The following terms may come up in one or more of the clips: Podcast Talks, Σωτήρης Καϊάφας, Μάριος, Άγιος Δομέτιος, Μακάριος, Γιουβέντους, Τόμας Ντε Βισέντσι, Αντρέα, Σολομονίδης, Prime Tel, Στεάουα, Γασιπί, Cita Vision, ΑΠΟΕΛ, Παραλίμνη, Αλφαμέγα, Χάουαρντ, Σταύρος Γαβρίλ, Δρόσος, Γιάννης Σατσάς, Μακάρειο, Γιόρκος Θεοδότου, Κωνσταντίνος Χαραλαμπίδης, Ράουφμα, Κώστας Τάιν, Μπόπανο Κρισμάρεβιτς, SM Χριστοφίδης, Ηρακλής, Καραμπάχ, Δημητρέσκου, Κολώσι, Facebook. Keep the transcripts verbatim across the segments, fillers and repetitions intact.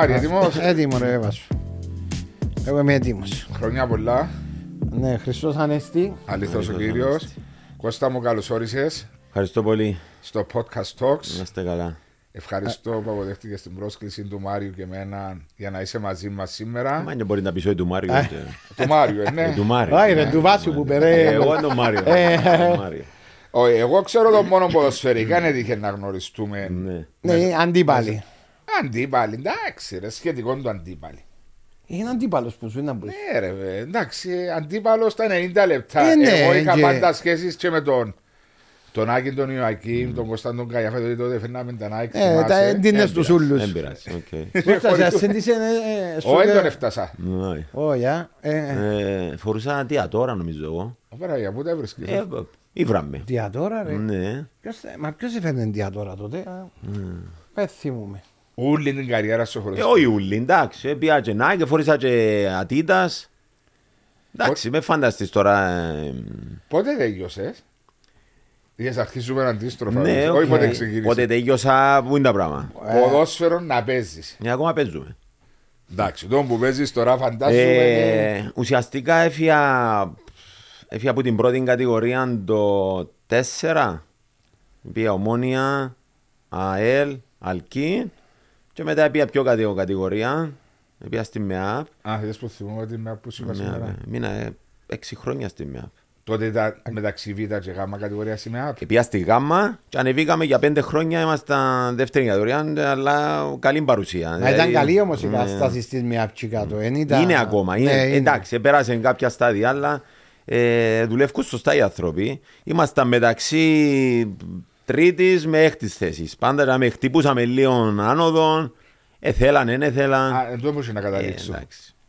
Μάρια, έτοιμος. Έτοιμο ρε Βάσο. Εγώ είμαι έτοιμος. Χρονιά πολλά. Ναι, Χριστός Ανέστη. Αληθώς ο Κύριος. Κώστα μου, καλώς όρισες. Ευχαριστώ πολύ. Στο Podcast Talks. Είμαστε καλά. Ευχαριστώ που αποδέχτηκες την πρόσκληση του Μάριου και εμένα για να είσαι μαζί μας σήμερα. Μα είναι μπορεί να πεισώ του Μάριου. Του Μάριου, ναι. Του Μάριου. Άρα, του Βάσου που περέ. Εγώ είναι ο Μάριο. Εγώ ξέρω το μόνο ποδοσφαιρικά είναι τύχε να γνωριστούμε. Ναι, αντίπαλοι. Αντίπαλοι, εντάξει, ρε, σχετικό με το αντίπαλοι. Είναι αντίπαλος που σου είναι να μπουν. Ναι, ρε, εντάξει, αντίπαλος τα ενενήντα λεπτά. Ε, ναι, εγώ είχα και... πάντα σχέσεις και με τον. Τον Άκη, τον Ιωακή, mm. τον Κωνσταντ, τον Καγιαφέ, τότε φέρναμε τα Νάικ. Ε, τα έντινε στους ούλους. Δεν πειράζει. Όχι, δεν τον έφτασα. Όχι, φορούσα τι ατόρα νομίζω εγώ. Ωραία, πού τα βρίσκεσαι. Ήβραμε. Τι ατόρα, ρε. Μα ποιος έφερνε τι ατόρα τότε. Πεθυμούμε. Ούλη την καριέρα σου φορούσα. Όχι, ούλη, εντάξει. Πήγα και Νάικ, φορούσα και Ατίτας. Εντάξει, με φανταστείς τώρα. Πότε τελειώσες. Για να αρχίσουμε αντίστροφα. Ναι, okay. Όχι πότε ξεκινήσεις. Πότε τελειώσα, πού είναι τα πράγματα. Ποδόσφαιρο να παίζεις. Ναι, ακόμα παίζουμε. Εντάξει, τον που παίζεις τώρα φαντάζομαι. Ε, ουσιαστικά έφυγα από την πρώτη κατηγορία το τέσσερα. Πήγα Ομόνοια, ΑΕΛ, Αλκή. Και μετά πήγα πιο κάτω κατηγορία. Πήγα στη ΜΕΑΠ. Α, θες που θυμόμαι τη ΜΕΑΠ που είπα σήμερα. Μείνα έξι χρόνια στη ΜΕΑΠ. Τότε ήταν μεταξύ Β και Γ κατηγορία σήμερα. Πήγα στη Γ και ανεβήκαμε για πέντε χρόνια. Ήμασταν δεύτερη κατηγορία, αλλά καλή παρουσία. Μα ήταν καλή όμως η κατάσταση στη ΜΕΑΠ. Είναι ακόμα. Εντάξει, πέρασε κάποια στάδια, αλλά δουλεύουν σωστά οι άνθρωποι. Ήμασταν μεταξύ τρίτη με έκτη θέση. Πάντα με χτυπούσαμε λίγο άνοδο. Εθέλανε, δεν εθέλανε. Δεν μπορούσα να καταλήξω.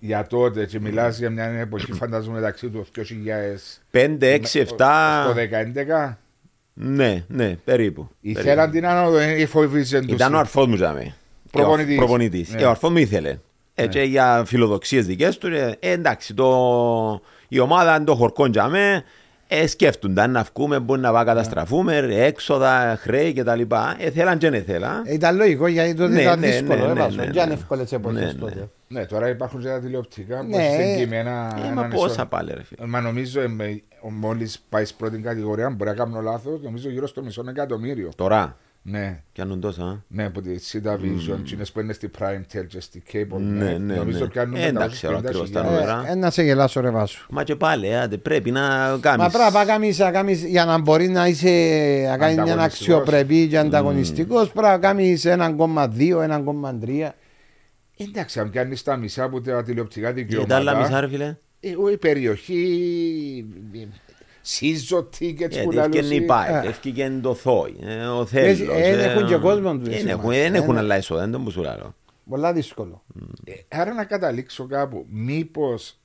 Για τότε, και μιλάς για μια εποχή φαντάζομαι μεταξύ του δύο χιλιάδες πέντε, έξι, επτά. Το δέκα έντεκα. Ναι, ναι, περίπου. Ήθελαν την άνοδο, ή φοβήθησαν τους. Ήταν ο αρφός μου, ζάμε. Προπονητής. Προπονητής. Ε, ο αρφός μου ήθελε. Έτσι, ε, ε. για φιλοδοξίες δικές του. Ε, εντάξει, το... η ομάδα είναι το χορκόν, ζάμε. Ε, σκέφτονταν να βγούμε, μπορεί να καταστραφούμε, έξοδα, χρέη κτλ. Ε, θέλαν και δεν θέλαν. Ε, ήταν λογικό γιατί τότε ναι, ήταν ναι, δύσκολο. Ναι, ναι, ναι, ναι. Ήταν εύκολες εποχές ναι, τότε. Ναι. Ναι, τώρα υπάρχουν και τα τηλεοπτικά. Ναι, ε, μα πόσα πάλι ρε φίλε. Μα νομίζω μόλις πάει στην πρώτη κατηγορία, μπορεί να κάνω λάθος, νομίζω γύρω στο μισό εκατομμύριο. Τώρα. Ναι. Κάνουν τόσα. Ναι, από τη Cita Vision, τσινές που είναι στη Prime Tel και στη Cable. Ναι, ναι. Νομίζω κάνουν μεταφράσματα. Ένα σε γελάσω, ρε Βάσου. Μα και πάλι, πρέπει να κάνεις. Μα πρέπει να κάνεις για να μπορεί να είσαι αξιοπρεπή και ανταγωνιστικός. Πρέπει να κάνεις ένα κόμμα δύο, ένα κόμμα τρία. Εντάξει, αν κάνεις τα μισά από τα τηλεοπτικά δικαιώματα. Και τα άλλα μισά, ρε φίλε. Η περιοχή. Σύζο τίκετς που λαλούσε. Ευκαινή πάει, ευκαινή το θόη. Εν έχουν και κόσμο του. Εν έχουν άλλα έσοδα, δεν τον που σου λαλώ. Πολλά δύσκολο. Άρα να καταλήξω κάπου. Μήπως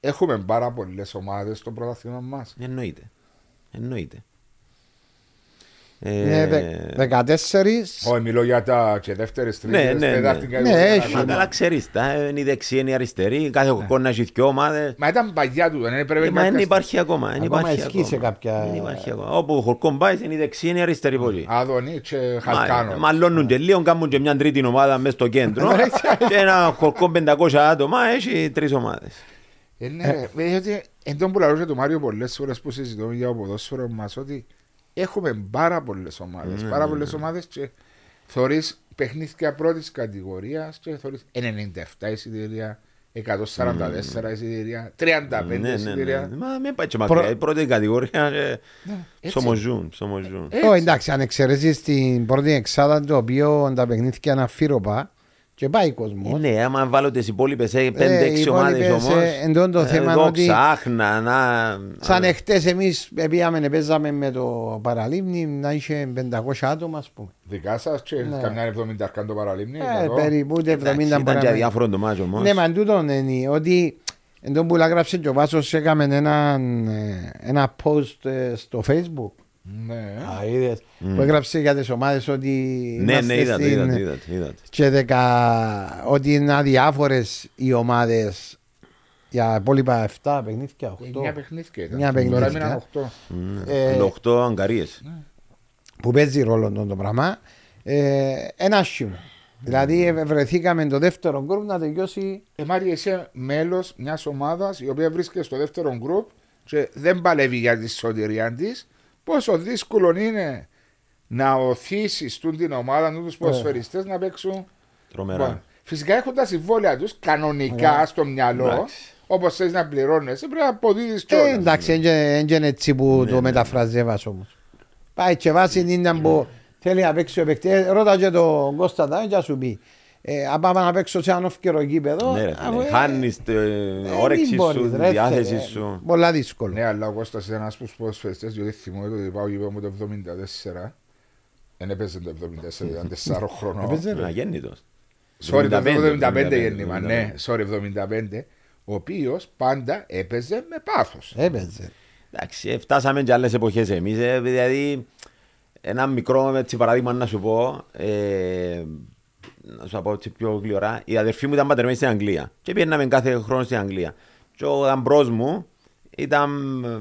έχουμε πάρα πολλές ομάδες στο πρωτάθλημα μας. Εννοείται. Εννοείται. Δεκατέσσερις. Όχι, μιλώ για τα και δεύτερες, τρίτες. Ναι, έχει. Αλλά ξέρεις τα, είναι η δεξιά, είναι η αριστερή. Κάθε κόκκονα έχει δυο ομάδες. Μα ήταν παγιά του, δεν πρέπει να. Μα δεν υπάρχει ακόμα. Ακόμα ισχύει σε κάποια. Όπου ο χορκόν πάει, είναι η δεξιά, είναι η αριστερή πολύ. Αδωνί και Χαλκάνο. Μαλώνουν και λίγο, κάνουν και μια τρίτη ομάδα μέσα στο κέντρο. Και ένα χορκόν πεντακόσια άτομα έχει τρεις ομάδες. Εν τω που λαλούσε του Μάριο πολλές φορές που συζητούμε για το ποδόσφαιρο μας ότι. Έχουμε πάρα πολλές ομάδες. Mm. Πάρα πολλές ομάδες και θεωρείς παιχνίδια πρώτης κατηγορίας και θεωρείς ενενήντα επτά εισιτήρια, εκατόν σαράντα τέσσερα εισιτήρια, τριάντα πέντε εισιτήρια. Μα μην πάει και μακριά. Η πρώτη κατηγορία ψωμοζούν. Εντάξει, αν εξαιρέσεις την πρώτη εξάδα το οποίο τα παιχνίδια είναι αφύρωπα και πάει κόσμο. Ναι, άμα βάλω τις υπόλοιπες πέντε έξι ομάδες όμως. Εντών το θέμα είναι ότι σαν εχτές εμείς παίζαμε με το Παραλίμνη να είχε πεντακόσια άτομα ας πούμε. Δικά σας και καμιά εβδομήντα αρκάν το Παραλίμνη. Περίπου εβδομήντα παραλίμνη. Ήταν και διάφορο το μάζο όμως. Ναι, μα τούτον είναι ότι εντών που έγραψε και ο Βάσος έκαμε ένα post στο Facebook. Ναι. Α, είδες, mm. που έγραψε για τις ομάδες ότι ναι, ναι, είδατε, στην... είδατε, είδατε, είδατε. Και δεκα... ότι είναι αδιάφορες οι ομάδες για υπόλοιπα επτά παιχνίδια, οκτώ. Μια παιχνίδια ήταν, μια παιχνίδια. Τώρα μείναν οκτώ. Ε, οκτώ αγκαρίες. Που παίζει ρόλο το πράγμα. Ε, ένα σχήμα. Δηλαδή βρεθήκαμε το δεύτερο γκρουπ να τελειώσει. Ε, Μάρι, είσαι μέλος μιας ομάδας η οποία βρίσκεται στο δεύτερο γκρουπ και δεν παλεύει για τη σωτηρία της. Πόσο δύσκολο είναι να οθήσεις την ομάδα, τους ποδοσφαιριστές yeah. να παίξουν. Τρομερά. Φυσικά έχουν τα συμβόλαια τους κανονικά yeah. στο μυαλό. Nice. Όπως θες να πληρώνεσαι, πρέπει να αποδίδεις κιόλας. Ε, εντάξει, δεν είναι έτσι που το μεταφραζεύας όμως. Πάει και βάση είναι που θέλει να παίξει ο παίκτης. Ρώτα και τον Κώστα Τάιν και σου πει. Αν πάμε να παίξω σε ένα όφκερο γήπεδο. Χάνεις την όρεξή σου, τη διάθεση σου. Πολλά δύσκολο. Ναι, αλλά ο Κώστας ήταν ένας προς ποδοσφαιριστές, διότι θυμώ ότι πάω γήπεδο μου το εβδομήντα τέσσερα. Δεν έπαιζε το εβδομήντα τέσσερα, ήταν τεσσάρων χρονών. Έπαιζε αγέννητος. Sorry, το εβδομήντα πέντε γέννημα, ναι, sorry, εβδομήντα πέντε. Ο οποίος πάντα έπαιζε με πάθος. Έπαιζε. Εντάξει, φτάσαμε και άλλες εποχές εμείς. Ε, δηλαδή, ένα μικρό έτσι, παράδειγμα να σου πω, ε, να σου πω έτσι πιο γλυωρά. Η αδερφή μου ήταν πατρεμένη στην Αγγλία και πήγαιναμε κάθε χρόνο στην Αγγλία. Και ο γαμπρός μου ήταν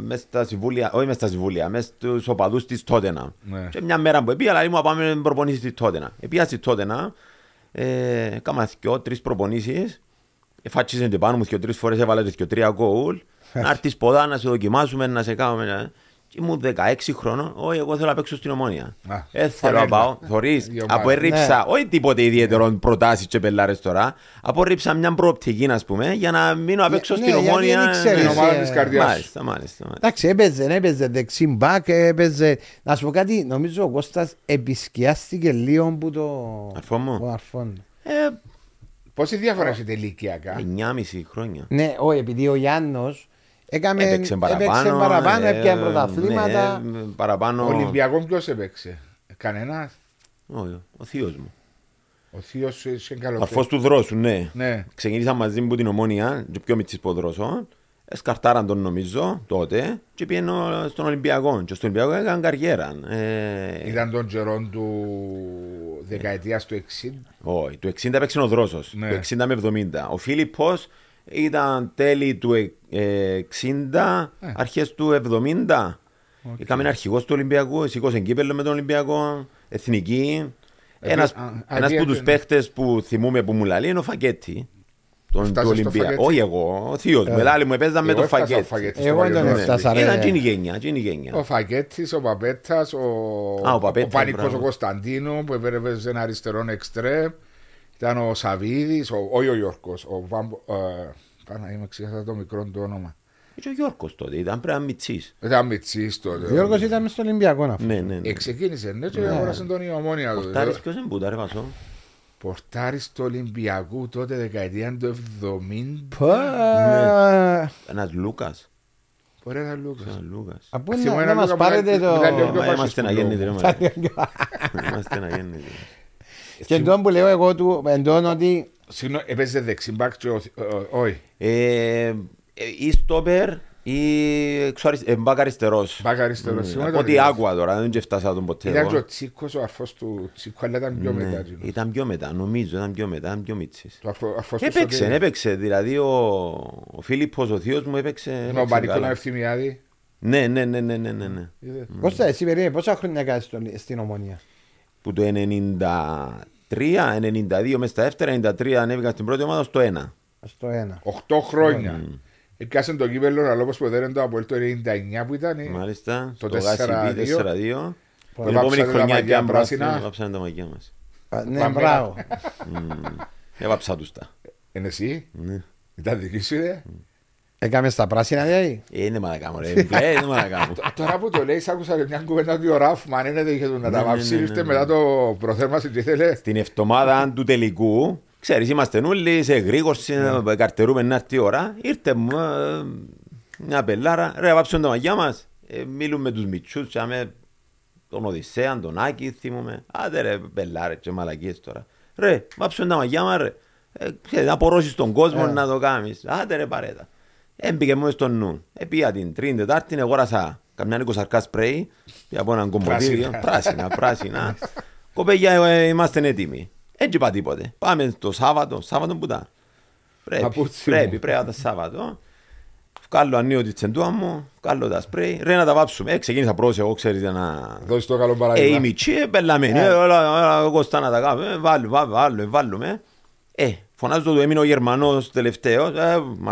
μέσα στα συμβούλια, όχι μέσα στα συμβούλια, μέσα στους οπαδούς της Τότενα. Ναι. Και μια μέρα που πήγα, αλλά μου πάμε με προπονήσεις στη Τότενα. Πήγα στη Τότενα, ε, κάμα δυο, τρεις προπονήσεις. Φάτσιζαν πάνω μου και τρεις φορές έβαλα και τρία γκολ. Να έρθεις ποδά, να σε δοκιμάσουμε, να σε κάνουμε. Και ήμουν δεκαέξι χρόνων. Όχι, εγώ θέλω να παίξω στην Ομόνοια. Δεν θέλω να πάω. Θωρείς, απορρίψα, όχι τίποτε ιδιαίτερο προτάσεις και πελάρες τώρα. Απορρίψα μια προοπτική, ας πούμε, για να μείνω να παίξω στην Ομόνοια. Στην ομάδα της καρδιάς. Μάλιστα, μάλιστα. Εντάξει, έπαιζε, έπαιζε δεξί μπακ, έπαιζε. Να σου πω κάτι, νομίζω ο Κώστας επισκιάστηκε λίγο που το αρφόν. Πόση διαφορά έχετε ηλικιακά? εννιά και μισό χρόνια. Ναι, όχι, επειδή ο Γιάννος έκαμε, έπαιξε παραπάνω, παραπάνω ε, έπιανε πρωταθλήματα. Ναι, παραπάνω... Ολυμπιακό ποιος έπαιξε? Κανένας? Όχι, ο θείος μου. Ο θείος σου είχε καλοκαίρι. Αρφός του Δρόσου, ναι. ναι. Ξεκινήσαμε μαζί μου την Ομόνοια, και πιο Μιτσής από Δρόσο. Σκαρτάραν τον νομίζω τότε και πήγαινε στον Ολυμπιακό. Και στον Ολυμπιακό έκανε καριέρα. Ε... Ήταν των καιρών του δεκαετίας του εξήντα. Όχι, του εξήντα έπαιξε ο Δρόσος. Ναι. Του εξήντα με εβδομήντα. Ο Φίλιππος ήταν τέλη του εξήντα, ε. αρχές του εβδομήντα. Okay. Είχαμε ένα αρχηγός του Ολυμπιακού, σήκωσε κύπελλο με τον Ολυμπιακό, εθνική. Ε, ένας από τους παίχτες που θυμούμε που μου λαλεί είναι ο Φακέτη. Τον του Ολυμπία. Όχι εγώ, ο θείος μου. Ελάλη μου έπαιζαν με τον Φακέτη. Εγώ δεν τον έφτασα. Ήταν και η γένεια. Ο Φακέτης, ο Παπέτας, ο Πανικός ο Κωνσταντίνου που έπαιζε ένα αριστερό εξτρέμ. Ήταν ο Σαβίδης, όχι ο Γιόρκος. Πάνα, είμαι ξέχασα το μικρό του όνομα. Και ο Γιόρκος τότε, ήταν πρέπει να Μιτσής. Ήταν Μιτσής τότε. Ο Γιόρκος ήταν μες στο Ολυμπιακό να φύγει. Ξεκίνησε, ναι, και αγόρασε τον Ομόνοια τότε. Πορτάρης ποιος είναι που τα ρε Βάσο. Πορτάρης του Ολυμπιακού τότε δεκαετία του εβδομήντα. Ένας Λούκας. Μπορεί ένας Λούκας. Από να μας πάρετε το... Είμαστε να γέννητροι. Είμαστε να γέννητροι. Και εντών που λέω εγώ του εντώνω ότι... Συγγνώμη, έπαιζε δεξιμπάκ και όχι. Ή στόπερ ή μπακ αριστερός. Μπακ αριστερός. Ότι άκουα τώρα, δεν φτάσα τον ποτέ. Ήταν και ο Τσίκος, ο αρφός του Τσίκου, αλλά ήταν πιο μετά. Ήταν πιο μετά, νομίζω, ήταν πιο μετά, ήταν πιο Μίτσης. Έπαιξε, έπαιξε, δηλαδή ο Φίλιππος, ο θείος μου έπαιξε. Ο Μπαρικόνα Ευθυμιάδη. Ναι, ναι, ναι, ναι. Κώστα, εσύ περίμενε, πόσα χρόνια κάνεις στην Ομόνοια? Που το ενενήντα τρία ενενήντα δύο μες στα δεύτερα, ενενήντα τρία ανέβηκα στην πρώτη ομάδα στο ένα. Στο ένα. οκτώ χρόνια. Εκάσαν το κύπελλο αλλά όπως ποδέραν το ΑΠΟΕΛ το ενενήντα εννιά που ήταν. Μάλιστα, το, το Γασιπί τέσσερα δύο. Την επόμενη χρονιά πια πράσινα. Βάψανε τα μαγιά μας. Ναι, μπράβο. Έβαψα τους τα. Είναι εσύ? Ήταν δική σου ιδέα? Έκαμε στα πράσινα δηλαδή. Είναι μαλακάμω ρε, είναι μαλακάμω. Τώρα που το λέει, άκουσα μια κουβέντα ότι ο Ράουφμα αν είναι είχε να τα βαψεί. Ήρθε μετά το προθέρμα συντήθελε. Στην εβδομάδα του τελικού. Ξέρεις, είμαστε νουλοι, σε γρήγορση, yeah. καρτερούμε να έρθει η ώρα. Ήρθε ε, μια πελάρα, ρε βάψουν τα μαγιά μας. Ε, μιλούμε με τους Μιτσούς, άμε, τον Οδυσσέα, τον Άκη, θυμούμε. Άντε ρε πελάρες και μαλακίες τώρα. Ρε βάψουν τα μαγιά μας, ρε. Ε, ξέρεις, να απορρώσεις τον κόσμο yeah. να το κάνεις. Άντε ρε παρέτα. Έμπηκε μόνο στο νου. Επήγα την τρίτη, τετάρτη, εγώρασα καμιά νοικοσαρκά σπρέι από έναν κομποτήριο. πράσινα, πράσινα. Κοπέγια, είμαστε έτοιμοι. Έτσι είπα τίποτε. Πάμε το Σάββατο, Σάββατο που ήταν. Πρέπει, πρέπει, πρέπει, πρέπει το Σάββατο. Κάλλω ανοίγω τη τσεντούα μου, κάλλω τα σπρέι, ρε να τα βάψουμε. Ε, ξεκίνησα πρόσεχε, εγώ ξέρετε να... Δώσεις το καλό παράδειγμα. Ε, η Μιτσή, πελαμένη, εγώ κοστά να τα κάνουμε, βάλουμε, βάλουμε, βάλουμε. Ε, φωνάζω του, έμεινε ο Γερμανός τελευταίος,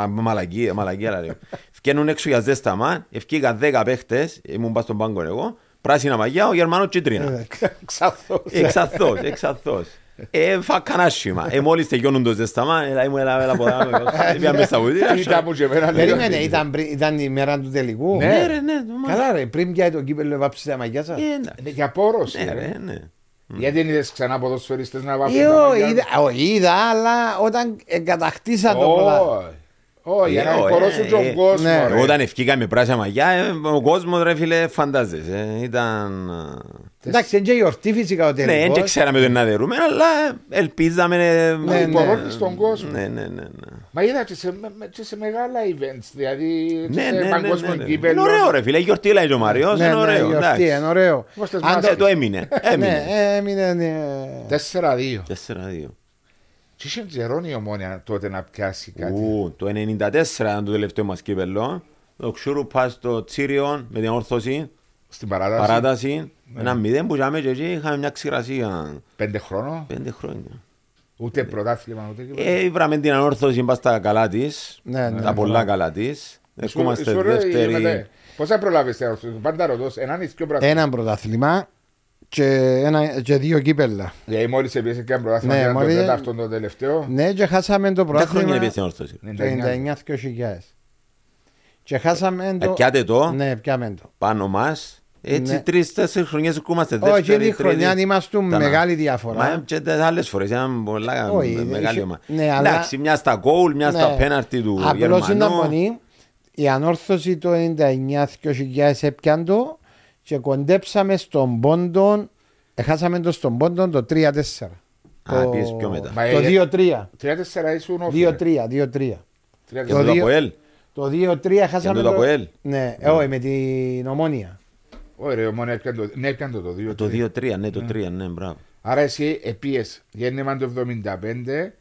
μαλακία, μαλακία, λέω. Φκένουν έξω για ζέσταμα, ευκήγα δέκα παίχτες, ήμουν πας στον πάγκο εγώ, πράσινα μαγιά, ο Γερμανός κίτρινα. Εξαθώς, εξαθώς. Ε, φακανάσιμα. Ε, μόλις τελειώνουν το ζεσταμά, ήμουν έλα ποδάμε. Πήγαμε στα βοηθήρα. Περίμενε, ήταν η μέρα του τελικού. Ναι, ρε, ναι. Καλά ρε, πριν πια το κύπελλο βάψεις τα μαγιά σας. Για πόρωση. Γιατί δεν είδες ξανά ποδοσφαιριστές να βάψουν τα μαγιά. Είδα, αλλά όταν εγκατακτήσα το ποδά. Όχι, για να χωρώσουν τον κόσμο. Όταν ευκήκαμε πράσινα μαγιά, ο κόσμος ρε φίλε φαντάζεσαι. Ήταν... Εντάξει, είναι και γιορτή φυσικά ο τελικός. Ναι, και ξέραμε ότι να δερούμε, αλλά ελπίζαμε... Ναι, υπορρώνεις στον κόσμο. Ναι, ναι, ναι. Μα είδα και σε μεγάλα events, δηλαδή σε παγκόσμιο κύπελλο. Είναι ωραίο ρε φίλε, γιορτή λέει ο Μάριος, είναι ωραίο. Γιορτή, είναι ωραίο. Το έμεινε. Έμεινε. τέσσερα δύο. Τι είχε γερώνει η Ομόνοια τότε να πιάσει κάτι. Ου, το ενενήντα τέσσερα ήταν το τελευταίο μας κύπελλο. Το Ξούρου πας στο Τσίριον με την όρθωση. Στην παράταση. παράταση. Ναι. Ένα μηδέν που είχαμε και εκεί είχαμε μια ξηρασία. Πέντε χρόνο. Πέντε χρόνια. Ούτε πρωτάθλημα ούτε κύπελλο. Ε, βράμε την ανόρθωση πας στα καλά της. Ναι, ναι, τα ναι, πολλά ναι. καλά της. Ερχόμαστε δεύτερη. Πώς θα προλάβεις την ανόρθωση. Πάντα ρωτός. Έναν ένα πρωτάθλημα. Και, ένα, και δύο κύπελλα. Γιατί μόλις επίσης και ένα πρωτάθλημα ναι, μόλις... το τέταρτο το τελευταίο. Ναι, και χάσαμε το πρωτάθλημα το ενενήντα εννιά δύο χιλιάδες. Και χάσαμε το... Πιάτε το, ναι, πιάμε το πάνω μας. Έτσι ναι. Τρεις-τέσσερι χρονιές κούμαστε δεύτερη, τρίτη. Όχι, η χρονιά είμαστε μεγάλη διαφορά. Μα και τις άλλες φορές ήταν πολλά όχι, μεγάλη ομάδα είχε... ναι, αλλά... Εντάξει, μια στα goal, μια ναι. στα πέναρτι του απλώς Γερμανού. Απλώς ήταν μονή. Η ανόρθωση το ενενήντα εννιά δύο χιλιάδες έπιαν το. Και κοντέψαμε στον Πόντον, έχασαμε το στον Πόντον το τρία τέσσερα. Α, το... πήγες πιο μετά. Το δύο τρία. τρία τέσσερα ήσουν όφιλε. δύο τρία. Και το ΑΠΟΕΛ. Το δύο τρία χάσαμε το... ΑΠΟΕΛ. Ναι, όχι με την Ομόνοια. Ωραία, η Ομόνοια έπιαν το δύο τρία. Το δύο τρία, ναι, το τρία, ναι, μπράβο. Άρα εσύ επίες, γέννημα το εβδομήντα πέντε,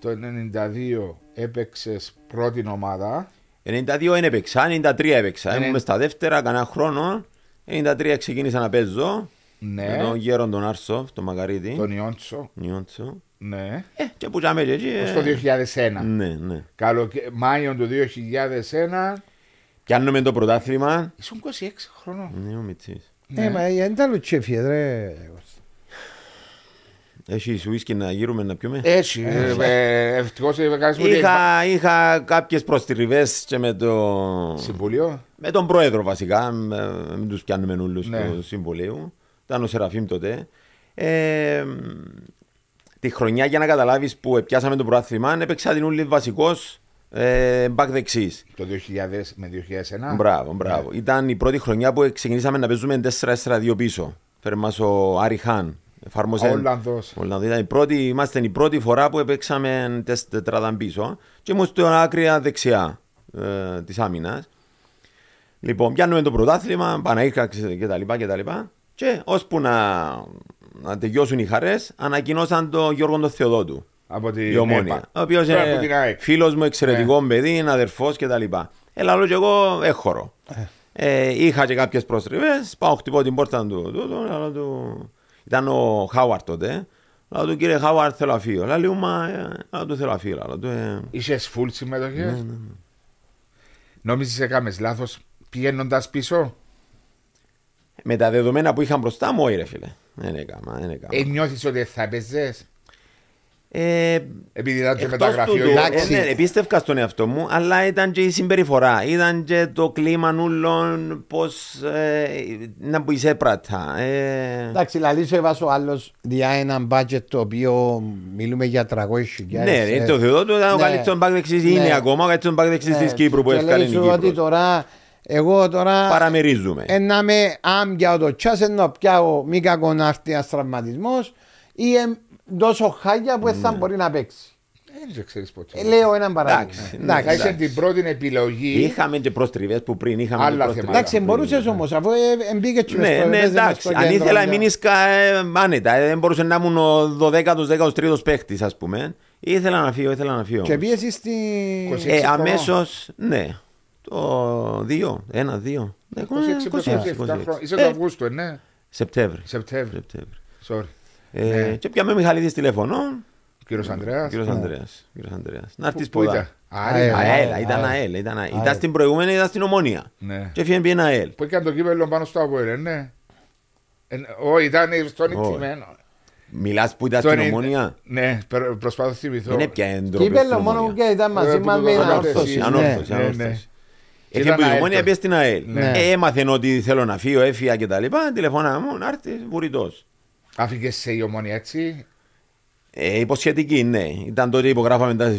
το ενενήντα δύο έπαιξες πρώτη ομάδα. ενενήντα δύο δεν έπαιξα, ενενήντα τρία έπαιξα. Ήμουν στα δεύτερα, κανένα χρόνο. ενενήντα τρία ξεκίνησα να παίζω ναι. με τον γέρον τον Άρσοφ, τον Μακαρίτη. Τον Ιόντσο. Ιόντσο. Ναι. Ε, και πουτσάμε και εκεί. Ως το δύο χιλιάδες ένα. Ναι, ναι. Καλοκαι... Μάιον του δύο χιλιάδες ένα. Πιάνουμε το πρωτάθλημα. Ήσουν είκοσι έξι χρονών. Ναι, ο Μιτσής. Ναι, μα δεν τα λουτσέφιε, ρε. Έχεις ουίσκι να γύρουμε να πιούμε. Έχει. Ευτυχώς είχα, είχα κάποιες προστριβές και με το... Συμβουλίο. Με τον πρόεδρο βασικά. Μην τους πιάνουμε νουλούς ναι. του συμβουλίου. Ήταν ο Σεραφείμ τότε. Ε, τη χρονιά για να καταλάβεις που πιάσαμε το πρωτάθλημα έπαιξα την ούλη βασικός ε, back δεξής. Το δύο χιλιάδες με δύο χιλιάδες ένα. Μπράβο, μπράβο. Ναι. Ήταν η πρώτη χρονιά που ξεκινήσαμε να παίζουμε τέσσερα τέσσερα δύο πίσω. Φέρε μας ο Άρη Χάν. Ολλανδός. Είμαστε η πρώτη φορά που έπαιξαμε τετράδα πίσω και ήμουν στην άκρια δεξιά ε, της άμυνας. Λοιπόν, πιάνουμε το πρωτάθλημα, Παναήρκα κτλ. κτλ. Και ώσπου να, να τελειώσουν οι χαρές, ανακοινώσαν τον Γιόρκο τον Θεοδότου. Από τη Ομόνοια. Ο οποίος είναι φίλος μου, εξαιρετικό yeah. παιδί, είναι αδερφός κτλ. Ελαλώ και εγώ έχωρο. Yeah. Ε, είχα και κάποιες προστριβές, πάω χτυπώ την πόρτα του. του, του, του Ήταν ο Χάουαρντ τότε. Λέω του κύριε Χάουαρντ θέλω αφείο. Λέω του θέλω αφείο. Είσαι φουλ συμμετοχές. Νόμιζες έκαμες λάθος πηγαίνοντας πίσω. Με τα δεδομένα που είχαν μπροστά μου, όχι ρε φίλε. Δεν έκαμα. Ε, νιώθεις ότι θα παίζες. Επειδή ήταν και μεταγραφείο. Επίστευκα στον εαυτό μου, αλλά ήταν και η συμπεριφορά. Ήταν και το κλίμα νουλών, πώς να μπεις έπρατα. Εντάξει, λαλήσω έβασε ο άλλος για έναν μπάτζετ το οποίο μιλούμε για τραγώ. Ναι, το Θεό του ήταν ο καλύτερος μπακ δεξής. Είναι ακόμα ο καλύτερος μπακ δεξής της Κύπρου που έφτιαξε η Κύπρος. Εγώ τώρα παραμερίζουμε. Ένα με άμγια το τσάς ενώ πιάω μη κακόν αρτίας τραυματισμός ή τόσο χάγια που θα μπορεί να παίξει. Δεν ξέρεις πότε. Λέω έναν παράδειγμα. Θα είσαι την πρώτη επιλογή. Είχαμε και προστριβές που πριν είχαμε. Εντάξει, μπορούσες όμως αφού μπήκες και μες. Ναι, εντάξει. Αν ήθελα μείνεις άνετα. Δεν μπορούσε να ήμουν ο δωδέκατος, δέκατος τρίτος παίχτης ας πούμε. Ήθελα να φύγω, ήθελα να φύγω. Και πήγες στην... Αμέσως, ναι. Το δύο, ένα, δύο. είκοσι έξι είκοσι έξι, είκοσι έξι, είκοσι έξι. Είσαι το Αυγούστου, ναι. Σεπτέμβρη. Σεπτέμβρη. Sorry. Ε, ναι. Και πιάμε Μιχαλίδης τηλέφωνο. Κύριος Αντρέας. Κύριος Αντρέας. Να έρθεις πολλά. ΑΕΛ, ήταν ΑΕΛ. Ήταν στην προηγούμενη, ήταν στην Ομόνοια. Και έφυγε πήγαινε ΑΕΛ. Που έκανε το κύπελλο πάνω στο ΑΠΟΕΛ, ναι. Όχι, ήταν στον εκτιμένο. Μιλάς που ήταν στην Ομόνοια. Ναι, προσπάθω να θυμηθώ. Είναι πια έντροπη. Κύπελλο μόνο και ήταν μαζί μας με ανόρθωση. Ανόρθωση. Εκεί που η Ομόνοια πήγε στην ΑΕΛ. Έμαθαν ότι θέλω να φύγω, έφυγα κτλ. Τηλεφωνά μου, να έρθει βουρητός. Άφηγες σε η Ομόνοια έτσι. Ε, υποσχετική, ναι. Ήταν τότε υπογράφαμε τα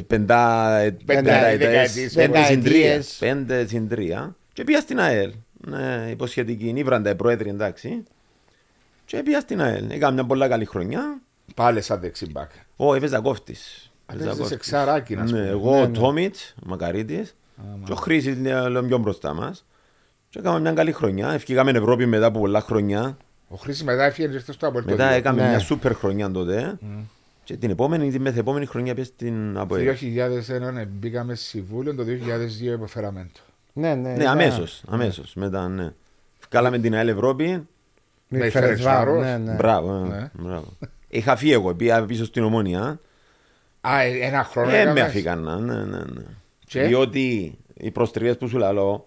πέντε συν τρία και πήγα στην ΑΕΛ. Ναι, υποσχετική, νύβραντα η πρόεδρη, εντάξει. Και πήγα στην ΑΕΛ. Έκανα μια πολλά καλή χρονιά. Πάλε σαν δεξιμπακ. Ω, έπαιζα κόφτης. Έπαιζε σε ξαράκι να σου πούμε. Εγώ, ο Τόμιτς, ο Μακαρίτης και ο Χρήσης πιο μπροστά μας. Και έκανα μια καλή χρονιά. Ευκήκαμε Ευρώπη μετά από πολλά χρόνια. Ο Χρήσης μετά έφυγε στο Απόλλωνα. Μετά έκαμε μια σούπερ χρονιά τότε. Και την επόμενη ή την μεθεπόμενη χρονιά πήγε στην ΑΠΟΕΛ. Το δύο χιλιάδες ένα μπήκαμε συμβούλιο, το δύο χιλιάδες δύο υποφέραμε το. Ναι, ναι, ναι, αμέσως, αμέσως, ναι. Μετά, ναι. Βγάλαμε την ΑΕΛ Ευρώπη. Με φέρες βάρος. Ναι, ναι. Μπράβο, ναι. Μπράβο. Είχα φύγει εγώ, πήγα πίσω στην Ομόνοια. Α, ένα χρόνο. Ε, με αφήκανα, ναι, ναι, ναι. Και? Διότι οι προστριβές που σου λαλώ,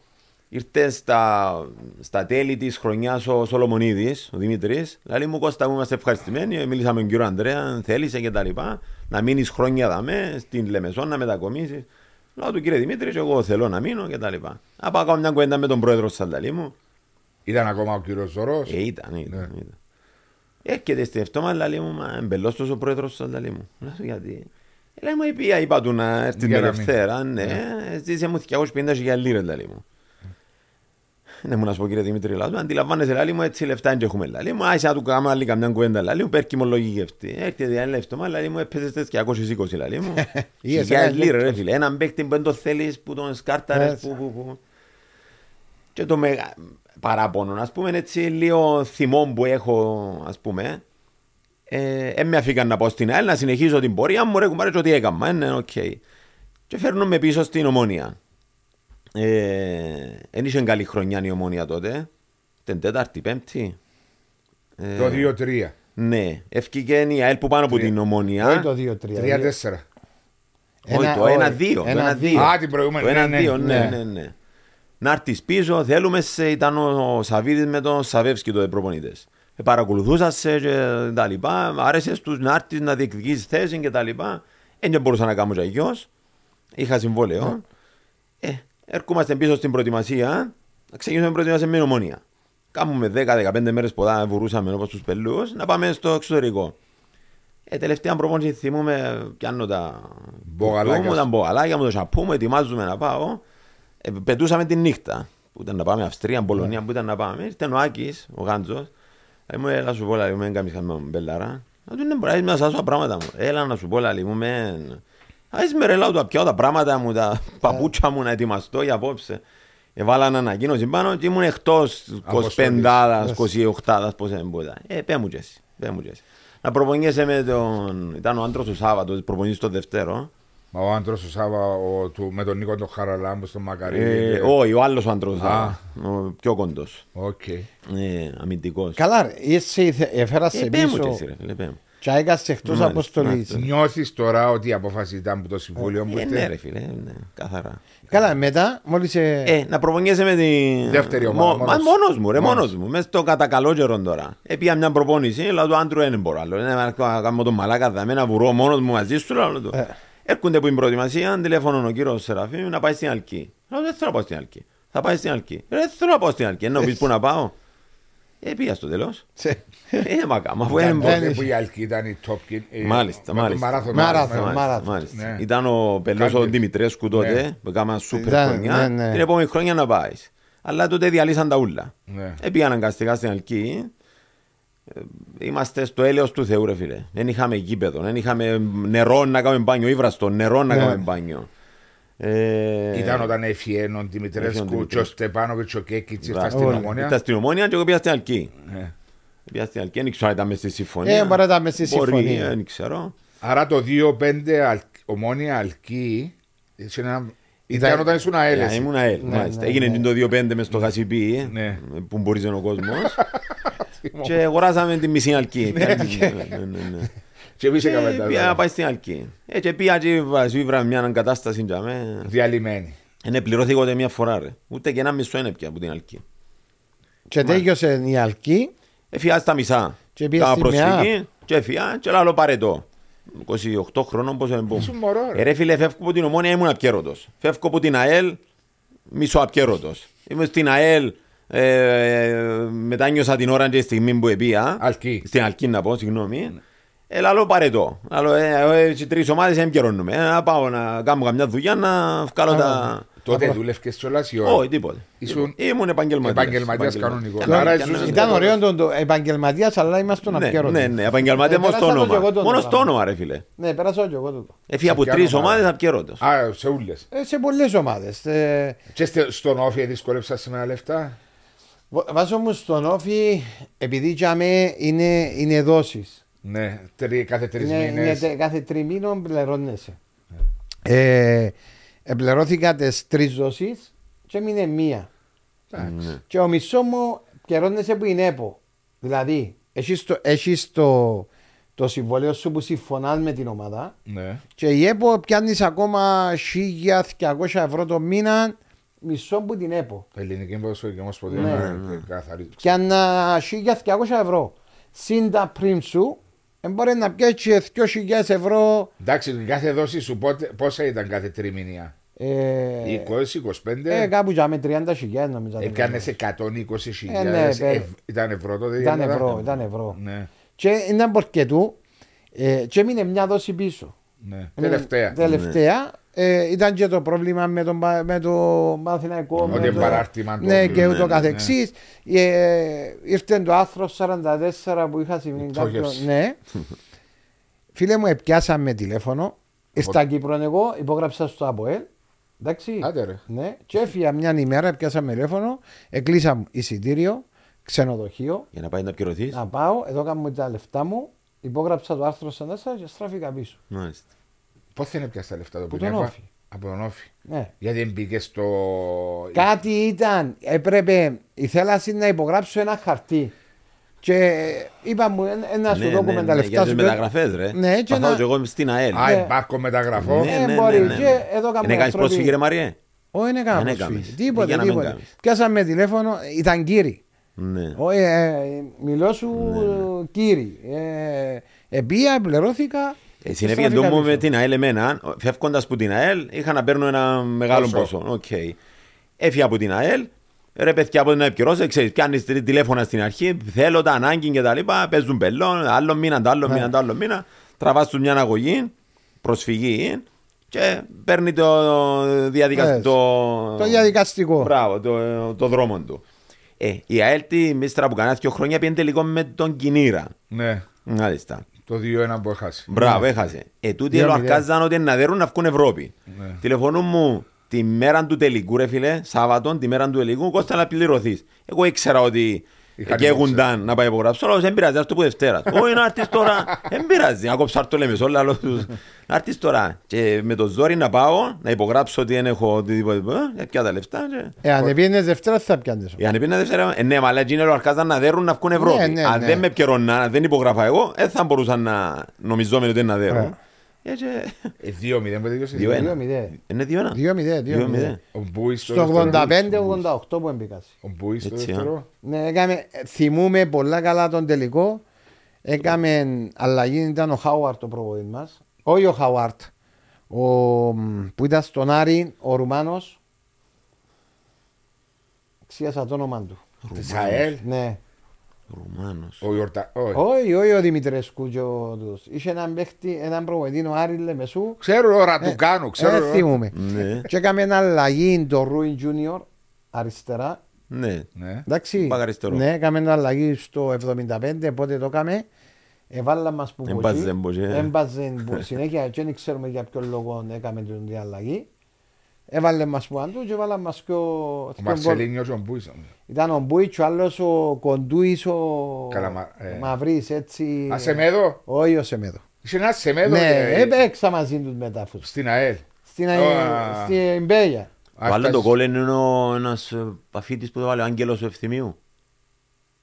ήρθε στα, στα τέλη της χρονιάς ο Σολομονίδης, ο Δημήτρης. Δηλαδή μου Κώστα, μου είμαστε ευχαριστημένοι, μιλήσαμε με τον κύριο Αντρέα, αν θέλησε και τα λοιπά, να μείνεις χρόνια δαμέ, στην Λεμεσό να μετακομίσεις. Λέω του κύριε Δημήτρη, και εγώ θέλω να μείνω και τα λοιπά. Απάω κάνω μια κουβέντα με τον πρόεδρο Σανταλή μου. Ήταν ακόμα ο κύριος Ζωρός. Ε, ήταν, ήταν, ναι. ήταν. Έρχεται στην ευτόμα, λέει μου, μα εμπελώστος ο πρόεδρος Σανταλή μου. Λέω γιατί. Λέει μου, είπα, είπα του να έρθει την Ελευθέρα, ναι, ναι. Ζήσε μου διακόσιες πενήντα χιλιάδες λίρες, λέει μου. Ναι, μου να σου πω κύριε Δημήτρη, λάζω, αντιλαμβάνεσαι λαλί μου έτσι λεφτά είναι και έχουμε λαλί μου. Άισα να του κάνω άλλη καμιά κουβέντα λαλί μου, περκυμολογική αυτή. Έρχεται διάλειο ευτομά λαλί μου, έπαιζες τις διακόσιες είκοσι λαλί μου. Χιλιάδες λίρες ρε φίλε, έναν παίκτη που δεν το θέλεις, που τον σκάρταρες, που που που. Και το μεγα... παραπονό, ας πούμε, έτσι λίγο θυμό που έχω, ας πούμε. Ε, ε, με αφήκαν να πω στην ΑΕΛ, να συνεχίζω την πορεία μου, ρε κουμπάρε και ό,τι έκαμα, είναι οκ. Και φέρνουμε πίσω στην Ομόνοια. Εν είχε καλή χρονιά η Ομόνοια τότε. Την τέταρτη, πέμπτη. Το δύο τρία. Ναι, ευκήκε η ΑΕΛ που πάνω από την Ομόνοια. Όχι το δύο τρία. τρία τέσσερα. Όχι το ένα δύο. Α, την προηγούμενη. Το ένα δύο, ναι, ναι. Να έρθεις πίσω, θέλουμε σε. Ήταν ο Σαβίδης με τον Σαβεύσκι τότε προπονητές. Παρακολουθούσα σε και τα λοιπά. Άρεσε τους να έρθεις να διεκδικήσεις θέση και τα λοιπά. Δεν μπορούσα να κάνω γιος. Είχα συμβόλαιο. Ε. Έρχομαστε πίσω στην προετοιμασία, να ξεκινήσουμε την προετοιμασία με Ομόνοια. Κάμουμε δέκα με δεκαπέντε μέρες ποδά, βουρούσαμε όπως τους πελούς, να πάμε στο εξωτερικό. Ε, τελευταία προπόνηση θυμούμε, πιάνω τα μπογαλάκια μου, το σαπού μου, ετοιμάζουμε να πάω. Ε, πετούσαμε τη νύχτα, που ήταν να πάμε Αυστρία, Πολωνία, που ήταν να πάμε. Ήρθε ο Άκης, ο Γάντζος, ε, μου έλα σου πω, λαλί μου, έκαμε χαμένα μπελάρα. Να του νεμπράζεις με ασάσου τα πράγματα μου. Έλα να σου πω, λαλί μου, μεν. Ας με ρελάω τα πιάω τα πράγματα μου, τα παπούτσια μου να ετοιμαστώ για απόψε. Έβαλα ένα ανακοίνωση πάνω και ήμουν εκτός είκοσι πέντε είκοσι οκτώ πως έμποδα. Ε, πέ μου και εσύ, πέ μου και εσύ. Να προπονιέσαι με τον... Ήταν ο άντρος του Σάββατο, προπονιέσαι το Δευτέρο. Μα ο άντρος του Σάββατο με τον Νίκο τον Χαραλάμπο, τον Μακαρίδη. Όχι, ο άλλος ο άντρος του Σάββατο, ο πιο κοντός. Οκ. Αμυντικός. Καλά, εσύ έφερασε πίσω. Και έκασε εκτός αποστολής. Νιώθεις τώρα ότι η απόφαση ήταν από το συμβούλιο μου. Ε, ναι ρε φίλε, ναι, καθαρά. Καλά, μετά μόλις... Ε, να προπονιέσαι με την... Δεύτερη ομάδα, μόνος. Μόνος μου ρε, μόνος μου. Μες στο κατακαλόγερο τώρα. Επία μια προπόνηση, λέω του άντρου δεν μπορώ άλλο. Κάνω τον μαλάκα δαμένα, βουρώ μόνος μου μαζί σου. Έρχονται από την προετοιμασία, τηλέφωνο ο κύριος Σεραφείμ να πάει στην Αλκή. Δεν θέλω να πάω στην Αλκή. Θα πάει στην Αλκή. Δεν θέλω να πάω στην Αλκή. Ενώ πεις πού να πάω. Ε, πήγα στο τέλος. Ε, μακάμα. Που η Αλκή ήταν η top. Μάλιστα, μάλιστα. Ήταν ο πελός ο Δημητρέσκου τότε, που έκανα σούπερ χρονιά. Την επόμενη χρονιά να πάει. Αλλά τότε διαλύσαν τα ούλα. Ε, πήγαν αναγκαστικά στην Αλκή. Είμαστε στο έλεος του Θεού ρε φίλε. Δεν είχαμε γήπεδο, δεν είχαμε νερό να κάνουμε μπάνιο, ύβραστο νερό να κάνουμε μπάνιο. Ε... Ήταν όταν έφυγε ο Δημητρέσκου και ο Στεπάνο και ο Κέκιτς ήρθα στην Ομόνοια. Ήρθα στην Ομόνοια και εγώ πήγα στην Αλκή. Πήγα στην Αλκή, δεν ξέρω αν ήταν μες στη συμφωνία. Ε, μπορεί να ήταν μες στη συμφωνία. Δεν ξέρω. Άρα το δύο πέντε Ομόνοια Αλκή. Ήταν όταν ήσουν ΑΕΛ. Ήμουν ΑΕΛ. Έγινε το δύο πέντε μες στο Γασιπί που μπορείς ο κόσμος. Και αγοράσαμε τη μισή Αλκή. Και πήγε να πάει στην Αλκή. Και πήγε μια ανακατάσταση. Διαλυμένη. Ναι, πληρώθηκε ούτε μια φορά. Ούτε και ένα μισό είναι πια από την Αλκή. Και τέγιωσε η Αλκή. Έφυγα στα μισά. Και πήγε στην ΜΕΑΠ. Και έφυγα και άλλο παρετό. είκοσι οκτώ χρόνων πώς εμπού. Ρε φίλε, φεύγω από την Ομόνοια, ήμουν απκέρωτος. Φεύγω από την ΑΕΛ, μισοαπκέρωτος. Είμαι στην ΑΕΛ, ε, μετά νιώσα την ώρα και στιγμή που επία. Αλκή. Στην Αλκή να πω, συγγνώμη. Ε, λαλό παρετό. Λαλό, ε, ε, τρεις ομάδες εμπκαιρώνουμε. Να πάω να κάνω καμιά δουλειά, να βγάλω τα... Τότε δουλεύκες κιόλας ή όχι? Όχι, τίποτε. Ήμουν επαγγελματίας. Επαγγελματίας κανονικός. Ήταν ωραίο το επαγγελματίας, αλλά είμαστε τον απιέρον. Ναι, ναι, επαγγελματίας μόνο στο όνομα. Μόνο στο όνομα, ρε φίλε. Ναι, πέρασα και εγώ τότε. Έφυγε από τρεις ομάδες απιέροντος. Α, σε ούλες. Σε πολλές ομάδες. Και στον Όφι δυσκολεύσασαι σήμερα λεφτά? Βάζω μου στον Όφι, επειδή είναι δόσεις. Ναι, κάθε τρεις μήνες. Κάθε τριμήνων πληρώνεσαι. Επληρώθηκα τις τρεις δόσεις και έμεινε μία. Mm. Και ο μισό μου πληρώνεσαι που είναι έπο. Δηλαδή, έχεις το, έχεις το, το συμβόλαιο σου που συμφωνάς με την ομάδα. Mm. Και η έπο πιάνεις ακόμα χίλια διακόσια ευρώ το μήνα, μισό που την έπο. Ελληνική ποδοσφαιρική ομοσπονδία. Ναι. Πιάνα χίλια διακόσια ευρώ. Συν τα πριν σου. Μπορεί να πιέσει δύο χιλιάδες ευρώ. Εντάξει, κάθε δόση σου πότε, πόσα ήταν κάθε τριμηνία? Ε, είκοσι είκοσι πέντε. Ε, κάπου για με τριάντα χιλιάδες νομίζω. Έκανες εκατόν είκοσι χιλιάδες. Ε, ναι, ε, ήταν ευρώ τότε. Ήταν ευρώ. ευρώ, ήταν ευρώ. Ναι. Και ήταν πορκετού. Ε, και έμεινε μια δόση πίσω. Ναι. Τελευταία. Τελευταία. Ναι. Ε, ήταν και το πρόβλημα με το, με το μαθηναϊκό. Ότι παράρτημα. Ναι, ναι, και ούτω ναι, καθεξής. Ναι. Ε, ήρθε το άρθρο σαράντα τέσσερα που είχα συμβεί. Ναι. Φίλε μου, επιάσαμε τηλέφωνο. Στα Κύπρο εγώ, υπόγραψα στο ΑΠΟΕΛ. Εντάξει. Άντε, ναι. Και έφυγα μια ημέρα, επιάσαμε τηλέφωνο. Εκλείσα εισιτήριο, ξενοδοχείο. Για να πάει να πληρωθείς. Να πάω, εδώ κάνουμε τα λεφτά μου. Υπόγραψα το άρθρο σαράντα τέσσερα και στράφηκα πίσω. Μάλιστα. Πώς δεν έπιασε τα λεφτά το πινέκο? Από τον Όφι. Ναι. Γιατί δεν μπήκε στο... Κάτι ήταν. Έπρεπε, ήθελα να υπογράψω ένα χαρτί. Και είπα μου ένα σου δόκο με τα λεφτά σου. Για τις μεταγραφές ρε. Ναι, και παθάω να... και εγώ στην ΑΕΛ. Α, υπάρχω μεταγραφό. Ναι, ναι, ναι, μπορεί. Ναι, ναι, ναι. Και εδώ κάνουμε... Είναι κάνεις πρόσφυγη ρε Μαριέ? Όχι, είναι κάνεις πρόσφυγη. Τίποτε, τίποτε. Πιάσαμε τηλέφωνο, ήταν κύριοι. Ναι. Ο, ε, μιλώ σου ναι. κύριοι. Ε, Επία, πληρώθηκα. Συνέπεια το μου με την ΑΕΛ εμένα, φεύγοντας από την ΑΕΛ, είχα να παίρνω ένα μεγάλο ποσό. Okay. Έφυγα από την ΑΕΛ, ρε παιδιά από την επικυρώσω, ξέρεις, πιάνεις τηλέφωνα στην αρχή, θέλω τα ανάγκη και τα λοιπά, παίζουν πελών, άλλο μήνα, το άλλο μήνα, το άλλο μήνα, τραβάς τους μια αναγωγή, προσφυγή και παίρνει το διαδικαστικό. Το διαδικαστικό. Μπράβο, το, το δρόμο του. Ε, η ΑΕΛ τη μίστρα που κανένα δύο χρόνια πήγαινε τελικό με τον Κινήρα. Ναι. Μάλιστα. Το δύο ένα που έχασε. Μπράβο, έχασε. Ετούτοι ελοαρκάζαν ότι να δέρουν να βγουν Ευρώπη. Ναι. Τηλεφωνούν μου τη μέρα του τελικού, ρε φίλε, Σάββατον, τη μέρα του τελικού, Κώστα να πληρωθείς. Εγώ ήξερα ότι καίγουνταν να πάει υπογράψω, αλλά δεν πειράζει, άρθω που Δευτέρα. Όχι, να έρθεις τώρα. Δεν πειράζει, να κόψω άρθω λέμε, όλα λόγω τους. Να έρθεις τώρα. Και με το ζόρι να πάω, να υπογράψω ότι δεν έχω οτιδήποτε. Πια τα λεφτά. Εάν πήγαινε Δευτέρα, θα πιάνεις. Εάν πήγαινε Δευτέρα, ναι, μα λέει Τζίνερο Αρκάζαν να δέρουν να βγουν Ευρώπη. Αν δεν με πιερωνά, αν δεν υπογράφα εγώ, δεν θα μπορούσαν να νομιζόμενοι ότι είναι να δέρουν. δύο μηδέν που δίκωσε. Είναι δύο ένα. Στο ογδόντα πέντε ογδόντα οκτώ που εμπήκασε. Ο Μπούις στο δεύτερο. Θυμούμε πολλά καλά τον τελικό. Έκαμε αλλαγή, ήταν ο Χάουαρντ ο προβοήν μας. Όχι ο Χάουαρντ, που ήταν στον Άρη, ο Ρουμάνος. Ξίασα το όνομα του. Της ΑΕΛ. Ναι. Ρουμάνος. Όχι, όχι ο Δημήτρης Κούτζο τους. Είχε έναν παίχτη, έναν προβοητή, ο Άρης Λεμεσού. Ξέρω ώρα του κάνω, ξέρω ώρα. Θυμούμε. Και έκαμε ένα αλλαγή το Ρούιν Τζούνιορ, αριστερά. Ναι, εντάξει. Ναι, έκαμε ένα αλλαγή στο εβδομήντα πέντε, πότε το έκαμε. Εβάλλα μας που μπορεί. Έμπαζεν που συνέχεια, και δεν ξέρουμε για ποιο λόγο έκαμε την αλλαγή. Έβαλε μας που αντού και έβαλε μας και ο... Ο Μαρσελίνιος ο Μπούις. Ήταν ο Μπούις, ο άλλος ο Κοντούις, ο Μαυρίς, έτσι... Α, Σεμέδο. Όχι, ο Σεμέδο. Είχε ένα Σεμέδο. Ναι, έπαιξα μαζί τους μετά. Στην ΑΕΛ. στην Μπέγια. Βάλε το κόλλο είναι ένας παφίτης που το βάλε ο Άγγελος του Ευθυμίου.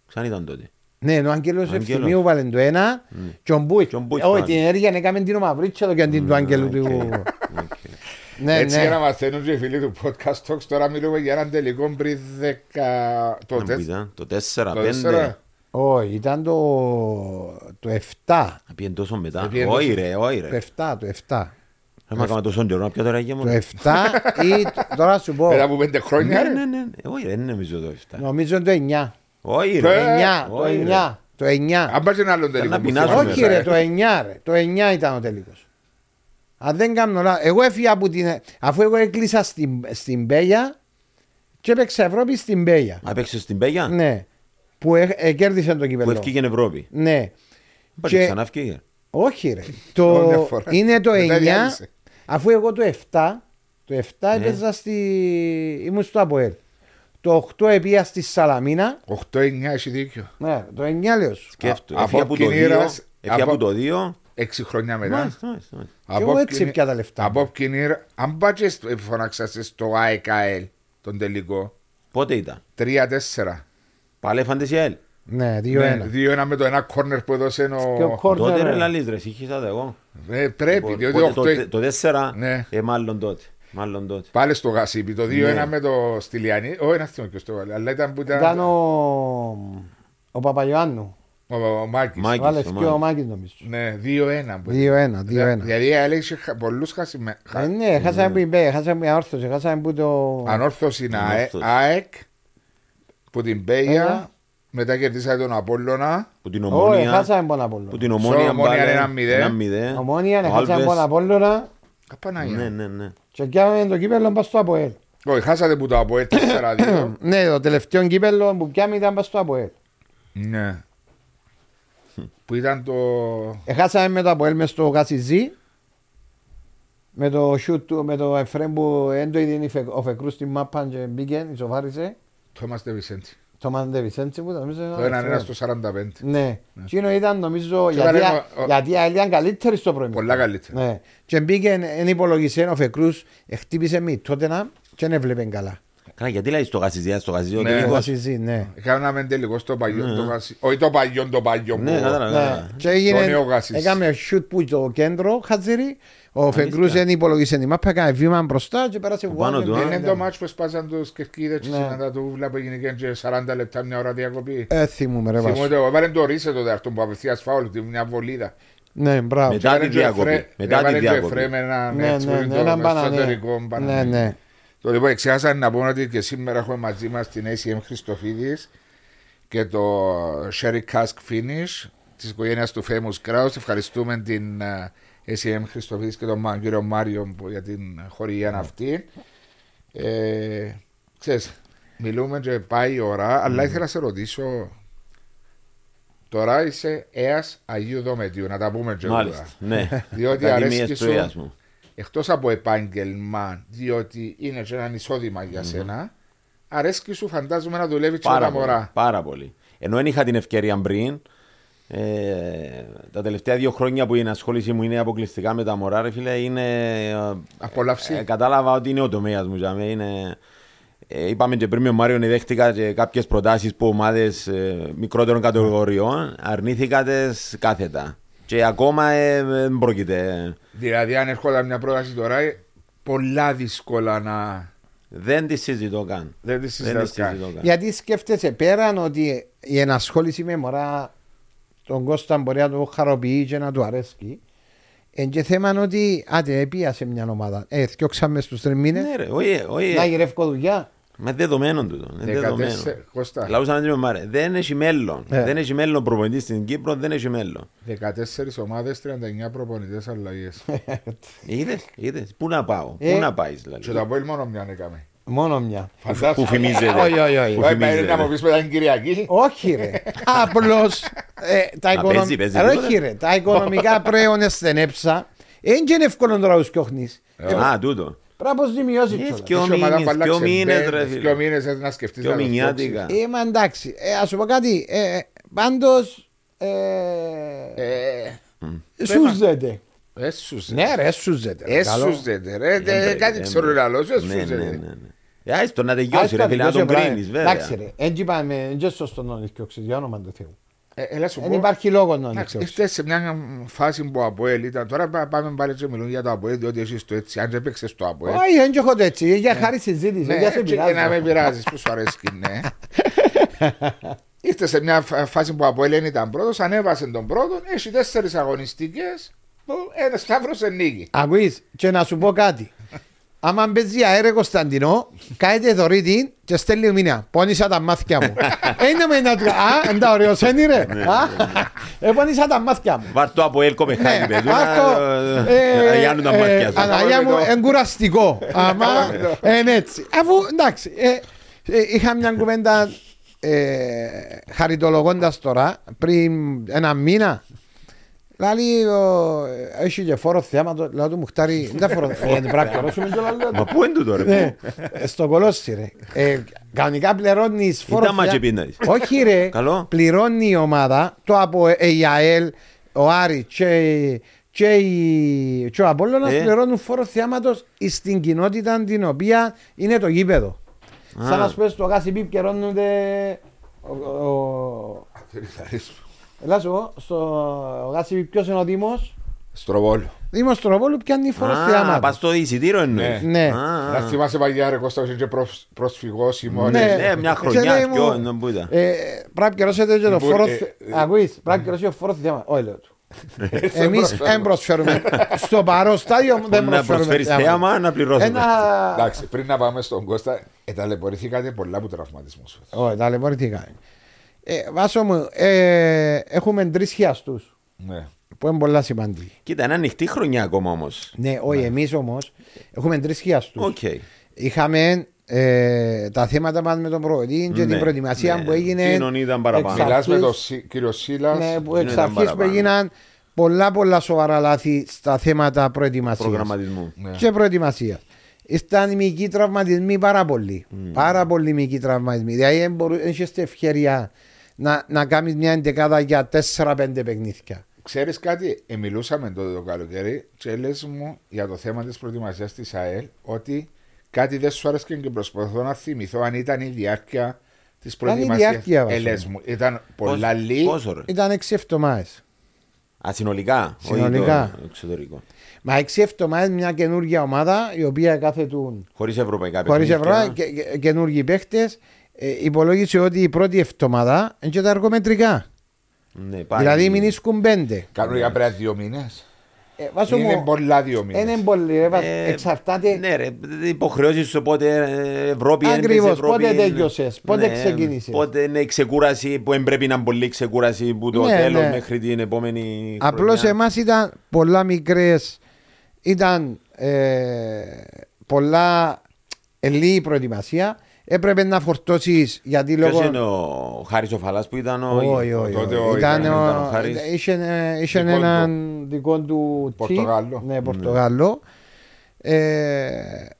Ξαν ήταν τότε. Ναι, ο Άγγελος του Ευθυμίου βάλε το ένα και ο Μπούιτ. Όχι, την ενέργεια έκαμε την ομαυρίτσα το και αντί του Άγγελου του. Έτσι για να μαθαίνουν και οι φίλοι του Podcast Talks. Τώρα μιλούμε για έναν τελικό πριν το τέσσερα πέντε. Όχι, ήταν το εφτά. Πήγαινε τόσο μετά. Όχι ρε, όχι ρε. Το εφτά, το εφτά. Να κάνω τόσο καιρό να πιω τώρα και μόνο. Το εφτά ή τώρα σου πω. Πέρα από πέντε χρόνια ρε. Ναι, ναι, όχι ρε, δεν νομίζω το εφτά. Νομίζω το εννιά. Όχι ρε. Το εννιά. Αν πάρεις ένα άλλο τελικό. Όχι ρε, το εννιά ρε. Το εννιά ήταν ο τελικός. Αν δεν κάνω λάθος. Εγώ έφυγα από την... Αφού εγώ έκλεισα στην Πέγια και έπαιξα Ευρώπη στην Πέγια. Απέξες στην Πέγια. Ναι. Που ε, ε, κέρδισαν το κύπελλο. Που ευκήγε στην Ευρώπη. Ναι. Πάλι και... ξανά ευκήγε. Όχι ρε. Το... είναι το εννιά. Αφού εγώ το εφτά, το εφτά ναι. έπαιζα στη... ήμουν στο ΑΠΟΕΛ. Το οκτώ έπια στη Σαλαμίνα. οκτώ εννιά έχει δίκιο. Ναι, το εννιά λέω σου. Σκέφτομαι. Αφού από το δύο... έξι χρόνια μετά. Και εγώ έτσι πια τα λεφτά. Από κινήρα, αν πάτε φωνάξατε στο ΑΕΚ ΑΕΛ, τον τελικό. Πότε ήταν. τρία τέσσερα. Πάλι φαντες η ΑΕΛ. Ναι, δύο ένα με το ένα κόρνερ που έδωσε ο... Τότε ρε λαλείς ρε, συγχύσατε εγώ. Πρέπει, διότι το τέσσερα, μάλλον τότε. Πάλι στο Γασιπί, το δύο ένα με το Στυλιανή. Όχι, ένας θυμώ ποιος το βάλε, αλλά ήταν που ήταν... Ήταν ο Παπαγιωάννου. Ο Μάκης. Βάλε και ο Μάκης νομίζω. Ναι, δύο ένα. Δηλαδή έλεγε πολλούς χάσαμε. Ναι, χάσαμε που είπε, χάσαμε που είναι ανόρθωση, χάσαμε που το... Ανόρθωση είναι ΑΕΚ, που την Πέγια, μετά κερδίσατε τον Απόλλωνα. Που την Ομόνοια. Όχι, χάσαμε τον Απόλλωνα. Που την Ομόνοια είναι ένα μηδέν. Ομόνοια, χάσαμε τον Απόλλωνα. Καπανάγια. Ναι, ναι, ναι. Και κάναμε το κύπελλο πας στο ΑΠΟΕΛ. Όχι, χάσατε που το ΑΠΟΕΛ τέσσερα δύο. Ναι, το τελευταίο κύπελλο που κάναμε ήταν πας στο ΑΠΟΕΛ. Ναι. Που ήταν το... Έχασαμε με το ΑΠΟΕΛ μες στο Γασιζί. Με το σιούτ του, με το Εφρέμ που έντοιδε ο Φεκρούς στην μάπα και μπήκε, ισοφάρισε. Τόμας Ντε Βισέντσι. Τόμας Ντε Βισέντσι που ήταν... Το ένα ένα στο σαράντα πέντε. Ναι. Εκείνο ήταν νομίζω γιατί ήταν καλύτερη στο πρωί. Πολλά καλύτερη. Και μπήκε, εν υπολογισέν ο Φεκρούς, χτύπησε μη τότε και δεν έβλεπε καλά. Γιατί λέει στο Γασιζί, στο Γασιζί ο τελικός. Κάναμε τελικό στο παλιό, το Γασιζί. Όχι το παλιό, το παλιό μου. Το νέο Γασιζί. Έκαμε shoot που το κέντρο, Χάτζηρι. Ο Φεκρούς δεν υπολογίσε την μάπα, έκανε βήμα μπροστά και πέρασε πάνω του. Είναι το μάτσο που σπάσαν τους κερκίδες και συναντά του βλάπα έγινε και σαράντα λεπτά μια ώρα διακοπή. Ε, θυμούμε ρε Βάσο. Θυμούμε το, έβαλε το ρίσαι τότε αυτό που απευθείας φάουλ, μια βολίδα. Ναι, μπράβο. Μετά τη διακοπή. Έβαλε το Εφρέ με έναν το λοιπόν εξεχάσαμε να πούμε ότι και σήμερα έχουμε μαζί μας την Ες Εμ Χριστοφίδης και το Sherry Cask Finish της οικογένειας του Famous Krauss. Ευχαριστούμε την Ες Εμ Χριστοφίδης και τον κύριο Μάριο για την χορηγία αυτή. Ε, ξέρεις, μιλούμε και πάει η ώρα, αλλά ήθελα να σε ρωτήσω... Τώρα είσαι Αίας Αγίου Δομετίου, να τα πούμε και όλα. Ναι. Διότι αρέσκει σου... Εκτός από επάγγελμα, διότι είναι και ένα εισόδημα για σένα, mm-hmm. αρέσκει σου φαντάζομαι να δουλεύει και τα μωρά. Πάρα πολύ. Ενώ δεν είχα την ευκαιρία πριν, ε, τα τελευταία δύο χρόνια που η ενασχόληση μου είναι αποκλειστικά με τα μωρά, ρε φίλε, είναι. Απολαύση. Ε, κατάλαβα ότι είναι ο τομέας μου. Είναι, ε, είπαμε και πριν με ο Μάριον, δέχτηκα και κάποιες προτάσεις που ομάδες ε, μικρότερων κατηγοριών αρνήθηκα τις κάθετα. Και ακόμα ε, δεν πρόκειται. Δηλαδή, αν έρχονταν μια πρόταση τώρα, πολλά δύσκολα να. Δεν τη συζητώ καν. Δεν τη συζητώ καν. Γιατί σκέφτεσαι πέραν ότι η ενασχόληση με μωρά τον Κώστα μπορεί να το χαροποιεί και να του αρέσει. Εν και θέμα ότι άντε, πίασε μια ομάδα. Ε, θκιόξαμε στου τρει μήνε. Ναι, ρε, όχι, όχι. Να γυρεύω δουλειά. Με δεδομένων τούτο. Δεν έχει μέλλον. Yeah. Δεν έχει μέλλον προπονητή στην Κύπρο, δεν έχει μέλλον. δεκατέσσερις ομάδες, τριάντα εννέα προπονητές αλλαγές. Είδες, είδες. Πού να πάω, ε, πού να πάει. Δηλαδή. Και το πω μόνο μια έκαμε. Μόνο μια. Φαντάζομαι. Που φημίζεται. Όχι, όχι, όχι. Όχι, να μου πεις μετά την Κυριακή. Όχι, ρε. Απλώς. Όχι, ρε. Τα οικονομικά πρέον στενέψα. Δεν είναι εύκολο να τους κιόχνεις. Α, τούτο. Πρέπει να δημιώσει πιο μήνες, πιο μήνες να σκεφτείς να μηνιάτικα. Είμαι εντάξει, ας σου πω κάτι, πάντως σούζεται. Έσουζε. Ναι ρε, έσουζε. Έσουζε ρε, κάτι ξέρω να λόγω, έσουζε. Άς το να τελειώσει ρε, να τον κρίνεις βέβαια. Εντάξει ρε, έτσι είπαμε, και σωστό να νικιώξεις για όνομα του Θεού. Δεν υπάρχει λόγο να νικιώξεις. Ήρθες σε μια φάση που ο ΑΠΟΕΛ ήταν, τώρα πάμε πάλι και μιλούν για το ΑΠΟΕΛ, διότι εσείς το έτσι, αν δεν παίξες το ΑΠΟΕΛ. Όχι, δεν έχω το έτσι, για χάρη συζήτηση, για σε πειράζεις. Και να με πειράζεις που σου αρέσει, ναι. Ήρθε σε μια φάση που ο ΑΠΟΕΛ δεν ήταν πρώτος, ανέβασε τον πρώτον, έχει τέσσερις αγωνιστικές. Ένα σταύρο σε νίκη. Ακούεις, και να σου πω κάτι. Άμα παίζει αέρα Κωνσταντινό, κάνετε δωρή την και στέλνει μηνά. Πόνισα τα μάθηκια μου. Είναι με ένα τρόπο. Α, είναι τα ωραιοσένη ρε. Επόνισα τα μάθηκια μου. Βάρ' το από έλκο με χάρη παιδιά. Αγιάνουν τα μάθηκια σου. Αγιά μου, εγκουραστικό. Άμα, είναι έτσι. Αφού, εντάξει, είχα μια κουβέντα χαριτολογώντας τώρα, πριν ένα μήνα. Λάλη, έχει και φόρο θέαματος, λέω του Μουχτάρη, δεν φόρο θέαματος. Μα πού είναι τούτο ρε, πού? Στο Κολόσι ρε, κανονικά πληρώνεις φόρο θέαματος. Όχι ρε, πληρώνει η ομάδα, το από η ΑΕΛ, ο Άρη και ο Απόλλωνας πληρώνουν φόρο θέαματος στην κοινότητα την οποία είναι το γήπεδο. Σαν να σου πες στο Γασιπί πληρώνονται... Ελάς εγώ, στο Γάσι ποιος είναι ο Δήμος? Στροβόλου. Δήμος Στροβόλου πιάνει φορές θεάματος. Α, πας στο εισιτήριο εννοείς. Ναι. Να θυμάσαι παλιά ρε Κώστα, είσαι και προσφυγός ημώνες. Ναι, μια χρονιά πιο εννοώ που ήταν. Πρέπει και ρώσετε και το φορό... Ακούεις, πρέπει και ρώσετε το φορό θεάματος. Όχι λέω του. Εμείς δεν προσφέρουμε. Στο παρό στάδιο δεν προσφέρουμε. Να προσφέρεις θέαμα, να πληρώσουμε. Εντάξει, πριν να πάμε στον Κώστα, εταλαιπωρηθήκατε πολλά από τραυματισμούς. Όχι, εταλαιπωρηθήκατε. Ε, Βάσο μου, ε, έχουμε τρεις χιαστούς. Ναι. Που είναι πολλά σημαντικοί. Κοίτα, είναι ανοιχτή χρονιά ακόμα όμως. Ναι, όχι, ναι. Εμείς όμως έχουμε τρεις χιαστούς. Okay. Είχαμε ε, τα θέματα μας με τον προοδητή και ναι, την προετοιμασία ναι, που έγινε. Μιλάς με τον κύριο Σίλας. Ναι, που εξ αρχής που έγιναν πολλά πολλά σοβαρά λάθη στα θέματα προετοιμασίας. Προγραμματισμού. Ναι. Και προετοιμασίας. Ήταν μυϊκοί τραυματισμοί πάρα πολλοί. Mm. Πάρα πολλοί μυϊκοί τραυματισμοί. Δηλαδή, έχεις ευκαιρία. Να, να κάνεις μια εντεκάδα για τέσσερα πέντε παιχνίδια. Ξέρεις κάτι, ε, μιλούσαμε τότε το καλοκαίρι και λες μου για το θέμα της προετοιμασίας της ΑΕΛ ότι κάτι δεν σου άρεσε και προσπαθώ να θυμηθώ αν ήταν η διάρκεια της προετοιμασίας. Ε, λες μου, ήταν πολλά λίγη. Ήταν έξι εβδομάδες. Α, συνολικά. Συνολικά. Το εξωτερικό. Μα έξι εβδομάδες μια καινούργια ομάδα η οποία κάθετουν. Χωρίς ευρωπαϊκά παιχνίδια. Χωρίς ευρωπαϊκά και, και, καινούργιοι παίχτες. Ε, υπολόγισε ότι η πρώτη εβδομάδα είναι και τα αργομετρικά. Ναι, πάλι... Δηλαδή μην ίσκουν πέντε. Κάνουν για πέρα δύο μήνες. Ε, είναι μου... πολλά δύο μήνες. Είναι πολύ, ε, ε, εξαρτάται. Ναι, ρε, υποχρεώσεις πότε Ευρώπη είναι. Ακριβώς, πότε τέλειωσες, πότε ναι, ξεκίνησες. Πότε είναι η ξεκούραση που πρέπει να είναι πολύ ξεκούραση που το ναι, τέλος ναι. Μέχρι την επόμενη. Απλώς εμάς ήταν πολλά μικρές, ήταν ε, πολλά λίγη προετοιμασία. Έπρεπε να φορτώσεις γιατί λόγω... Ποιος είναι ο Χάρης ο Φαλάς που ήταν ο... Όχι, όχι, όχι. Είχε έναν δικό του Πορτογάλο. Ναι, Πορτογάλο.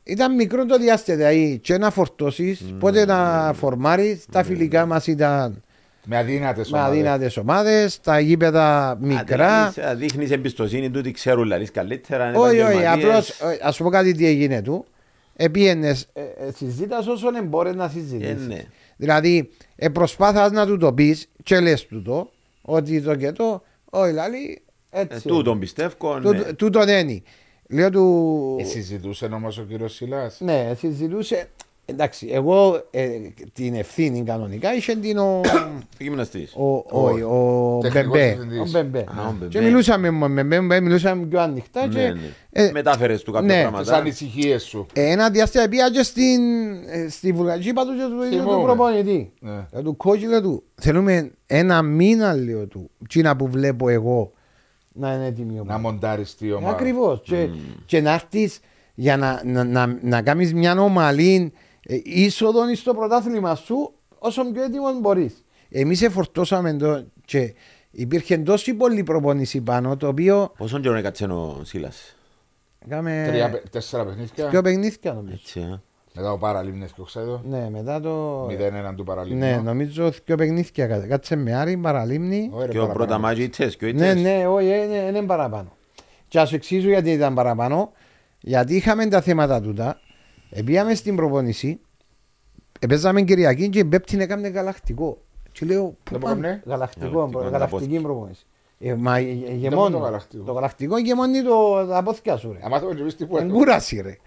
Ήταν μικρό το διάστημα και να φορτώσεις, πότε να φορμάρεις. Τα φιλικά μας ήταν... Με αδύνατες ομάδες, τα γήπεδα μικρά. Δείχνεις εμπιστοσύνη του ότι ξέρουν λαλείς καλύτερα. Όχι, όχι, απλώς ας πω κάτι τι έγινε του. Επίενες ε, ε, συζήτας όσον δεν μπορείς να συζητήσεις. Ε, ναι. Δηλαδή ε, προσπάθας να του το πεις και λες του το ότι το και το όχι λαλή έτσι. Ε, τούτον πιστεύω. Ναι. Του, τούτον ένι. Λέω του... Ε, συζητούσε όμως ο κύριος Σιλάς. Ναι συζητούσε. Εντάξει εγώ ε, την ευθύνη κανονικά είχε την ο... Γυμναστής. Όχι ο Μπεμπέ. Και μιλούσαμε με Μπεμπέ, μιλούσαμε πιο ανοιχτά. Μετάφερες του κάποια πράγματα. Τις ανησυχίες σου. Ένα διάστημα πήγε στη Βουλγαρική πατού και του προπονητή. Του κόκκιλε του. Θέλουμε ένα μήνα λέω του. Τσίνα που βλέπω εγώ να είναι έτοιμη. Να μοντάρεις τη ομάδα. Ακριβώς. Και να έρθεις για να κάνεις μια ομαλή είσοδο στο πρωτάθλημα σου όσο πιο έτοιμο μπορείς. Εμείς εφορτώσαμε το και υπήρχε τόση πολλή προπονήση πάνω το οποίο... Πόσον καιρό έκατσε ο Σίλας? Έκαμε... Τρία, τέσσερα παιχνίδια. Πιο παιχνίδια νομίζω. Έτσι, ε. Μετά ο Παραλίμνες και ο Ξέδο. Ναι, μετά το... μηδέν ένα του Παραλίμνου. Ναι, νομίζω πιο παιχνίδια κάτσε. Κάτσε με Άρη, Παραλίμνη. Και ο πρώτα μάτζι τσες. Ναι, ναι, όχι, είναι παραπάνω. Και ας εξήσω γιατί ήταν παραπάνω. Γιατί είχαμε τα θέματα τούτα. Επήγαμε στην προπόνηση. Επέζαμε Κυριακή και η Πέπτη έκαμε γαλακτικό. Και λέω πού πάμε. Γαλακτικό, γαλακτική προπόνηση. Το γαλακτικό γεμώνει τα πόθηκια σου. Εγκούραση ρε.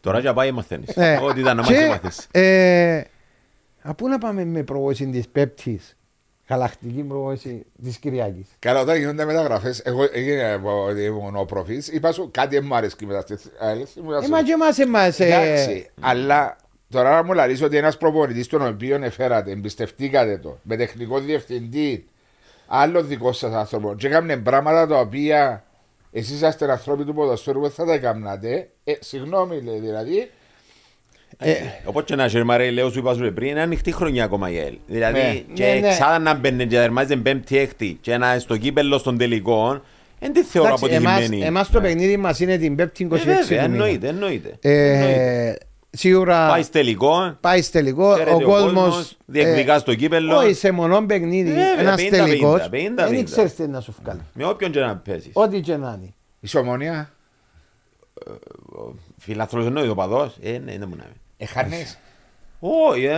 Τώρα για πάει μαθαίνεις. Ό,τι ήταν να μάθεις. Από πού να πάμε με προβόηση της Πέπτης, γαλακτική προβόηση της Κυριακής. Καλά, όταν γίνονται μεταγραφές, εγώ ήμουν ο προφής, είπα σου κάτι μου αρέσει μετά στις άλλες. Είμα και εμάς εμάς. Εντάξει, αλλά τώρα μου λαλείς ότι ένας προπονητής τον οποίο εφέρατε, εμπιστευτήκατε το, με τεχνικό διευθυντή, άλλο δικό σας άνθρωπο, και έκαναν πράγματα τα οποία εσείς είσαστε ανθρώποι του ποδοσφαίρου που θα τα έκανατε, ε, συγγνώμη δηλαδή. Όπως και να γερμαρέει λέω σου είπα πριν, είναι ανοιχτή χρονιά ακόμα η ΑΕΛ. Δηλαδή και ξάδαν να μπαίνουν και δερμάζεται πέμπτη έκτη και να στο κύπελλο των τελικών, δεν τη θεωρώ αποτυχημένη. Εμάς το παιχνίδι μας είναι την πέμπτη είκοσι έξι. Εννοείται, εννοείται. Σίγουρα πάει τελικό, πάει τελικό, ο κόσμος διεκδικά στο κύπελλο. Όχι σε μονό παιχνίδι, ένας τελικός, δεν ξέρεις τι να σου βγάλει. Με όποιον και να παίζεις. Ό,τι και να είναι. Είσαι Ομόνοια. Φιλαθρός εννοεί ο παδός, ναι, δεν μου να είμαι. Έχανες. Όχι,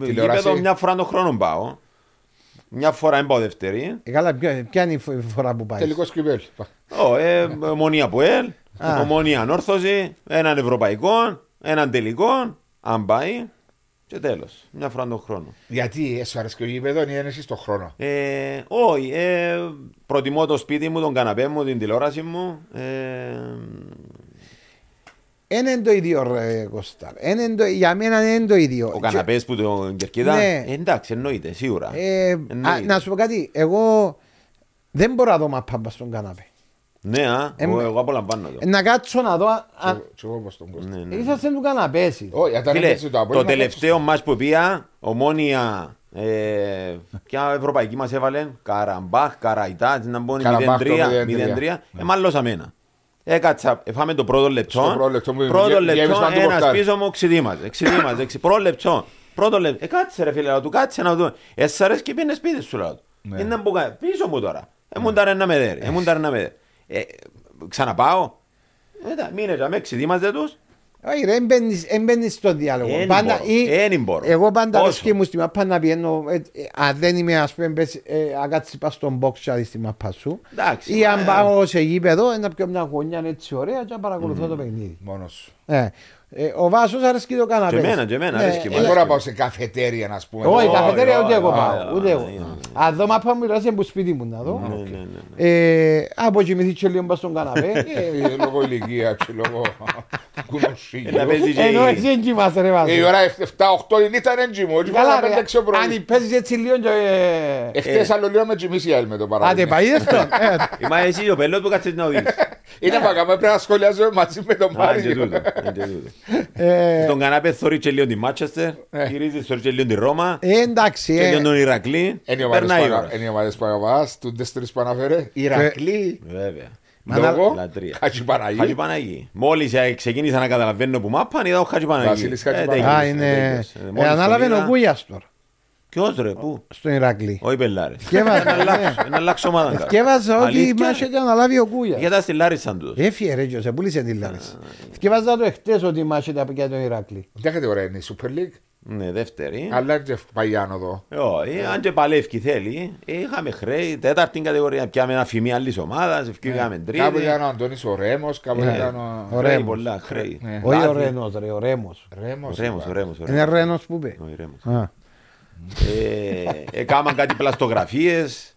γήπεδο μια φορά τον χρόνο πάω. Μια φορά δεν πάω δεύτερη. Καλά, ποια είναι η φορά που πάει. Τελικός κρυπέλ. Ομόνοια ΑΠΟΕΛ, Ομόνοια ανόρθωση, έναν ευρωπαϊκό, έναν τελικό, αν πάει. Και τέλος, μια φορά τον χρόνο. Γιατί σου αρέσει και ο γήπεδο ή ένεσαι στον χρόνο. Όχι, προτιμώ το σπίτι μου, τον καναπέ μου, την τηλεόραση μου. Είναι το ίδιο ρε Κώστα, για μένα είναι το ίδιο. Ο καναπές που τον κερκίδα, ναι. Εντάξει εννοείται σίγουρα ε, εννοείται. Α, να σου πω κάτι, εγώ δεν μπορώ να δω μαπάμπα στον καναπέ. Ναι, α, ε, εγώ, εγώ απολαμβάνω το. Να κάτσω να δω είσαστε του καναπέση. Το τελευταίο μας που πήγα, Ομόνοια, ε, ποια ευρωπαϊκή μας έβαλε, Καραμπάχ, Καραϊτά, να μπουν μηδέν τρία, εμάλλωσαμε ένα. Έκατσα, έφαμε το πρώτο λεπτό. Πρώτο λεπτό, ένας πίσω μου ξυδίμαζε. Πρώτο λεπτό. Κάτσε ρε φίλε, του κάτσε να δούμε. Εσύ αρέσει και πήγαινε σπίτι σου λάδου. Πίσω μου τώρα. Έμουν τα ένα με δέρ. Έμουν τα ένα με δέρ. Ξαναπάω. Μείνε με ξυδίμαζε τους. Όχι ρε, έμπαινες στο διάλογο. Εν μπορώ. Εγώ πάντα ρίσκει μου στη μαπά να πιένω. Αν δεν είμαι ας πούμε αγκάτσι πας στον box στη μαπά σου. Ή αν πάω σε γήπεδο ένα πιο μια γωνιά έτσι ωραία και να παρακολουθώ το παιχνίδι. Μόνος σου. Ο Βάσος αρέσκει το καναπές. Και εμένα, και εμένα αρέσκει. Δεν μπορώ να πάω σε καφετέρια να πούμε. Όχι, καφετέρια ούτε εγώ πάω, ούτε εγώ. Αν δω μαπά μου μιλάζει από σπίτι μου να δω. Από κοιμηθεί και λίγο πας στον καναπέ. Λόγω ηλικία και λόγω κουνοσίγιο. Ενώ εσύ δεν κοιμάσαι ρε Βάσο. Η ώρα εφτά οχτώ η νύχτα δεν κοιμώ. Καλά ρε, αν παίζεις έτσι λίγο και... Εχθές άλλο λίγο με κοιμήσει άλλη με το παράδειγμα. Άντε πάει αυτό. Είμαι εσύ ο πελός που κάτσες να οδηγείς. Είναι παγκαμέ, πρέπει να σχολιάζω μαζί με τον Μάριο. Στον κανάπε θωρεί και λίγο τη Μάντσεστερ, γυρίζει θωρεί και λίγο τη Ρώμα. Εντάξει. Και λίγο τον Ηρακλή. Είναι οι ομάδες που αγαπάς, του τέσσερις που αναφέρε. Ηρακλή. Βέβαια. Λόγω Χατζη Παναγή. Μόλις ξεκίνησα να καταλαβαίνω που μάπαν, είδα ο Χατζη Παναγή. Ανάλαβε ο Κούγιας τώρα. Ποιος ρε, πού? Στον Ηρακλή. Όχι πελάρες. Είναι λάξω ομάδα. Θυκεύαζα ότι μας είχε αναλάβει ο Κούγιας. Γιατί στη Λάρισα τους. Έφυγε ρε και σε πούλησε τη Λάρισα. Θυκεύαζα το εχθές ότι μας είχε πει για τον Ηρακλή. Ποια κατηγορία είναι η Super League? Ναι, δεύτερη. Αλλά και παγιάνω εδώ. Όχι, αν και παλεύκη θέλει. Είχαμε χρέη, τέταρτη κατηγορία. Πιάμε ένα φημί άλλης ομάδας, ευκήκαμε τρίτη. Κάπου ήταν ο Αντώνης ο Ρέμος, κάπου ήταν ο Ρέμος. Όχι ο Ρένος ρε, ο Ρέμος. Είναι Ρένος που είπε. Έκαναν κάτι πλαστογραφίες,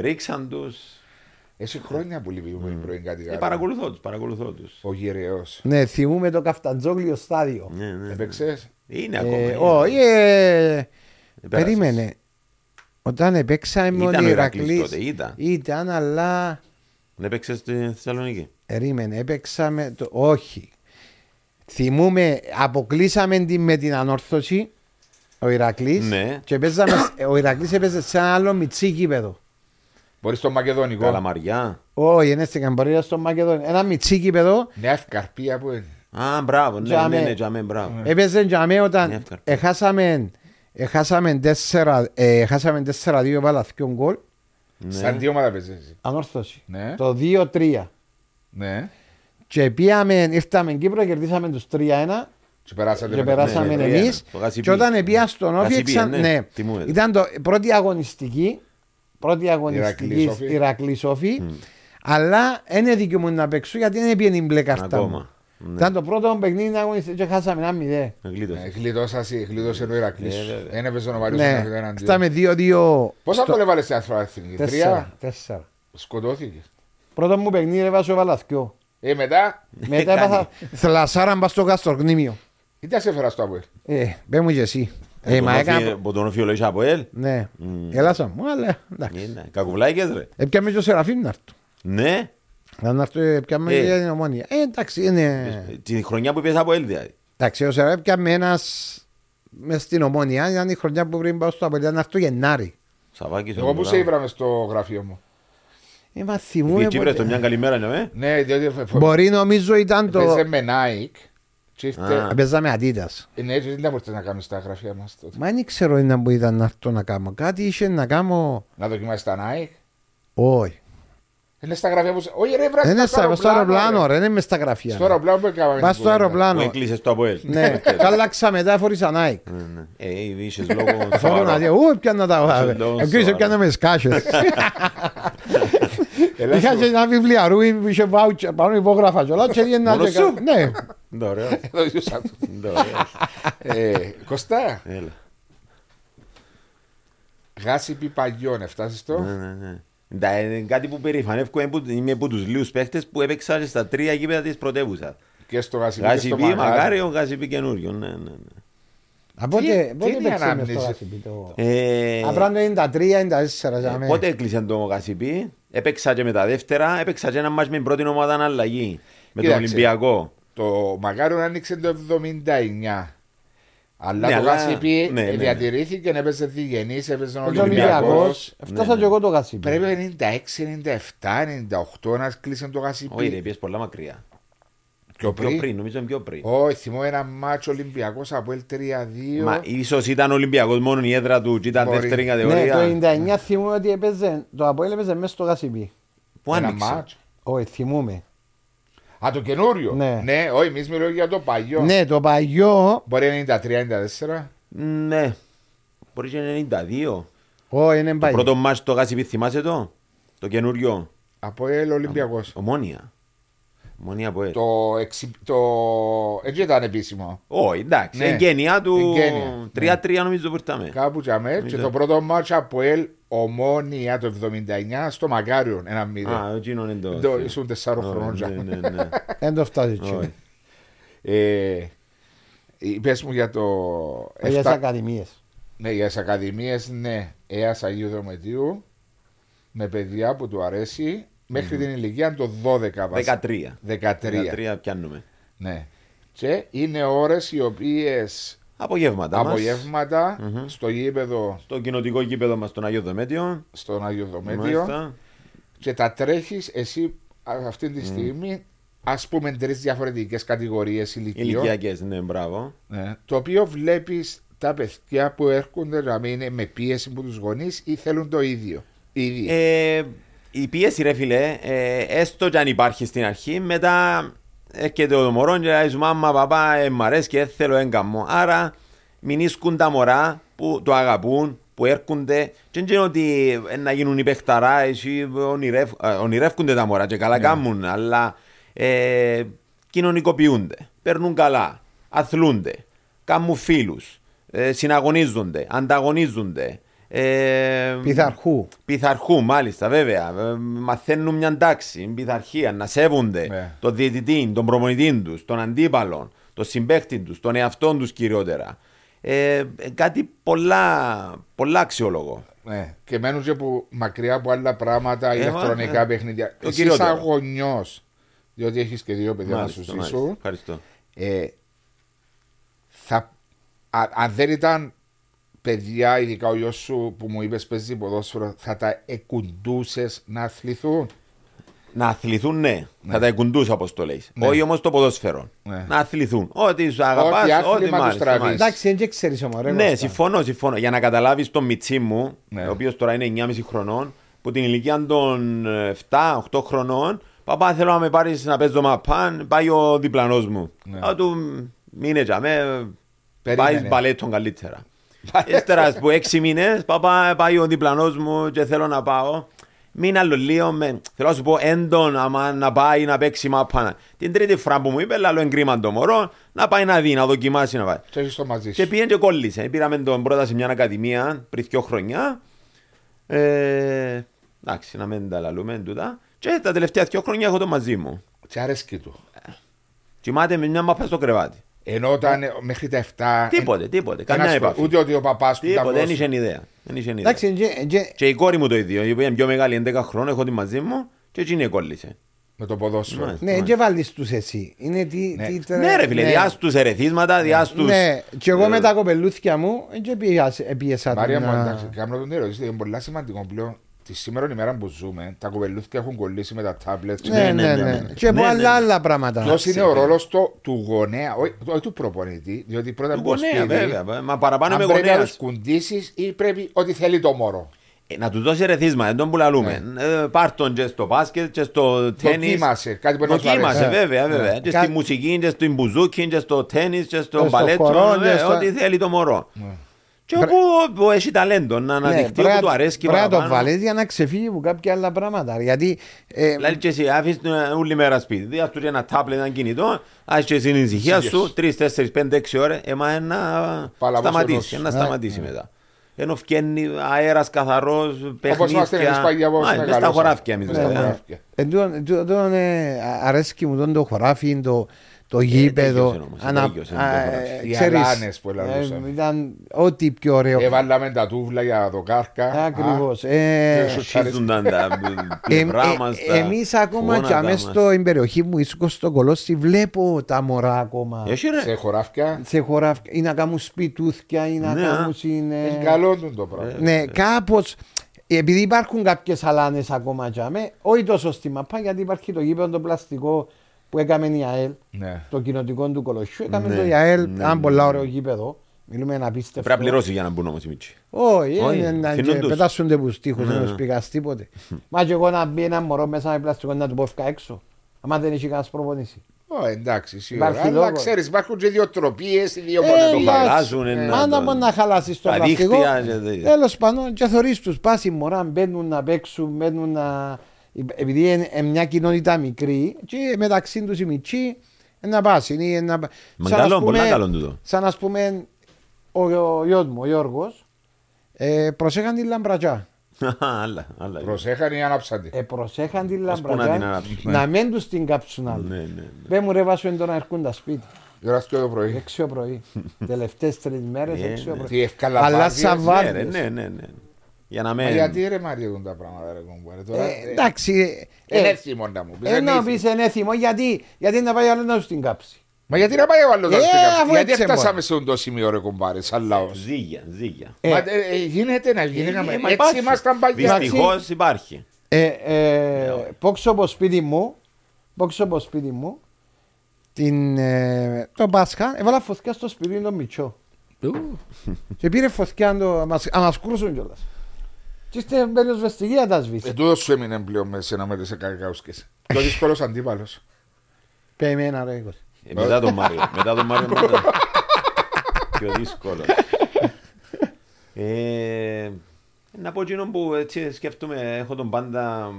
ρίξαν τους. Έχει χρόνια που λυπούμε πριν κάτι κάτι. Παρακολουθώ τους. Ο γυραιός. Ναι, θυμούμε το Καφταντζόγλιο στάδιο. Έπαιξες? Είναι ακόμα. Όχι, περίμενε. Όταν έπαιξαμε ο Ηρακλής ήταν, αλλά... Δεν έπαιξες στη Θεσσαλονίκη. Περίμενε, έπαιξαμε το... Όχι. Θυμούμε, αποκλείσαμε με την ανόρθωση. Ο Ηρακλής, ναι. Και παίζαμε, ο Ηρακλής έπαιζε σε ένα άλλο Μιτσί γήπεδο. Μπορεί στο Μακεδόνικο. Καλαμαριά. Όχι, είναι στην Καμπορία, στο Μακεδόνικο. Ένα Μιτσί γήπεδο. Νέα ευκαρπία που είναι. Α, μπράβο, ναι, ναι, ναι, ναι, μπράβο. Έπαιζε τζαμέ όταν έχασαμε τέσσερα δύο παλαθιών γκολ. Σαν δύο ομάδα παίζεσαι. Ανόρθωση. Το δύο τρία. Ναι. Και πήγαμε, ήρθαμε Κύπρο, κερδίσαμε τους τρία ένα και περάσαμε, και περάσαμε ναι, εμείς. Ναι, και όταν πήγα στον Όφη, εξαν... ναι. ναι. ήταν το πρώτη αγωνιστική, πρώτη αγωνιστική Ηρακλής Όφη, mm. αλλά δεν δικαιούμουν να παίξω γιατί δεν πήγαινε η μπλε καρτά. Ναι. Ήταν το πρώτο παιχνίδι να αγωνιστεί και χάσαμε ένα μηδέ. Γλίτωσε ο Ηρακλής. Ένα έπαιζε ο Μάριος. Ήρθαμε δύο δύο. Πόσα το έβαλες σε αθροαθήκη, τρία. Τέσσερα. Σκοτώθηκε. Πρώτο μου παιχνίδι έβασε ο Βαλαθκιό. Ε, μετά. Μετά έπαθα θλασάρα μπας στο Καστορκνήμιο. Τι τα σε έφερα στο ΑΠΟΕΛ. Ε, πες μου και εσύ. Τον όφιο λόγεις ΑΠΟΕΛ. Ναι, έλασα μου, αλλά εντάξει. Κακουβλάκες ρε. Έπιαμε και ο Σεραφείμ να έρθω. Ναι. Να έρθω, έπιαμε για την Ομόνοια. Ε, εντάξει, είναι... Την χρονιά που πήγες ΑΠΟΕΛ δηλαδή. Εντάξει, ο Σεραφείμ έπιαμε ένας μες στην Ομόνοια. Ήταν η χρονιά που πριν πάω στο ΑΠΟΕΛ, ήταν αυτό Γενάρη. Εγώ που σε ήβραμε στο γραφείο μου. Θυμούμε, ποτέ... μια καλημέρα, ναι. Ναι, διότι... Μπορεί νομίζω ήταν το. Παίζαμε Nike. Τσίφτε... Παίζαμε Adidas. Ναι, έτσι δεν μπορούσατε να κάνουμε στα γραφεία μας τότε. Μα δεν ξέρω αν ήταν αυτό να κάνω. Κάτι είχε να κάνω. Να δοκιμάσει τα Nike. Όχι. Είναι στα γραφεία που. Όχι, ρε, βράζει. Είναι στο αεροπλάνο, ρε, είναι με στα γραφεία. Στο αεροπλάνο που έκαναμε. Πα στο αεροπλάνο. Που κλείσε το ΑΠΟΕΛ. Ναι, άλλαξα μετά, φορήσα Nike. Ε, είσαι λόγο. Θέλω να δω. Ού, πια να τα βγάλε. Εγκλήσε πια να με σκάσε. Είχα και ένα βιβλιαρού που είχε βάουτσερ, πάνω υπόγραφα και όλα και έγινε να και κάνω. Ναι. Εδώ ζούσα του. Κωστά. Γασιπί Παγιών, εφτάσεις το. Είναι κάτι που περηφανεύκω, είμαι από τους λίγους παίχτες που έπαιξα στα τρία γήπεδα της πρωτεύουσας. Και στο Γασιπί και στο Μαγάριο. Γασιπί Μαγάριο, Γασιπί καινούριο, ναι, ναι, ναι. Πότε παίξαμε στο Γασιπί το... Απράνω ενενήντα τρία ενενήντα τέσσερα. Πότε έκλεισε το Γασιπί. Έπαιξα και με τα δεύτερα, έπαιξα και ένα μάτς με την πρώτη ομάδα αναλλαγή. Με τον Ολυμπιακό. Το Μαγάριο άνοιξε το εβδομήντα εννιά. Αλλά ναι, το Γασιπί ναι, ναι, διατηρήθηκε, ναι. έπαιζε διγενής, έπαιζε ο Ολυμπιακός. Φτάσα και εγώ το Γασιπί. Πρέπει ενενήντα έξι ενενήντα εφτά ενενήντα οκτώ να κλείσει το Γασιπί. Όχι, είναι πιες πολλά μακριά. Πιο πριν. πριν, νομίζω είναι πιο πριν. Όχι, θυμώ ένα μάτσο Ολυμπιακός από ελ τρία δύο. Μα ίσως ήταν Ολυμπιακός μόνο η έδρα του και ήταν δεύτερη κατηγορία. Ναι, το ενενήντα εννιά θυμώ ότι έπαιζε, το ΑΠΟΕΛ έπαιζε μέσα στο Γασιπί. Πού άνοιξε. Όχι, θυμούμε. Α, το καινούριο. Ναι, ναι, όχι, εμείς μιλούμε για το παλιό. Ναι, το παλιό. Μπορεί ενενήντα τρία ενενήντα τέσσερα. Ναι, μπορεί και ενενήντα δύο. Όχι, είναι παλιό. Το πρώτο μάτσο στο Γασιπί θυμάσαι το, το καινούριο. ΑΠΟΕΛ Ολυμπιακός. Ομόνοια. Το, εξι... το... έτσι ήταν επίσημο. Όχι, εντάξει, εγγένεια του τρία τρία νομίζω πήρταμε. Κάπου και αμέ και το πρώτο μάτσο ΑΠΟΕΛ Ομόνοια το εβδομήντα εννιά στο Μαγκάριον ένα μηδέν. Α, εκείνο είναι το. Ήσουν τεσσάρων χρόνων. Εν το φτάζει εκείνο. Πες μου για το... Για τις ακαδημίες. Ναι, για τις ακαδημίες, ναι. Έας Αγίου Δρομετίου με παιδιά που του αρέσει. Μέχρι mm. την ηλικία το δώδεκα δεκατρία δεκατρία πιάνουμε. Ναι. Και είναι ώρες οι οποίες απογεύματα, απογεύματα mm-hmm. στο γήπεδο, στο κοινοτικό γήπεδο μας στον Αγιο Δομέτιο. Στον Αγιο Δομέτιο. Και τα τρέχεις εσύ αυτή τη στιγμή mm. ας πούμε τρεις διαφορετικές κατηγορίες ηλικιών. Ηλικιακές, ναι, μπράβο. Ναι. Το οποίο βλέπεις τα παιδιά που έρχονται να μην είναι με πίεση που τους γονείς ή θέλουν το ίδιο. ίδιο. Ε... Η πίεση ρε φίλε, ε, έστω και αν υπάρχει στην αρχή, μετά έρχεται ο μωρό και λέει «Μάμμα, παπά, ε, μ' αρέσει και θέλω έγκαμμο». Άρα μην ίσκουν τα μωρά που το αγαπούν, που έρχονται και είναι ότι να γίνουν οι παιχταράες ή ονειρευ... ονειρεύκονται τα μωρά και καλά yeah. κάνουν, αλλά ε, κοινωνικοποιούνται, παίρνουν καλά, αθλούνται, κάνουν φίλους, ε, συναγωνίζονται, ανταγωνίζονται. Ε, πειθαρχού. Πειθαρχού, μάλιστα, βέβαια. Μαθαίνουν μια τάξη, πειθαρχία, να σέβονται yeah. τον διαιτητή, τον προπονητή του, τον αντίπαλο, τον συμπαίχτη του, τον εαυτό του κυριότερα. Ε, κάτι πολλά, πολλά αξιόλογο. Yeah. Και μένουν και που, μακριά από άλλα πράγματα, yeah, ηλεκτρονικά yeah. παιχνίδια. Το εσύ είσαι αγωνιός, διότι έχεις και δύο παιδιά μάλιστα, να σου μάλιστα. ζήσουν. Ευχαριστώ. Ε, θα, α, αν δεν ήταν. Παιδιά, ειδικά ο γιος σου που μου είπες παίζει ποδόσφαιρο, θα τα εκουντούσες να αθληθούν. Να αθληθούν, ναι. ναι. Θα τα εκουντούσα όπως το λέει. Ναι. Όχι όμως το ποδόσφαιρο. Ναι. Να αθληθούν. Ό,τι σου αγαπάς, ό,τι, ό,τι μ' αρέσει. Εντάξει, δεν και ξέρεις όμως. Ρε, ναι, συμφωνώ, συμφωνώ. Για να καταλάβεις τον Μιτσί μου, ναι. ο οποίος τώρα είναι εννιάμισι χρονών, που την ηλικία των εφτά οκτώ χρονών. Παπά, θέλω να με πάρεις να παίζω μαπάν, πάει ο διπλανός μου. Θα του μείνε για με, πάει μπαλέτον καλύτερα. Ύστερα από έξι μήνες, παπά, πάει ο διπλανός μου και θέλω να πάω. Μην άλλο λίγο, θέλω να σου πω έντονα να πάει να παίξει μαπάν. Την τρίτη φορά που μου είπε, λάλο εγκρίμαν το μωρό, να πάει να δει, να δοκιμάσει να πάει. Και έχεις το μαζί σου. Και πήγαινε και κόλλησε. Πήραμε τον πρώτα σε μια ακαδημία πριν δύο χρόνια. Ε, εντάξει, να μην τα λαλούμε τούτα. Και τα τελευταία δύο χρόνια έχω το μαζί μου. Τι αρέσκει του. Κοιμάται με μια μάπα στο κρεβάτι. Ενώ ήταν μέχρι τα εφτά. Τίποτε, τίποτε. Καμιά επαφή. Ούτε ότι ο παπά του. Τίποτε, δεν είχε ιδέα. Εντάξει, και η κόρη μου το ίδιο. Η οποία είναι πιο μεγάλη, έντεκα χρόνια, έχω τη μαζί μου και έτσι είναι κόλλησε. Με το ποδόσφαιρο. Ναι, και βάλει του εσύ. Ναι, ρε φίλε, διά του ερεθίσματα, διά του. Ναι, και εγώ με τα κοπελούθια μου και πίεσα τα. Μάρια μου, εντάξει, κάνω τον ερώτηση. Είναι πολύ σημαντικό πλέον. Τη σήμερα η μέρα που ζούμε, τα κουβελούθια έχουν κολλήσει με τα τάμπλετ. Ναι, ναι, ναι. Και πολλά άλλα πράγματα. Ποιος είναι ο ρόλος του γονέα, όχι του προπονητή, διότι πρώτα απ' όλα. Του γονέα, βέβαια. Μα παραπάνω με γονέα. Πρέπει να του κουντήσει ή πρέπει ό,τι θέλει το μωρό. Να του δώσει ρεθίσμα, δεν τον πουλαλούμε. Πάρ' τον και στο μπάσκετ, και στο τέννις. Δοκίμασε, κάτι που εννοούσε. Δοκίμασε, βέβαια, βέβαια. Και στη μουσική, και στο μπουζούκι, και στο τέννις, και στο μπαλέτσο. Ό,τι θέλει το μωρό. Και όπου έχει ταλέντο να αναδειχθεί όπου του αρέσκει παραπάνω. Πρέπει να το βάλεις για να ξεφύγει από κάποια άλλα πράγματα. Γιατί... Δηλαδή και εσύ άφησες όλη μέρα σπίτι. Δηλαδή αυτούς ένα τάπλετ, ένα κινητό, άφησες την ησυχία σου, τρεις, τέσσερις, πέντε, έξι ώρες, εμάς να σταματήσει, να σταματήσει μετά. Ενώ φκένει αέρας καθαρός, παιχνίδια, μες τα χωράφια εμείς. Τον αρέσκει μου τον το χωράφι, το... Το γήπεδο, οι αλάνες που ελαδούσαμε. Ήταν ό,τι πιο ωραίο. Έβαλαμε τα τούβλα για το κάρκα. Ακριβώς. Σωσίζονταν τα πλευρά μας. Εμείς ακόμα και αμέσως στην περιοχή μου, στο Κολόσι, βλέπω τα μωρά ακόμα. Σε χωράφια. Σε χωράφια. Ή να κάνουν σπιτούθια, ή να κάνουν... Είναι καλό το πράγμα. Ναι, κάπως... Επειδή υπάρχουν κάποιες αλάνες ακόμα και αμέσως, όχι τόσο στη μαπά, γιατί υπάρχει το γήπεδο, το πλαστικό... που έκαμε η ΑΕΛ, ναι. Το κοινοτικό του Κολοσσιού, έκαμε ναι, το ΑΕΛ, ναι, αν ναι, πολλά ωραίο γήπεδο. Μιλούμε να πίστευτο. Πρέπει να πληρώσει για να μπουν όμως οι Μιτσί. Όχι, πετάσσονται τους τείχους, δεν τους πήγας τίποτε. Μα και εγώ να μπει ένα μωρό μέσα με πλαστικό να του πω φκά έξω, άμα δεν έχει κανένας προπονήσει. Εντάξει, σίγουρα. Αλλά ξέρεις, υπάρχουν και δύο τροπίες, δύο μόνοι τον παλάζουν. Άνα μόνο να χαλάσεις το πλαστικό, τέλος πάντων και θωρείς τους πάση μωρά, μπαίνουν να παίξουν, μπαίνουν να... Επειδή είναι μια κοινότητα μικρή και μεταξύ τους οι μητσί να πάσει. Σαν να πούμε ο γιος μου, ο Γιόρκος, προσέχαν την λαμπρατζά. Προσέχαν ή ανάψανται. Προσέχαν την λαμπρατζά να μην τους την κάψουν άλλο. Πες μου ρε Βάσο εν τώρα έρχουν τα σπίτι. Γράφει το πρωί. Έξι πρωί. Τελευταίες τρεις μέρες έξι πρωί. Αλλά σαν βάρδες. Για να μην... Γιατί ρε Μάριο τα πράγματα ρε κομπάρε τώρα... Ε, εντάξει... Ε, ενέθιμο να μου πεις. Ενώ πεις ενέθιμο γιατί, γιατί να πάει ο άλλος να σου την κάψει. Μα γιατί να πάει ο άλλος να σου την κάψει. Γιατί έφτασαμε σε αυτό το σημείο ρε κομπάρε σαν λαός. Ζήγια, ζήγια. Ε, Μα, ε, γίνεται να γίνει να μην... Έτσι ήμασταν παλιά. Δυστυχώς υπάρχει. Ε, ε, πόξω από σπίτι μου, πόξω από σπίτι μου, την, ε, το Πάσχα έβαλα φωτιά στο σπίτι τον Μιτσό. Και πήρε φωτιά να μας κρούσουν κιόλας. Και είστε περιοσβεστικοί να τα σβήσεις. Εντούτος σου έμεινε πλέον με σένα με τις κακάουσκες. Το δύσκολος αντίπαλος. Πέμενα ρε είκοσι. Μετά τον Μάριο. Μετά τον Μάριο. Πιο δύσκολος. Να πω εκείνον που έτσι σκέφτομαι, έχω τον πάντα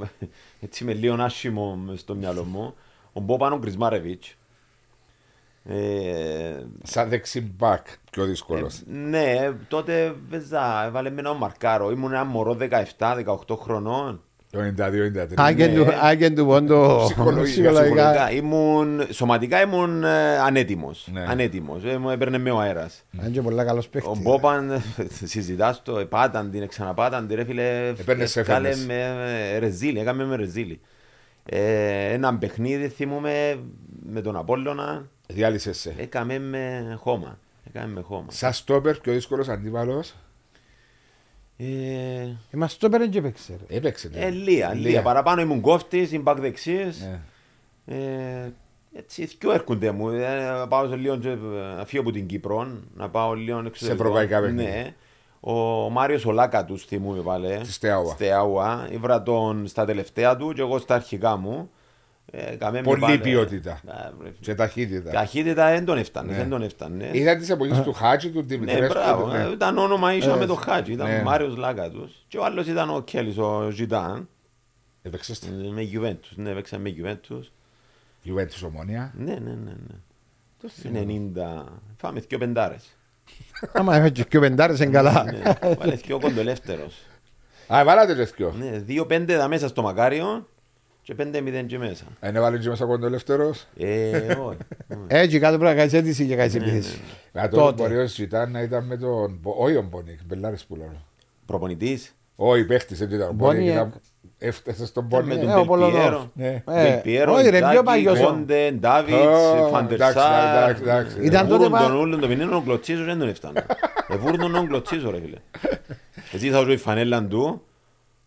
έτσι με λίγο άσχημο στο μυαλό μου. Ο Μπόπανο Κρισμάρεβιτς. Σαν δεξιμπακ πιο δύσκολος. Ναι, τότε έβαλε με ένα μαρκάρο. Ήμουν ένα μωρό δεκαεπτά δεκαοκτώ χρονών. Το ενενήντα δύο ενενήντα τρία. Άγγεν του πόντο ψυχολογικά. Σωματικά ήμουν ανέτοιμος. Έπαιρνε με ο αέρας. Αν και πολλά καλός παίχτης. Ο Μπόπαν, συζητάς το, πάταν την, ξαναπάταν την, ρε φίλε. Έφκαλε με ρεζίλη, έκαμε με ρεζίλη. Έναν παιχνίδι θυμούμε με τον Απόλλωνα. Διάλυσεσαι. Έκαμε με χώμα. Σα στόπερ πιο δύσκολος αντίπαλος. Μα στόπερ δεν έπαιξε. Έπαιξε. Λία. Παραπάνω ήμουν κόφτης, ήμουν πακδεξής. Έτσι πιο έρχονται μου. Πάω σε λίγο αφιό από την Κύπρο. Να πάω λίγο εξωτερικό. Σε ευρωπαϊκά παιχνίδια. Ο Μάριος ο Λάκα τους θυμούμε πάλι. Στη Στεάουα. Ήβρα τον στα τελευταία του και εγώ στα αρχικά μου. Ε, πολύ πάνε, ποιότητα ε, και ταχύτητα. Ταχύτητα δεν τον έφτανε. Ναι. Τον έφτανε. Είδα τις απολύσεις του Χάτζη, του Δημητρέσκου. Ναι, μπράβο. Ναι. Ήταν όνομα ίσο ε, με τον Χάτζη. Ήταν ναι. ο Μάριος Λάκατος. Και ο άλλος ήταν ο Κέλης, ο Ζιτάν. Έπαιξες με Γιουβέντους. Ναι, έπαιξα με Γιουβέντους. Γιουβέντους Ομόνοια. Ναι, ναι, ναι. ναι. Το ενενήντα. Φάμε δύο πεντάρες. Άμα έφερε και δύο πεντάρες είναι καλά. Βάλε δύο κοντολεύτερος. Α, βάλατε και δύο. Ναι, δύο πέντε δα μέσα στο μακάριο. Και πέντε μηδέν και μέσα. Αν έβαλε και μέσα κοντολεύτερος. Ε, όχι. Έτσι κάτω πρέπει να κάνεις αίτηση και κάνεις επίθεση. Κατ' όριος ήταν να ήταν με τον... Όχι ο Μπονίκ, μπελάρες που λέω. Προπονητής. Όχι, παίχτης, δεν ήταν ο Μπονίκ. Έφτασε στον Μπονίκ. Με τον Πελπιέρο. Πελπιέρο, Ιντάκη, Κόντε, Ντάβιτς, Φαντερσάρ. Ήταν τότε πάρα... Βούρουν τον ούλον, το μηνύν ο Κλωτσίζος δεν τον έφτανε. Βούρουν τον Κλωτσίζο ρε φίλε. Εσύ θα ζω η φανέλα του.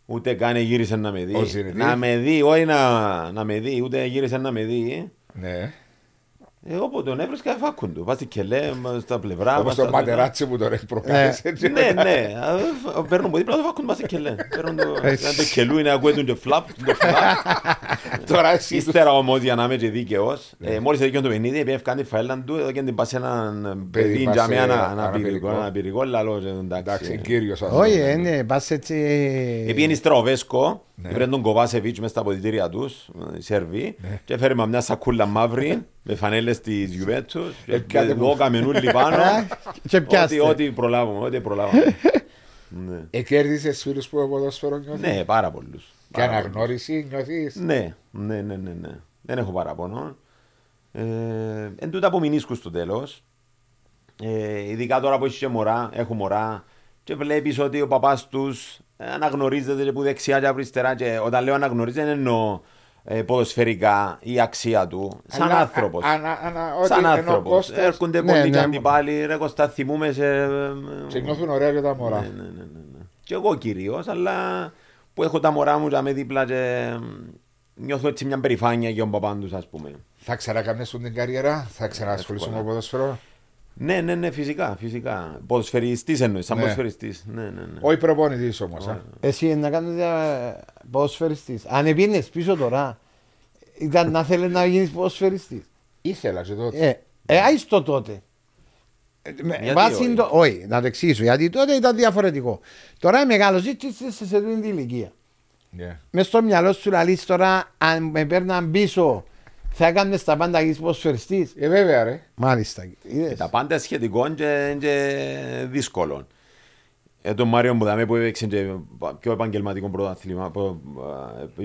Ούτε καν γύρισε να με δει. Να με δει, όχι να, να με δει, ούτε γύρισε να με δει. Ναι. Ε, όπου τον έβρισκα, φάκουν του. Βάζει κελέ στα πλευρά. Όπως το ματεράτσι που τον έχει προκαλέσει. Ναι, ναι. Παίρνουν από δίπλα, το φάκουν του, βάζει κελέ. Αν το κελού είναι, ακούει τον και φλαπ. Ύστερα όμως, για να είμαι και δίκαιος, μόλις έδειξε το παιχνίδι, επειδή έφκανε τη φαέλα του, εδώ και την πάση έναν παιδί, ένα πυρικό, λαλό, εντάξει. Όχι, ναι, πας έτσι... Επειδή είναι στραβέσκο, πρέπει τον Κοβάσεβιτς μες στα αποδυτήρια τους, οι Σέρβοι, και έφερε μια σακούλα μαύρη, με φανέλες της Γιουβέντους, και εγώ καμενούλι πάνω, ό,τι προλάβουμε, ό,τι προλάβουμε. Εκέρδισες φίλους που ποδόσφαιρο νιώθεις? Ναι, πάρα πολλούς. Και αναγνώριση νιώθεις? Ναι, ναι, ναι, ναι, ναι. Δεν έχω παραπονό. Ε, εν τούτα από μηνίσκους στο τέλος. Ε, ειδικά τώρα που είσαι μωρά, έχω μωρά και βλέπεις ότι ο παπάς τους αναγνωρίζεται που δεξιά και αριστερά, και όταν λέω αναγνωρίζεται εννοώ ε, ποδοσφαιρικά η αξία του σαν αλλά, άνθρωπος. Α, α, α, α, α, σαν άνθρωπος. Κόστος... Έρχονται ναι, πολλοί ναι, ναι, ναι. πάλι, ρε Κώστα, θυμούμε σε... Και νιώθουν ωραία και τα μωρά. Ναι, ναι, ναι, ναι, ναι. Και εγώ κυρίως, αλλά... που έχω τα μωρά μου και με δίπλα και νιώθω έτσι μια περηφάνεια για τον παπά τους, ας πούμε. Θα ξανακαμνέσουν την καριέρα, θα ξανασχολήσουν με ποδοσφαιρό. Ναι, ναι, ναι, φυσικά, φυσικά. Ποδοσφαιριστής εννοείς, σαν ναι. ποδοσφαιριστής. Ναι, ναι, ναι. Όχι προπονητής όμως. Α. Εσύ να κάνετε ποδοσφαιριστής. Αν επίνες πίσω τώρα, ήταν να θέλεις να γίνεις ποδοσφαιριστής. Ήθελα και τότε. Ε, άιστο τότε. Το... Όχι, να το εξηγήσω. Γιατί τότε ήταν διαφορετικό. Τώρα μεγάλος είσαι σε την ηλικία. Yeah. Μες στο μυαλό σου λαλείς τώρα, αν με παίρναν πίσω, θα έκανες τα πάντα και είσαι ποδοσφαιριστής. Ε, βέβαια, ρε. Μάλιστα. Ε, τα πάντα σχετικό και, και δύσκολο. Ε, τον Μάριο Μπουδαμέ που έπαιξε και πιο επαγγελματικό πρωτάθλημα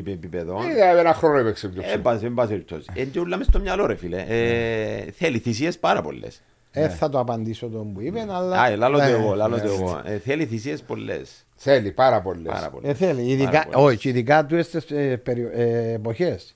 επίπεδο. Ε, ένα χρόνο έπαιξε πιο ψηλό. Ε, πάση ρητός. Ε, και ούλα μες στο μυαλό, ρε φίλε. Ε, θέλει θυσίες πάρα πολλές. Ε, ναι. Θα το απαντήσω τον που είπε, αλλά. Α, λάλο το εγώ. Λάλο το εγώ. Ε, θέλει θυσίες πολλές. Θέλει πάρα πολλές. Πάρα πολλές. Ε, θέλει. Ειδικά, όχι, ειδικά του στις ε, ε, εποχές.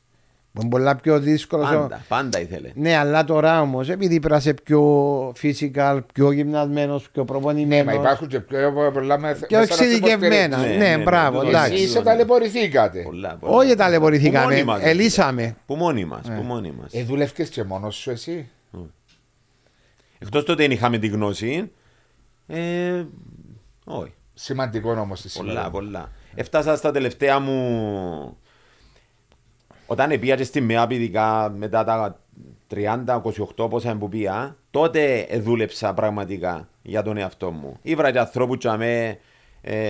Είναι πολλά πιο δύσκολο. Πάντα, πάντα ήθελε. Ναι, αλλά τώρα όμως, επειδή πέρασε πιο physical, πιο γυμνασμένος, πιο προπονημένος. Ναι, μα υπάρχουν και πιο πολλά μέσα. Πιο εξειδικευμένα. Ναι, ναι, ναι, μπράβο. Εσείς ταλαιπωρηθήκατε. Όχι, ταλαιπωρηθήκαμε. Ελύσαμε. Που μόνοι μας. Εδούλευκες και μόνος σου εσύ. Εκτός τότε δεν είχαμε τη γνώση. Ε, όχι. Σημαντικό όμως τη σημασία. Πολλά, πολλά. Έφτασα στα τελευταία μου. Όταν πήγα στη ΜΕΑΠ, ειδικά μετά τα τριάντα, είκοσι οκτώ πόσα που πήγα, τότε δούλεψα πραγματικά για τον εαυτό μου. Ήβρα και ανθρώπου τσαμέ. Ε,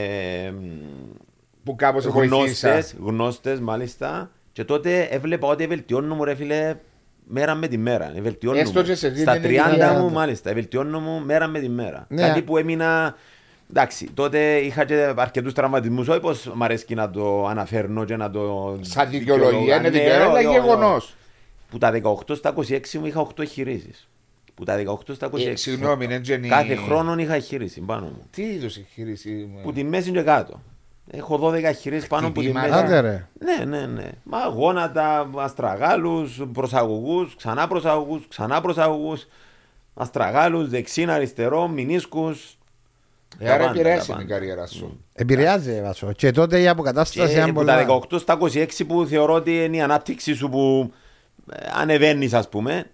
που κάπως γνώστες, γνώστες μάλιστα. Και τότε έβλεπα ότι βελτιώνομαι, ρε φίλε. Μέρα με τη μέρα. Στα τριάντα μου, μάλιστα. Ευελτιώνομαι μέρα με τη μέρα. Ναι. Κάτι που έμεινα. Εντάξει, τότε είχα και αρκετούς τραυματισμούς. Όχι πως μ' αρέσει να το αναφέρνω και να το. Σαν δικαιολογία, είναι δικαιολογία, είναι γεγονός. Που τα δεκαοκτώ στα είκοσι έξι μου είχα οκτώ χειρίσεις. Που τα δεκαοκτώ στα είκοσι έξι. Ε, συγγνώμη, ναι, Τζενή. Κάθε χρόνο είχα χειρίση πάνω μου. Τι είδους χειρίση. Που τη μέση είναι κάτω. Έχω δώδεκα χειρίες πάνω από τη μέρα. Ναι, ναι, ναι. Μα γόνατα, αστραγάλους, προσαγωγούς, ξανά προσαγωγούς, ξανά προσαγωγούς, αστραγάλους, δεξίν, αριστερό, μηνίσκους. Άρα επηρεάζει την καριέρα σου. Επηρεάζει, Βάσο. Και τότε η αποκατάσταση. Από τα δεκαοκτώ στα είκοσι έξι που θεωρώ ότι είναι η ανάπτυξή σου που ανεβαίνει, ας πούμε,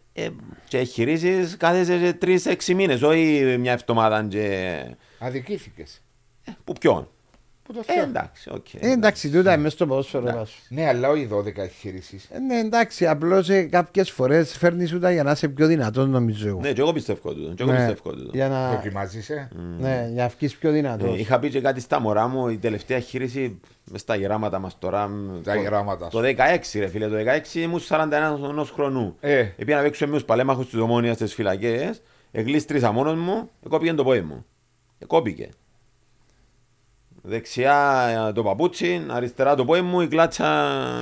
και χειρίζεις κάθε τρεις έξι μήνες, όχι μια εβδομάδα. Αδικήθηκες. Που ποιον. Ε, εντάξει, οκ. Okay, ε, εντάξει, τούτα μέσα στο ποδόσφαιρο. Ναι, αλλά όχι δώδεκα εγχειρήσεις. Ναι, εντάξει, απλώς κάποιες φορές φέρνεις ούτα για να είσαι πιο δυνατός, νομίζω εγώ. Ναι, και εγώ πιστεύω τούτο. Ναι, για να δοκιμάζεσαι. Mm. Ναι, για να βγεις πιο δυνατός. Ε, είχα πει και κάτι στα μωρά μου, η τελευταία εγχείρηση στα γεράματα μας τώρα. Τα το, γεράματα. Το δεκαέξι, ρε φίλε, το δεκαέξι ήμουν σαράντα ενός χρονού. Ε. Επειδή να παίξω με τους παλέμαχους της Ομόνοιας στις φυλακές, εγλίστρισα μόνος μου, κόπηκε το πόδι μου. Κόπηκε. Δεξιά το παπούτσι, αριστερά το πόδι μου, η κλάτσα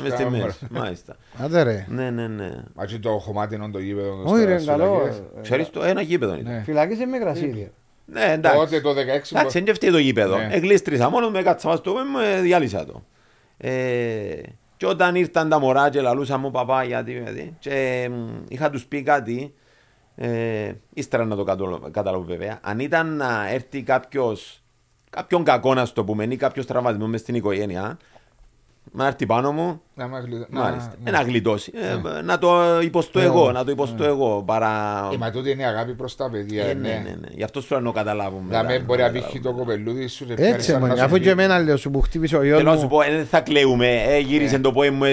μες στη μέση. Μάλιστα. Άντε ρε. Ναι, ναι, ναι. Μάτσι το χωμάτινο το γήπεδο. Όχι ρε, καλό. Ξέρεις το ένα γήπεδο είναι. Φυλάκες με κρασίδια. Ναι, εντάξει. Τότε το δεκαέξι. Εντάξει, είναι και το γήπεδο. Εγλίστρισα μόνο, με κάτσα στο πόδι μου, διάλυσα το. Και όταν ήρθαν τα μωρά και λαλούσα μου παπά γιατί, και είχα τους πει κάτι, ύστερα να το καταλάβω βέβαια, αν ήταν να έρθει κάποιος κάποιον κακό να στο πούμε ή κάποιος τραυματισμό μες στην οικογένεια, να έρθει πάνω μου, να, μάλιστα, να, ναι. να γλιτώσει, ναι. ε, να το υποστώ ναι. εγώ, να το υποστώ ναι. εγώ. Παρά... Ε, μα τούτη είναι η αγάπη προς τα παιδιά. Ε, ναι, ναι, ναι. Γι' αυτό σου να το καταλάβουμε. Να με μπορεί να πήχει το κοπελούδι σου. Έτσι, αφού και εμένα λέω σου που χτύπησε ο γιος μου. Θέλω να σου πω, δεν θα κλαίουμε, γύρισε το πόη μου.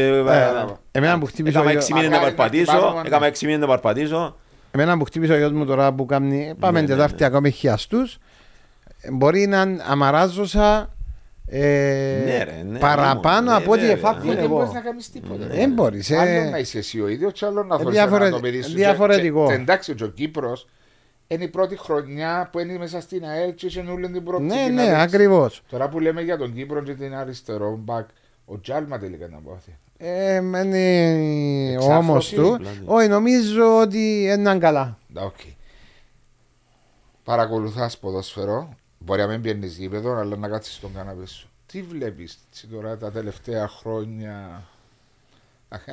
Εμένα που χτύπησε ο γιος μου. Έκανα έξι μήνες να παρπατήσω. Εμένα που χτύπησε ο γιος μου τώρα που πάμε τετάρτη ακόμη χιαστούς. Μπορεί να αμαράζωσα ε, ναι, ρε, ναι, παραπάνω ναι, από ό,τι εφάπτουν εγώ. Δεν μπορείς να κάνεις τίποτα. Δεν μπορείς. Άλλο να είσαι εσύ ο ίδιος και άλλο να θέλεις να το παιδί σου. Διαφορετικό. Εντάξει, ο Κύπρος είναι η πρώτη χρονιά που είναι μέσα στην ΑΕΛ και γεννούλεν την πρώτη. Ναι, ναι, ακριβώς. Τώρα που λέμε για τον Κύπρο και την αριστερό μπακ, ο Τζάλμα τελικά να πάθει. Ε, είναι ο όμος του. Όχι, νομίζω ότι έναν καλά. Παρακολουθάς ποδόσφαιρο. Μπορεί να μην πιένεις γήπεδο, αλλά να κάτσεις στον καναπέ σου. Τι βλέπεις τώρα τα τελευταία χρόνια?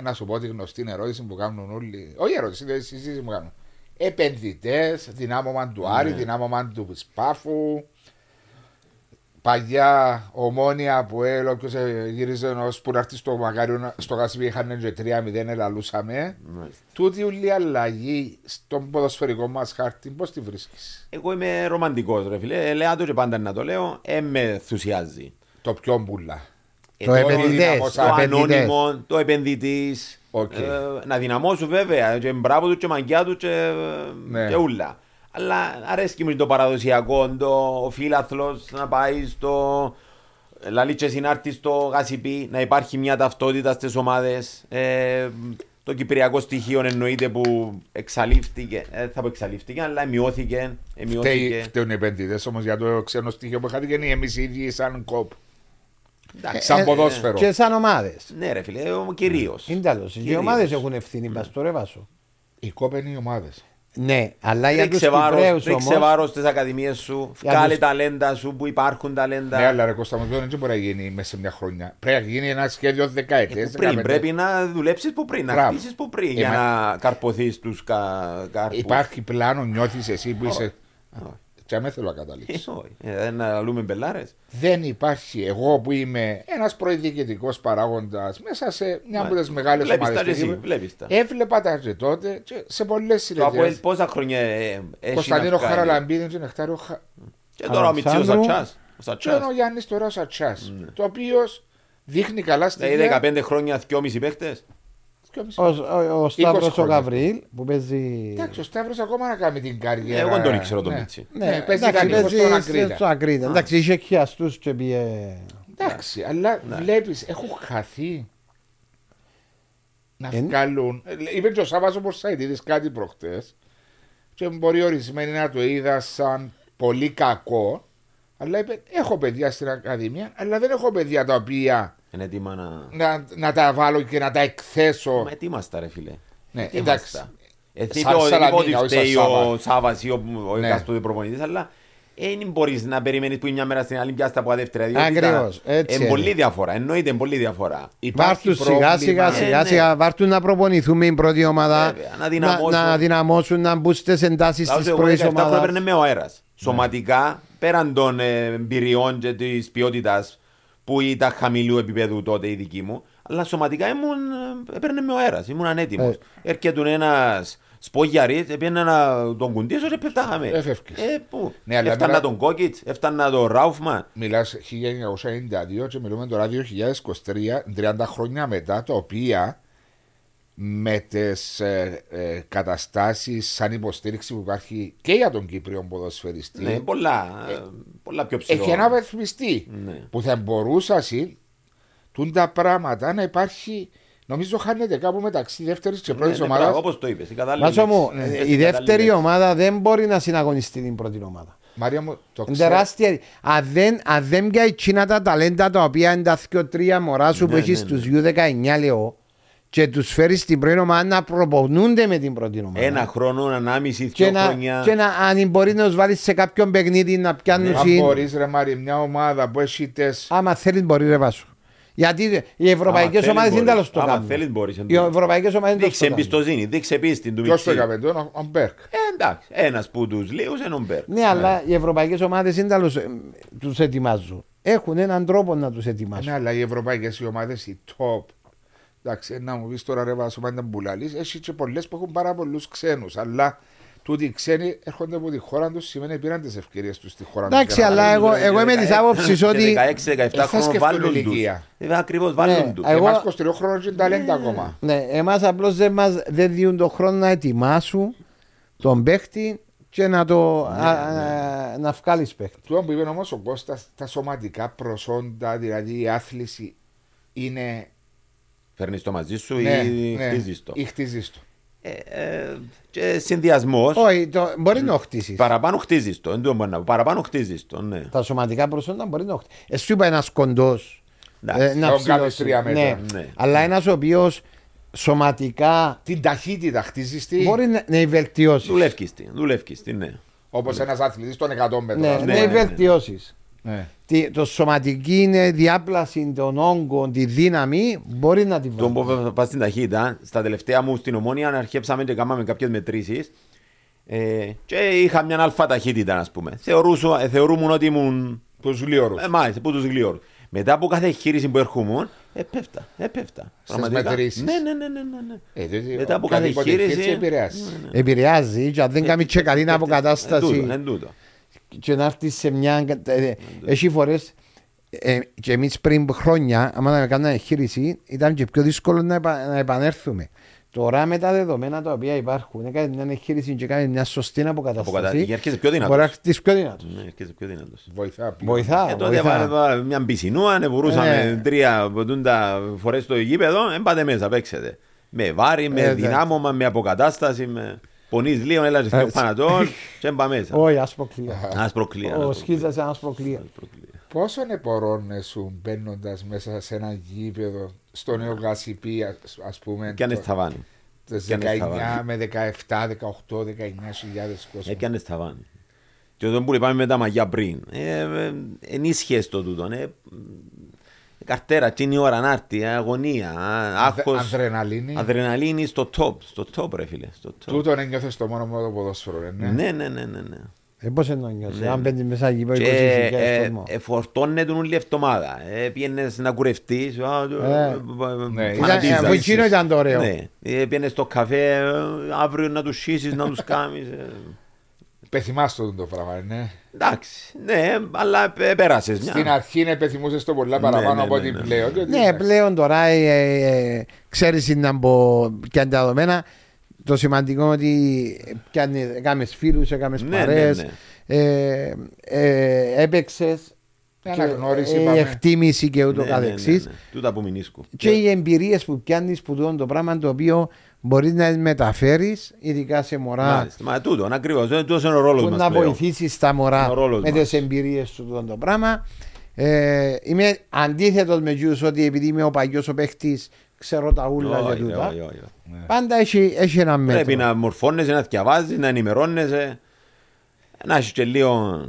Να σου πω τη γνωστή ερώτηση που κάνουν όλοι. Όχι ερώτηση, δεν συζήτηση που κάνουν. Επενδυτές, δυνάμωμα του Άρη, δυνάμωμα του Σπάφου. Παγιά Ομόνοια, ΑΠΟΕΛ, όποιος γύριζε ενός που να έρθει στο Μακάριο, στο Γασιπί είχαν και τρία μηδέν, ελαλούσαμε. Τούτη όλη αλλαγή στον ποδοσφαιρικό μας χάρτη, πώς τη βρίσκεις? Εγώ είμαι ρομαντικός ρε φίλε, λέω το και πάντα να το λέω, ε, με ενθουσιάζει. Το πιο μπουλά. Ε, το επενδυτές, το ανώνυμο, το επενδυτής, okay. ε, να δυναμώσουν βέβαια, και μπράβο του και μαγκιά του και, ναι. και ούλα. Αλλά αρέσκει μου το παραδοσιακό, το φύλαθλος να πάει στο λαλίτσε συνάρτη στο Γασιπί, να υπάρχει μια ταυτότητα στις ομάδες. Ε, το κυπριακό στοιχείο εννοείται που εξαλείφθηκε, ε, θα πω εξαλείφθηκε, αλλά μειώθηκε. Φταίουν οι επενδυτές όμως για το ξένο στοιχείο που είχατε γίνει εμείς οι ίδιοι σαν κοπ. Ε, σαν ποδόσφαιρο. Και σαν ομάδες. Ναι, ρε φίλε, κυρίως. Είναι τέλος. Οι ομάδες έχουν ευθύνη, μπας το ρε Βάσο. Οι κόπ είναι οι ομάδες. Ναι, αλλά για τους Κυπραίους όμως. Ρίξε βάρος στις ακαδημίες σου, βγάλε ταλέντα σου που υπάρχουν ταλέντα. Ναι, αλλά ρε Κώστα μου, δεν μπορεί να γίνει μέσα σε μια χρονιά. Πρέπει να γίνει ένα σχέδιο δεκαετές. Πρέπει να δουλέψεις που πριν, να χτίσεις που πριν για να καρποθείς τους καρπούς. Υπάρχει πλάνο, νιώθεις εσύ που είσαι. Και αμέ θέλω να καταλήξω. Δεν λαλούμε μπελάρες. Δεν υπάρχει. Εγώ που είμαι ένας προειδικητικός παράγοντας μέσα σε μια από τις μεγάλες ομάδες. Έβλεπα τα και τότε και σε πολλές συνεδρίες. Το ΑΠΟΕΛ πόσα χρόνια έχει να Κωνσταντίνο Χαραλαμπίδη και Νεκτάριο Χαραλαμπίδη. Και τώρα ο Μιτσής ο Σατσάς. Και ο Γιάννης τώρα ο Σατσάς. Το οποίο δείχνει καλά στιγμή. Δηλαδή δεκαπέντε χρόνια δυόμισι παίχτες. Ο, ο, ο Σταύρος ο Γαβρίλ που παίζει. Εντάξει, ο Σταύρος ακόμα να κάνει την καριέρα. Εγώ τον ήξερα τον Μιτσί. Ναι, ναι, παίζει στον Ακρίτα. Εντάξει, είχε χιαστούς και πήγε. Εντάξει, αλλά βλέπεις, έχουν χαθεί να βγάλουν. Είπε και ο Σάββας ο Πορσαϊτίδης κάτι προχτές και μπορεί ορισμένοι να το είδα σαν πολύ κακό, αλλά είπε, έχω παιδιά στην Ακαδημία, αλλά δεν έχω παιδιά τα οποία Να... Να, να τα βάλω και να τα εκθέσω. Μα ετοίμαστα ρε φίλε. Ναι, εντάξει. Εθήκω ότι φταίει ο Σάββας ή ο, ο ναι. εκάστοτε προπονητής, αλλά δεν μπορείς να περιμένεις που είναι μια μέρα στην άλλη πιάστα από τα δεύτερα. Ακριβώς, έτσι. Είναι πολύ διαφορά, εννοείται είναι πολύ διαφορά. Βάρτουν σιγά σιγά σιγά σιγά, βάρτουν να προπονηθούμε η πρώτη ομάδα, να δυναμώσουν, να μπουν στις εντάσεις της πρώτης ομάδας. Αυτό έπαιρνε με ο αέρας. Σωματικά, πέραν των εμπειριών και της ποιότητας που ήταν χαμηλού επίπεδου τότε η δική μου, αλλά σωματικά ήμουν, έπαιρνε με ο αέρας, ήμουν ανέτοιμος. Ε. Έρχεται ένας Σπόγιαρη, έπαιρνα να τον κουντήσω και πετάχαμε. Έφευκες. Ε, πού. Ναι, έφτανα μιλά... τον Κόκιτς, έφτανα τον Ράουφμα. Μιλάς χίλια εννιακόσια ενενήντα δύο και μιλούμε τώρα δύο χιλιάδες είκοσι τρία, τριάντα χρόνια μετά, τα οποία με τις ε, ε, καταστάσεις σαν υποστήριξη που υπάρχει και για τον Κύπριο ποδοσφαιριστή. Ναι, πολλά, ε, πολλά πιο ψηλό. Έχει ένα βαθμιστή, ναι, που θα μπορούσασαι τούν τα πράγματα να υπάρχει. Νομίζω χάνεται κάπου μεταξύ δεύτερης και πρώτης, ναι, ομάδας. Ναι, όπως το είπες, η κατάλληλη. Ναι, ναι, η δεύτερη ομάδα δεν μπορεί να συναγωνιστεί την πρώτη ομάδα. Μάρια μου, το ξέρω. Τεράστια. Αν δεν πια εκείνα τα ταλέντα τα οποία είναι τα δύο τρία μωρά σου, ναι, που έχεις, ναι, ναι, τους γιου δεκαεννιά, λέω, και τους φέρεις στην πρώτη ομάδα να προπονούνται με την πρώτη ομάδα. Ένα χρόνο, ανάμιση, δύο και χρόνια. Να, και να, αν μπορεί να τους βάλεις σε κάποιον παιχνίδι να πιάνουν. Αν μπορείς, ρε Μάρια, μια ομάδα που έχει τες. Άμα θέλεις, μπορεί, ρε Βάσου. Γιατί οι ευρωπαϊκές ομάδες δεν τα στο κάνουν. Οι ευρωπαϊκές ομάδες δεν τα στο κάνουν. Δείξε εμπιστοσύνη, δείξε πίστη του Μιτσή. Ποιος το έκανε, ο Μπέρκ. Εντάξει, ένας που τους λέει, είναι ο Μπέρκ. Ναι, αλλά οι ευρωπαϊκές ομάδες δεν τους ετοιμάζουν. Έχουν έναν τρόπο να τους ετοιμάσουν. Ναι, αλλά οι ευρωπαϊκές ομάδες, οι top. Εντάξει, να μου πεις τώρα, ρε Βάσο, πάντα μπουλαλείς. Έχει και πολλές που έχουν πάρα πολλούς ξένους. Αλλά τούτοι οι ξένοι έρχονται από τη χώρα του, σημαίνει πήραν τις ευκαιρίες τους στη χώρα του. Εντάξει, αλλά εγώ, εγώ είμαι τη άποψη ότι. δεκαέξι δεκαεπτά χρόνια βάλουν ηλικία. Βέβαια, ακριβώς βάλουν του. Εμάς είκοσι τρία χρόνια είναι ταλέντα ακόμα. Ναι, εμάς απλώς δεν δίνουν τον χρόνο να ετοιμάσουν τον παίχτη και να το βγάλεις παίχτη. Τούτο που είπε όμως ο Κώστας, τα σωματικά προσόντα, δηλαδή η άθληση είναι. Φέρνεις το μαζί σου ή χτίζεις το. Ε, ε, και συνδυασμός. Όχι, μπορεί να χτίσει. Παραπάνω χτίζει το. Παραπάνω χτίζει το. Ναι. Τα σωματικά προσόντα μπορεί να χτίσει. Εσύ είπα ένα κοντό. Ε, να ψηλώσει. Ναι. Ναι. Ναι. Αλλά ένα ο οποίο σωματικά. Την ταχύτητα χτίζει. Τη... Μπορεί να, να βελτιώσει. Δουλεύει τη. Ναι. Όπως ναι, ένας αθλητής των εκατό μέτρων. Ναι, ναι, ναι, ναι, βελτιώσει. Ναι. Το σωματική είναι διάπλαση των όγκων, τη δύναμη μπορεί να τη βάλει. Τον πω πας στην ταχύτητα, στα τελευταία μου στην Ομόνοια αρχέψαμε και κάναμε κάποιες μετρήσεις ε, και είχα μια αλφα ταχύτητα, ας πούμε. Θεωρούσα, θεωρούμουν ότι ήμουν τους γλίωρους. Ε, μάλιστα, που τους γλίωρους. Μετά από κάθε χείριση που έρχομουν, επέφτα, επέφτα. Στις μετρήσεις. Ναι, ναι, ναι, ναι. Ε, δηλαδή, μετά από κάθε χείριση επηρεάζει. Ναι, ναι. Επηρεάζει και δεν κάνει και καλή αποκατάσταση. Και να έρθεις σε μια. Έχει φορές. Ε, και εμείς πριν χρόνια, άμα να κάνουμε εγχείρηση, ήταν και πιο δύσκολο να, επα, να επανέλθουμε. Τώρα με τα δεδομένα τα οποία υπάρχουν, έκανε μια εγχείρηση και κάνει μια σωστή αποκατάσταση. Και έρχεσαι πιο δυνατός. Μπορεί να έρθεις πιο δυνατός. Ναι, έρχεσαι πιο δυνατός. Βοηθά. Βοηθά. Ε, τότε βοηθά. Μια πισινούα, νεβουρούσαμε τρία φορές στο γήπεδο, έμπατε μέσα, παίξετε. Με βάρη, με ε, δυνάμωμα, ε. με αποκατάσταση. Με... Πονείς λίγο, έλα και πανατών και έμπα μέσα. Όχι, ασπροκλία. Ο σχίζεσαι ασπροκλία. Πόσο επορώνε σου μπαίνοντας μέσα σε ένα γήπεδο στο νέο Γασιπί, ας πούμε. Κι αν εσταβάνει. Τις δεκαεννιά με δεκαεπτά, δεκαοκτώ, δεκαεννιά χιλιάδες κόσμος. Κι αν εσταβάνει. Και όταν που πάμε με τα μαγιά πριν. Ενίσχυες το τούτον. Καρτέρα, τίνη ώρα να έρθει, αγωνία, άγχος, αδρεναλίνη στο top, στο top ρε φίλε. Τούτο να νιώθες το μόνο μόνο το ποδόσφαιρο, ρε. Ναι, ναι, ναι, ναι. Ε, πώς να νιώθεις, αν πέντε μέσα εκεί πέρα είκοσι χιλιάδες κόσμο. Και φορτώνεται όλη η εβδομάδα, πιένες να κουρευτείς, φανατίζεις. Αφού εκείνο ήταν το ωραίο. Πιένες στο καφέ, αύριο να τους σύσεις, να τους κάνεις. Πεθυμάς το το πράγμα, ναι. Εντάξει, ναι, αλλά πέρασες. Στην αρχή ναι, πεθυμούσες το πολλά παραπάνω, ναι, ναι, από ό,τι ναι, ναι, πλέον. Ναι, ναι, πλέον τώρα ε, ε, ε, ξέρεις να μπω και αν τα δεδομένα. Το σημαντικό είναι ότι έκαμες φίλους, έκαμες παρέες, ναι, ναι, ναι. ε, ε, έπαιξες. Η εκτίμηση και ούτω καθεξής. Τούτα που μηνίσκω. Και οι εμπειρίες που πιάνεις που δουν το πράγμα το οποίο μπορεί να μεταφέρεις, ειδικά σε μωρά. Μα τούτο, ακριβώς. Τούτο είναι ο ρόλος μας. Να βοηθήσεις τα μωρά με τις εμπειρίες σου δουν το πράγμα. Είμαι αντίθετος με γιους ότι επειδή είμαι ο παγιός ο παίχτης, ξέρω τα ούλα και τούτα. Πάντα έχει ένα μέτρο. Πρέπει να μορφώνεσαι, να διαβάζεις, να ενημερώνεσαι, να έχεις και λίγο.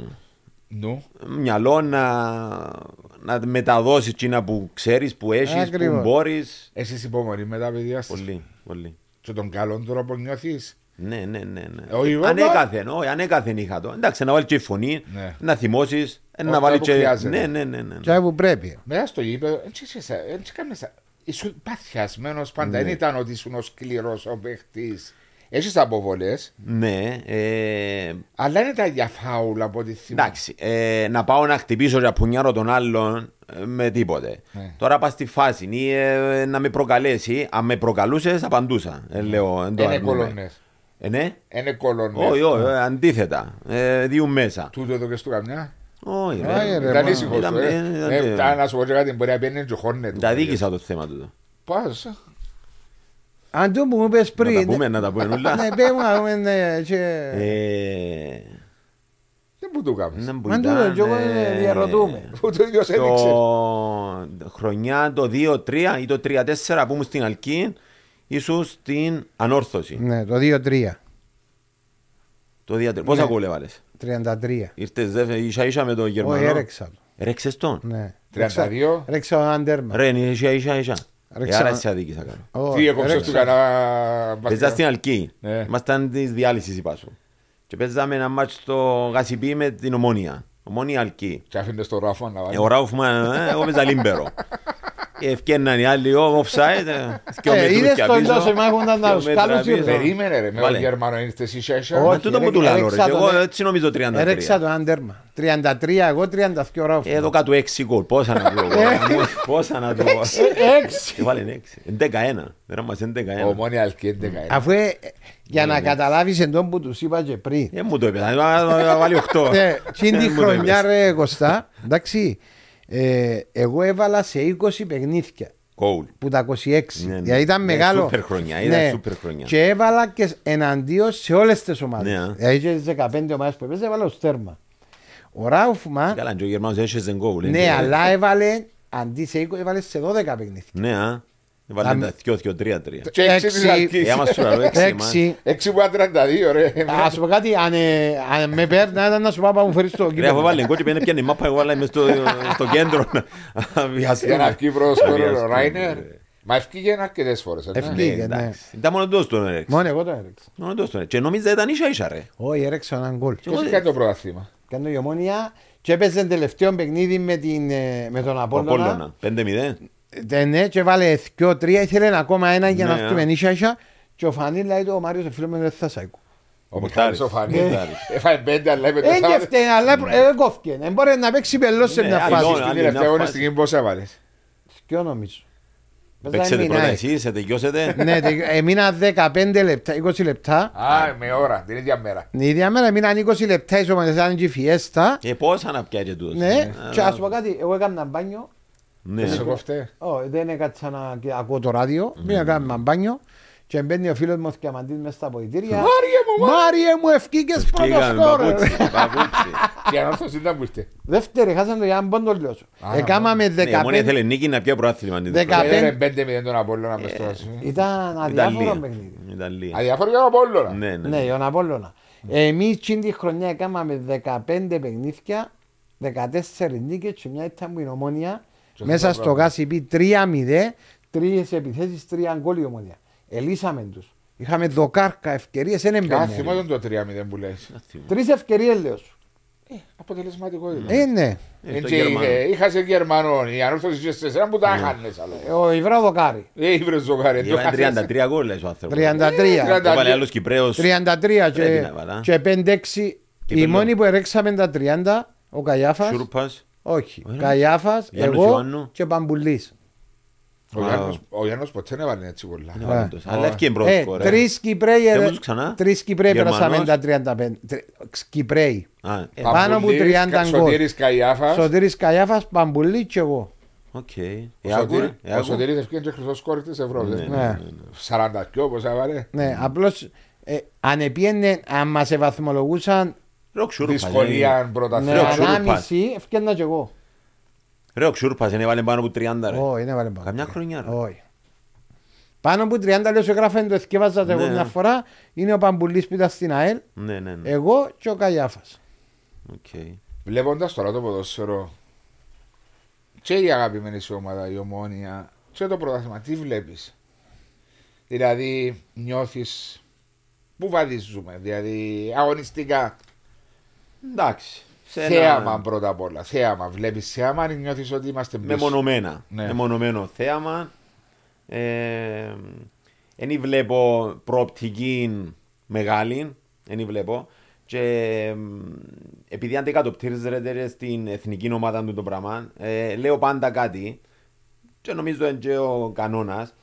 No. Μυαλό να, να μεταδώσει εκείνα που ξέρει, που έχει, που μπορεί. Εσύ υπομονή με τα παιδιά σου. Πολύ, πολύ. Και τον καλό τώρα που νιώθει. Ναι, ναι, ναι. ναι. Ανέκαθεν, όχι, ανέκαθεν είχα το. Εντάξει, να βάλει και η φωνή, ναι, να θυμώσει, να βάλει και. Ναι, ναι, ναι. ναι. Τσάι που πρέπει. Μέσα στο γήπεδο, έτσι είσαι παθιασμένο πάντα. Δεν ήταν ότι ήσουν ο σκληρό ο παίχτη. Έχεις αποβολές. Ναι. Ε... Αλλά είναι τα ίδια φάουλα από ό,τι θυμάμαι. Εντάξει. Ε, να πάω να χτυπήσω για πουνιάρω τον άλλον με τίποτε. Ε. Τώρα πας στη φάση ή ε, να με προκαλέσει. Αν με προκαλούσες, απαντούσα. Ε, λέω, εν το είναι κολονές. Ε, ναι. Είναι κολονές. Όχι, όχι, αντίθετα. Ε, δύο μέσα. Τούτο εδώ και στο καμιά. Όχι. Ήταν ήσυχος. Να σου πω και κάτι, μπορεί να παίρνει και χώνε. Τα δίκησα το θέμα τούτο. Πας. Αν το που μου πες πριν... Να τα πούμε, να τα πούμε όλα. Ναι, πέμουμε, ναι, και... Δεν που το κάνεις. Αν το δω, και εγώ διαρωτούμε. Που το ίδιος έδειξε. Χρονιά το δύο τρία ή το τρία τέσσερα που ήμουν στην Αλκή, ίσως στην Ανόρθωση. Ναι, το δύο τρία. Το δύο τρία. Πόσα κόλλε βάλες? τριάντα τρία. Ήρθες, ίσα-ίσα με τον Γερμανό. Όχι, έρεξα το. Ρέξες τον? Ναι. τριάντα δύο. Ρέξα έναν τέρμα. Ρε, ίσα-ίσα-ίσα. Άρα εσύ αδίκησα κάνω. Τι έκοψες του κανά... Παίζα στην Αλκή. Ήμασταν της διάλυσης υπάσου. Και παίζαμε ένα μάτσο στο Γασιπί με την Ομόνοια. Ομόνοια Αλκή. Και αφήνες το Ράουφμα να βάλει. Ο Ράουφμα, εγώ παίζα λίμπερο. Ευκέναν οι άλλοι, offside. Είδες τον τόσο μάχονταν να τους κάλους ήρθα. Περίμενε ρε, με ο Γερμανό ήρθες ίσια ίσια. Όχι, τούτο που του λάλλω ρε, εγώ έτσι νομίζω τριάντα τρία. Έρεξα το άντερμα. τριάντα τρία, εγώ τριάντα δύο ράφω. Εδώ κάτω έξι γκολ, πόσα να του πω. Πόσα να του πω. έξι. Βάλε έξι. δεκαένα. Είμαστε δεκαένα. Ομόνοια Αλκή δεκαένα. Αφού για να καταλάβεις εντός που τους είπα και πριν. Δεν μου το είπες, θα βάλει οκτώ. Την χρονιά ρε Κωστά, εντάξει. Ε, εγώ έβαλα σε είκοσι παιχνίδια. Goal. Που τα είκοσι έξι. Ναι, ναι. Δηλαδή ήταν ναι, μεγάλο. Σούπερ χρονιά, ήταν ναι. Σούπερ χρονιά. Και έβαλα και εναντίον σε όλες τις ομάδες. Ναι. Δηλαδή και στις δεκαπέντε ομάδες που έπαιζε, έβαλα ως τέρμα. Ο Ράουφμα. Καλά, και ο Γερμανός έσχεσε goal. Ναι, αλλά έβαλε αντί σε είκοσι, έβαλε σε δώδεκα παιχνίδια. Ναι, α. Έβαλε τα δύο τρία τρία. Και έξι. έξι που ήταν τριάντα δύο, ρε. Ας πω κάτι, αν με παίρνει, ήταν να σου πάω να μου φέρεις το κύπρο. Ρε, αφού βάλει, εγώ και πιάνε πιάνε μάπα, εγώ βάλαμε στο κέντρο. Ένα Κύπρος, ο Ράινερ. Μα ευκήγαινε αρκετές φορές. Ευκήγαινε. Ήταν μόνο εντός τον έρεξε. Μόνο εγώ τον έρεξε. Μόνο εντός τον έρεξε. Και νόμιζα ήταν ίσα ίσα, ρε. Όχι, έρεξε έναν γκολ. Και πώς κάνει το πρωτάθλημα. Κάνει η Ομόνοια και έπαιζε τελευταίο παιχνίδι με τον Απόλλωνα. πέντε μηδέν. Ναι, και βάλε δύο τρία, ήθελε ακόμα ένα για να φτιάξουμε νύχια. Και ο Φανίλ λέει το ο Μάριος φίλος μου δεν θα σ' ακούω. Ο Πορτάρης ο Φανίλ έφαγε πέντε αλλά είπε το θάβαλε. Έγινε φταίει αλλά κόφηκε, δεν μπορεί να παίξει πελός σε μια φάση. Στην τελευταία αγωνιστική πόσα βάλες? Δυο νομίζω. Παίξετε πρώτα εσείς, σε τελειώσετε. Ναι, εμείνα δεκαπέντε λεπτά, είκοσι λεπτά. Α, με ώρα, την ίδια μέρα. Την ίδια μέρα εμείναν είκοσι λεπτά, οι σωματές ήταν και φιέστα. Ε, πόσα να πιάτε τούτος. Ναι, και ας πω κάτι, εγώ έκανα μπάνιο. Δεν έκατσα να ακούω το ράδιο. Μην κάνουμε μπάνιο. Και μπαίνει ο φίλος μου και αμαντής μέσα στα ποδητήρια. Μάριε μου ευκήκες πρώτος σκόρ. Και ανόρθωση ήταν που ήρθε. Δεύτερη χάσαν το Γιάννη Πόντο Λιώσο. Εκάμαμε δεκαπέντε. Μόνο ήθελε νίκη να πιω προάθλημα. Ήταν πέντε μηδέν τον Απόλλωνα. Ήταν αδιάφορο παιχνίδι. Αδιάφορο για τον Απόλλωνα. Ναι, για τον Απόλλωνα. Εμείς τσίντη χρονιά έκαμαμε δεκαπέντε παιχνίδια, δεκατέσσερις νίκες και μια ήταν που η Ομόνοια. Μέσα στο Γασιπί τρία μηδέν, τρεις επιθέσεις, τρία γκολ η Ομόνοια. Ελύσαμε τους. Είχαμε δοκάρκα ευκαιρίες, δεν εμπαινιέται. Κάθε μόνο το τρία μηδέν που λες. Τρεις ευκαιρίες λέω σου. Ε, αποτελεσματικό ήταν. Ε, ναι. Είχα σε Γερμανό, η Ανόρθωση και στις τέσσερα που τα χάνες. Ο Ιβρά δοκάρι. Ε, Ιβρά δοκάρι. Είχαμε τριάντα τρία γκολ λες ο άνθρωπος. τριάντα τρία. Έβαλε άλλος Κυπρέος. τριάντα τρία και πέντε έξι. Οι μόνοι που ερέξαμε τα τριάντα, ο Καγιάφας. Σούρπας. Όχι, Καγιάφας, εγώ και Παμπουλής. Ο Γιάννος ποτέ δεν έβαλε έτσι πολλά. Αλλά έφυγε πρώτη φορά. Τρεις Κυπρέοι πέρασαμε τα τριάντα πέντε. Κυπρέοι. Πάνω από τριάντα γκολ. Σωτήρης Καγιάφας, Παμπουλή και εγώ. Ο Σωτήρης έφυγε και χρυσός κόρη της Ευρώπης. σαράντα κι όπως έβαλε. Απλώς αν μας ευαθμολογούσαν δυσκολία πρωταθλητής. Ανάμιση ευκαιρία και εγώ. Ρε ο Ξούρπας είναι βάλε πάνω από τριάντα ρε. Όχι, είναι βάλε πάνω. Καμιά χρονιά ρε. Όχι. Πάνω από τριάντα λέω γράφε το εθκεύαζα εγώ μια φορά. Είναι ο Παμπουλής που ήταν στην ΑΕΛ. Εγώ και ο Καγιάφας. Βλέποντας τώρα το ποδόσφαιρο και η αγαπημένη σου ομάδα η Ομόνοια και το πρωτάθλημα, τι βλέπεις? Δηλαδή νιώθεις που βαδίζουμε? Δηλαδή αγωνιστικά. Εντάξει. Θέαμα ένα... πρώτα απ' όλα. Θέαμα. Βλέπεις θέαμα αν νιώθεις ότι είμαστε μπίσου. Μεμονωμένα. Ναι. Μεμονωμένο θέαμα. Δεν ε, βλέπω προοπτική μεγάλη, δεν βλέπω. Και επειδή αντικατοπτρίζεται στην εθνική ομάδα του το πράγμα, ε, λέω πάντα κάτι και νομίζω είναι και ο κανόνας.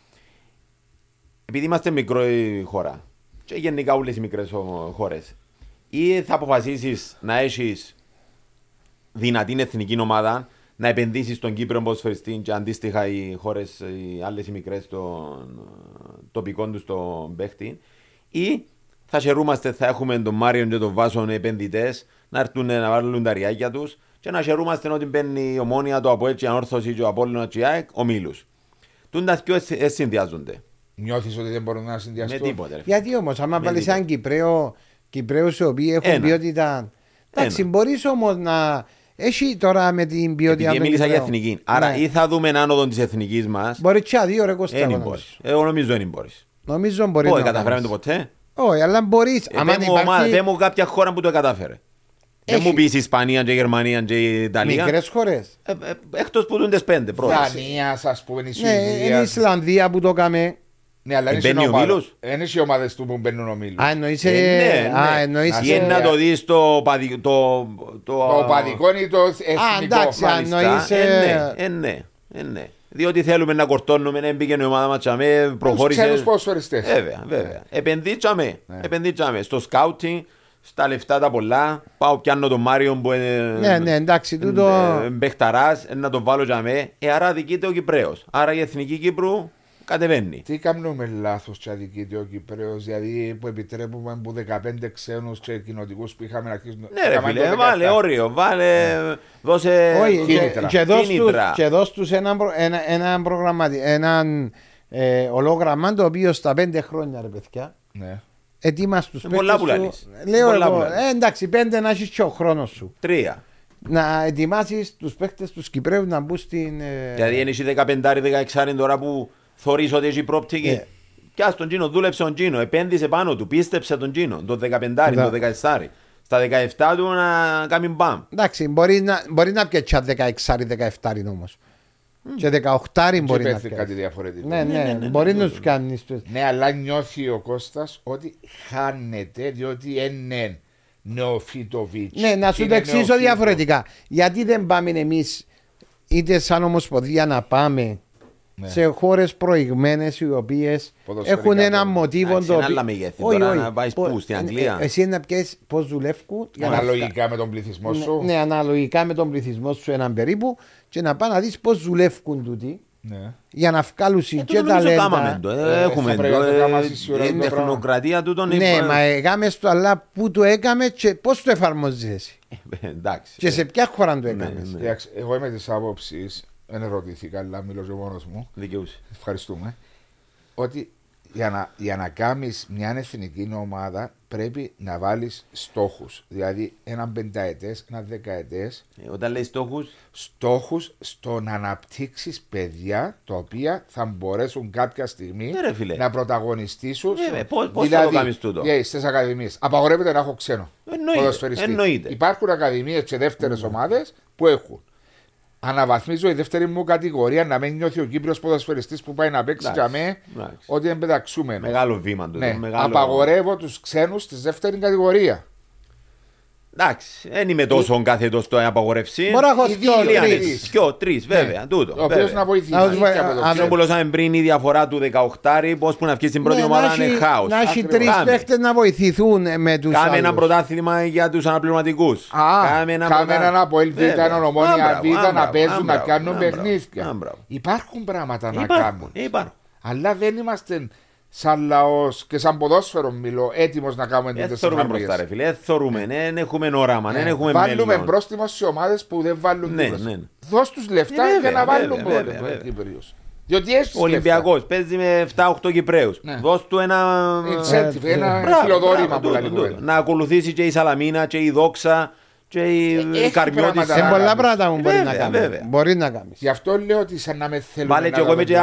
Επειδή είμαστε μικρή χώρα και γενικά όλες οι μικρές χώρες, ή θα αποφασίσεις να έχεις δυνατή εθνική ομάδα, να επενδύσεις στον Κύπρο ποδοσφαιριστή και αντίστοιχα οι χώρες, οι άλλες οι μικρές των τοπικών τους στον παίχτη, ή θα χαιρούμαστε, θα έχουμε τον Μάριον και τον Βάσον επενδυτές να έρθουν να βάλουν τα ριάκια τους και να χαιρούμαστε ότι μπαίνει η Ομόνοια, το ΑΠΟΕΛ, η Ανόρθωση, ο Απόλλωνα, η ΑΕΚ, ο Μίλους. Τούντας ποιος συνδυάζονται. Νιώθεις ότι δεν μπορούν να συνδυαστούν. Με τίποτε. Γιατί όμως, άμα βάλεις έναν Κυπραίο, Κυπραίους οι οποίοι έχουν ένα. Ποιότητα. Εντάξει, μπορείς όμως να. Έχει τώρα με την ποιότητα. Γιατί μίλησα για εθνική. Άρα ναι. Ή θα δούμε άνοδο τη εθνική μας. Μπορεί τσά, δύο ρε κοστά. Εγώ νομίζω δεν μπορεί. Νομίζω μπορεί. Όχι, καταφέραμε το ποτέ. Όχι, αλλά μπορεί. Δεν μου κάποια χώρα που το κατάφερε. Έχει. Δεν μου πει Ισπανία, και Γερμανία, και Ιταλία. Μικρές χώρες. Ε, Εκτός που δούντες πέντε πρώτες. Δανία, ας πούμε, η Σουηδία. Ναι, η Ισλανδία που το κάμε. Ναι, αλλά είναι οι ομάδες του που μπαίνουν ομίλους. Α, εννοείς. Ε, ναι, ναι. Ή είναι να το δεις το οπαδικό ή το εθνικό. Α, εντάξει, εννοείς. Ε, ναι, ε, ναι. Διότι θέλουμε να κορτώνουμε, να μπήκαινε η ομάδα μας τσάμε, προχώρησε. Τους ξένους ποδοσφαιριστές. Βέβαια, βέβαια. Επενδύτσαμε, επενδύτσαμε στο σκάουτινγκ. Στα λεφτά τα πολλά, πάω πιάνω τον Μάριον που είναι. Ναι, ναι, εντάξει, τούτο. Μπεχταράς, να τον βάλω για μέ. Ε, άρα δικείται ο Κυπρέος. Άρα η εθνική Κύπρου κατεβαίνει. Τι κάνουμε λάθος, και αδικείται ο Κυπρέος, δηλαδή που επιτρέπουμε από δεκαπέντε ξένους και κοινοτικούς που είχαμε να αρχίσουν. Ναι, ρε φίλε, βάλε όριο, βάλε. Ναι. Δώσε. Όχι, κίνητρα. Και, και δώσ' τους έναν ένα, ένα προγραμματισμό, έναν ε, ολογραμμά το οποίο στα πέντε χρόνια, ρε παιδιά. Ναι. Ετοίμας τους πέντε σου, λέω εγώ, ε, εντάξει πέντε να έχεις και ο χρόνος σου. Τρία. Να ετοιμάσεις τους παίκτες τους Κυπρέους να μπουν στην... Ε... Δηλαδή είναι εσύ δεκαπέντε δεκαέξι τώρα που θωρείς ότι έχει πρόπτυγη. Yeah. Κι ας τον Τζίνο, δούλεψε τον Τζίνο, επένδυσε πάνω του, πίστεψε τον Τζίνο, το δεκαπέντε, yeah. το δεκαεπτά. Στα δεκαεπτά του να κάνει μπαμ. Εντάξει, μπορεί να, μπορεί να πιέτει δεκαέξι δεκαεπτά όμως. Και δεκαοκτώ μπορεί να κάνει κάτι διαφορετικό. Ναι, ναι, μπορεί να του κάνει. Ναι, αλλά νιώθει ο Κώστας ότι χάνεται διότι είναι νεοφυτοβίτς. Ναι, να σου το εξηγήσω διαφορετικά. Γιατί δεν πάμε εμείς, είτε σαν ομοσπονδία, να πάμε σε χώρες προηγμένες οι οποίες έχουν ένα μοτίβο. Σε άλλα μεγέθη. Τώρα να πάει πού, στην Αγγλία. Εσύ να πιέσεις πώς δουλεύουν. Αναλογικά με τον πληθυσμό σου. Ναι, αναλογικά με τον πληθυσμό σου έναν περίπου. Και να πάνε να δεις πώς δουλεύουν τούτοι, ναι. Για να βγάλουν και ταλέντα. Έχουμε την τεχνοκρατία του τον ναι, είπα... μα έκαμε στο αλλά πού το έκαμε και πώς το εφαρμόζεις εσύ. Ε, εντάξει, και ε, σε ποια χώρα το έκαμες. Ναι, ναι. Εγώ είμαι της άποψης, δεν ερωτήθηκα, αλλά μιλώ και μόνος μου. Δικαιούσε. Ευχαριστούμε. Ότι για να, για να κάνεις μια εθνική ομάδα πρέπει να βάλεις στόχους. Δηλαδή έναν πενταετές, έναν δεκαετές. Ε, όταν λέει στόχους. Στόχους στο να αναπτύξεις παιδιά τα οποία θα μπορέσουν κάποια στιγμή ε, να πρωταγωνιστήσουν. Ε, ε, πώς, πώς δηλαδή, θα το κάνεις τούτο. Δηλαδή, στις ακαδημίες. Απαγορεύεται να έχω ξένο. Εννοείται. Εννοείται. Υπάρχουν ακαδημίες και δεύτερες mm. ομάδες που έχουν. Αναβαθμίζω η δεύτερη μου κατηγορία να μην νιώθει ο Κύπριος ποδοσφαιριστής που πάει να παίξει για μέ ότι είναι πεταξούμενο. Μεγάλο βήμα το. Ναι. Μεγάλο... Απαγορεύω τους ξένους στη δεύτερη κατηγορία. Εντάξει, δεν είμαι τόσο η... κάθετος στο απαγορεύση. Μπορώ να έχω δυο, τρεις, βέβαια. Ο οποίος να βοηθήσει. Αν μπορούσαμε πριν η διαφορά του δεκαοκτώ, πώς που να βγει στην πρώτη ομάδα είναι χάος. Να έχει τρεις παίχτες να βοηθηθούν με τους άλλους. Κάμε ένα πρωτάθλημα για τους αναπληρωματικούς. Κάμε έναν από Ελβίτα, έναν Ομόνοια Βίτα να παίζουν, να κάνουν παιχνίδια. Υπάρχουν πράγματα να κάνουν. Αλλά δεν είμαστε. Σαν λαός και σαν ποδόσφαιρο μιλώ, έτοιμος να κάνουμε τέτοιες συνεργασίες. Εθωρούμε μπροστά ρε φίλε, εθωρούμε, δεν έχουμε όραμα, δεν έχουμε μέλλον. Βάλουμε πρόστιμα στις ομάδες που δεν βάλουν Κύπρος. Δώσ' τους λεφτά για να βάλουν Κύπρος. Ο Ολυμπιακός παίζει με επτά οκτώ Κυπρέους. Δώσ' του ένα φιλοδόρημα. Να ακολουθήσει και η Σαλαμίνα και η Δόξα. Και οι καρμιώτες. Σε πολλά πράγματα μου μπορεί να κάνεις. Μπορεί να κάνεις. Γι' αυτό λέω ότι σαν να με θέλουν. Βάλε και εγώ είμαι και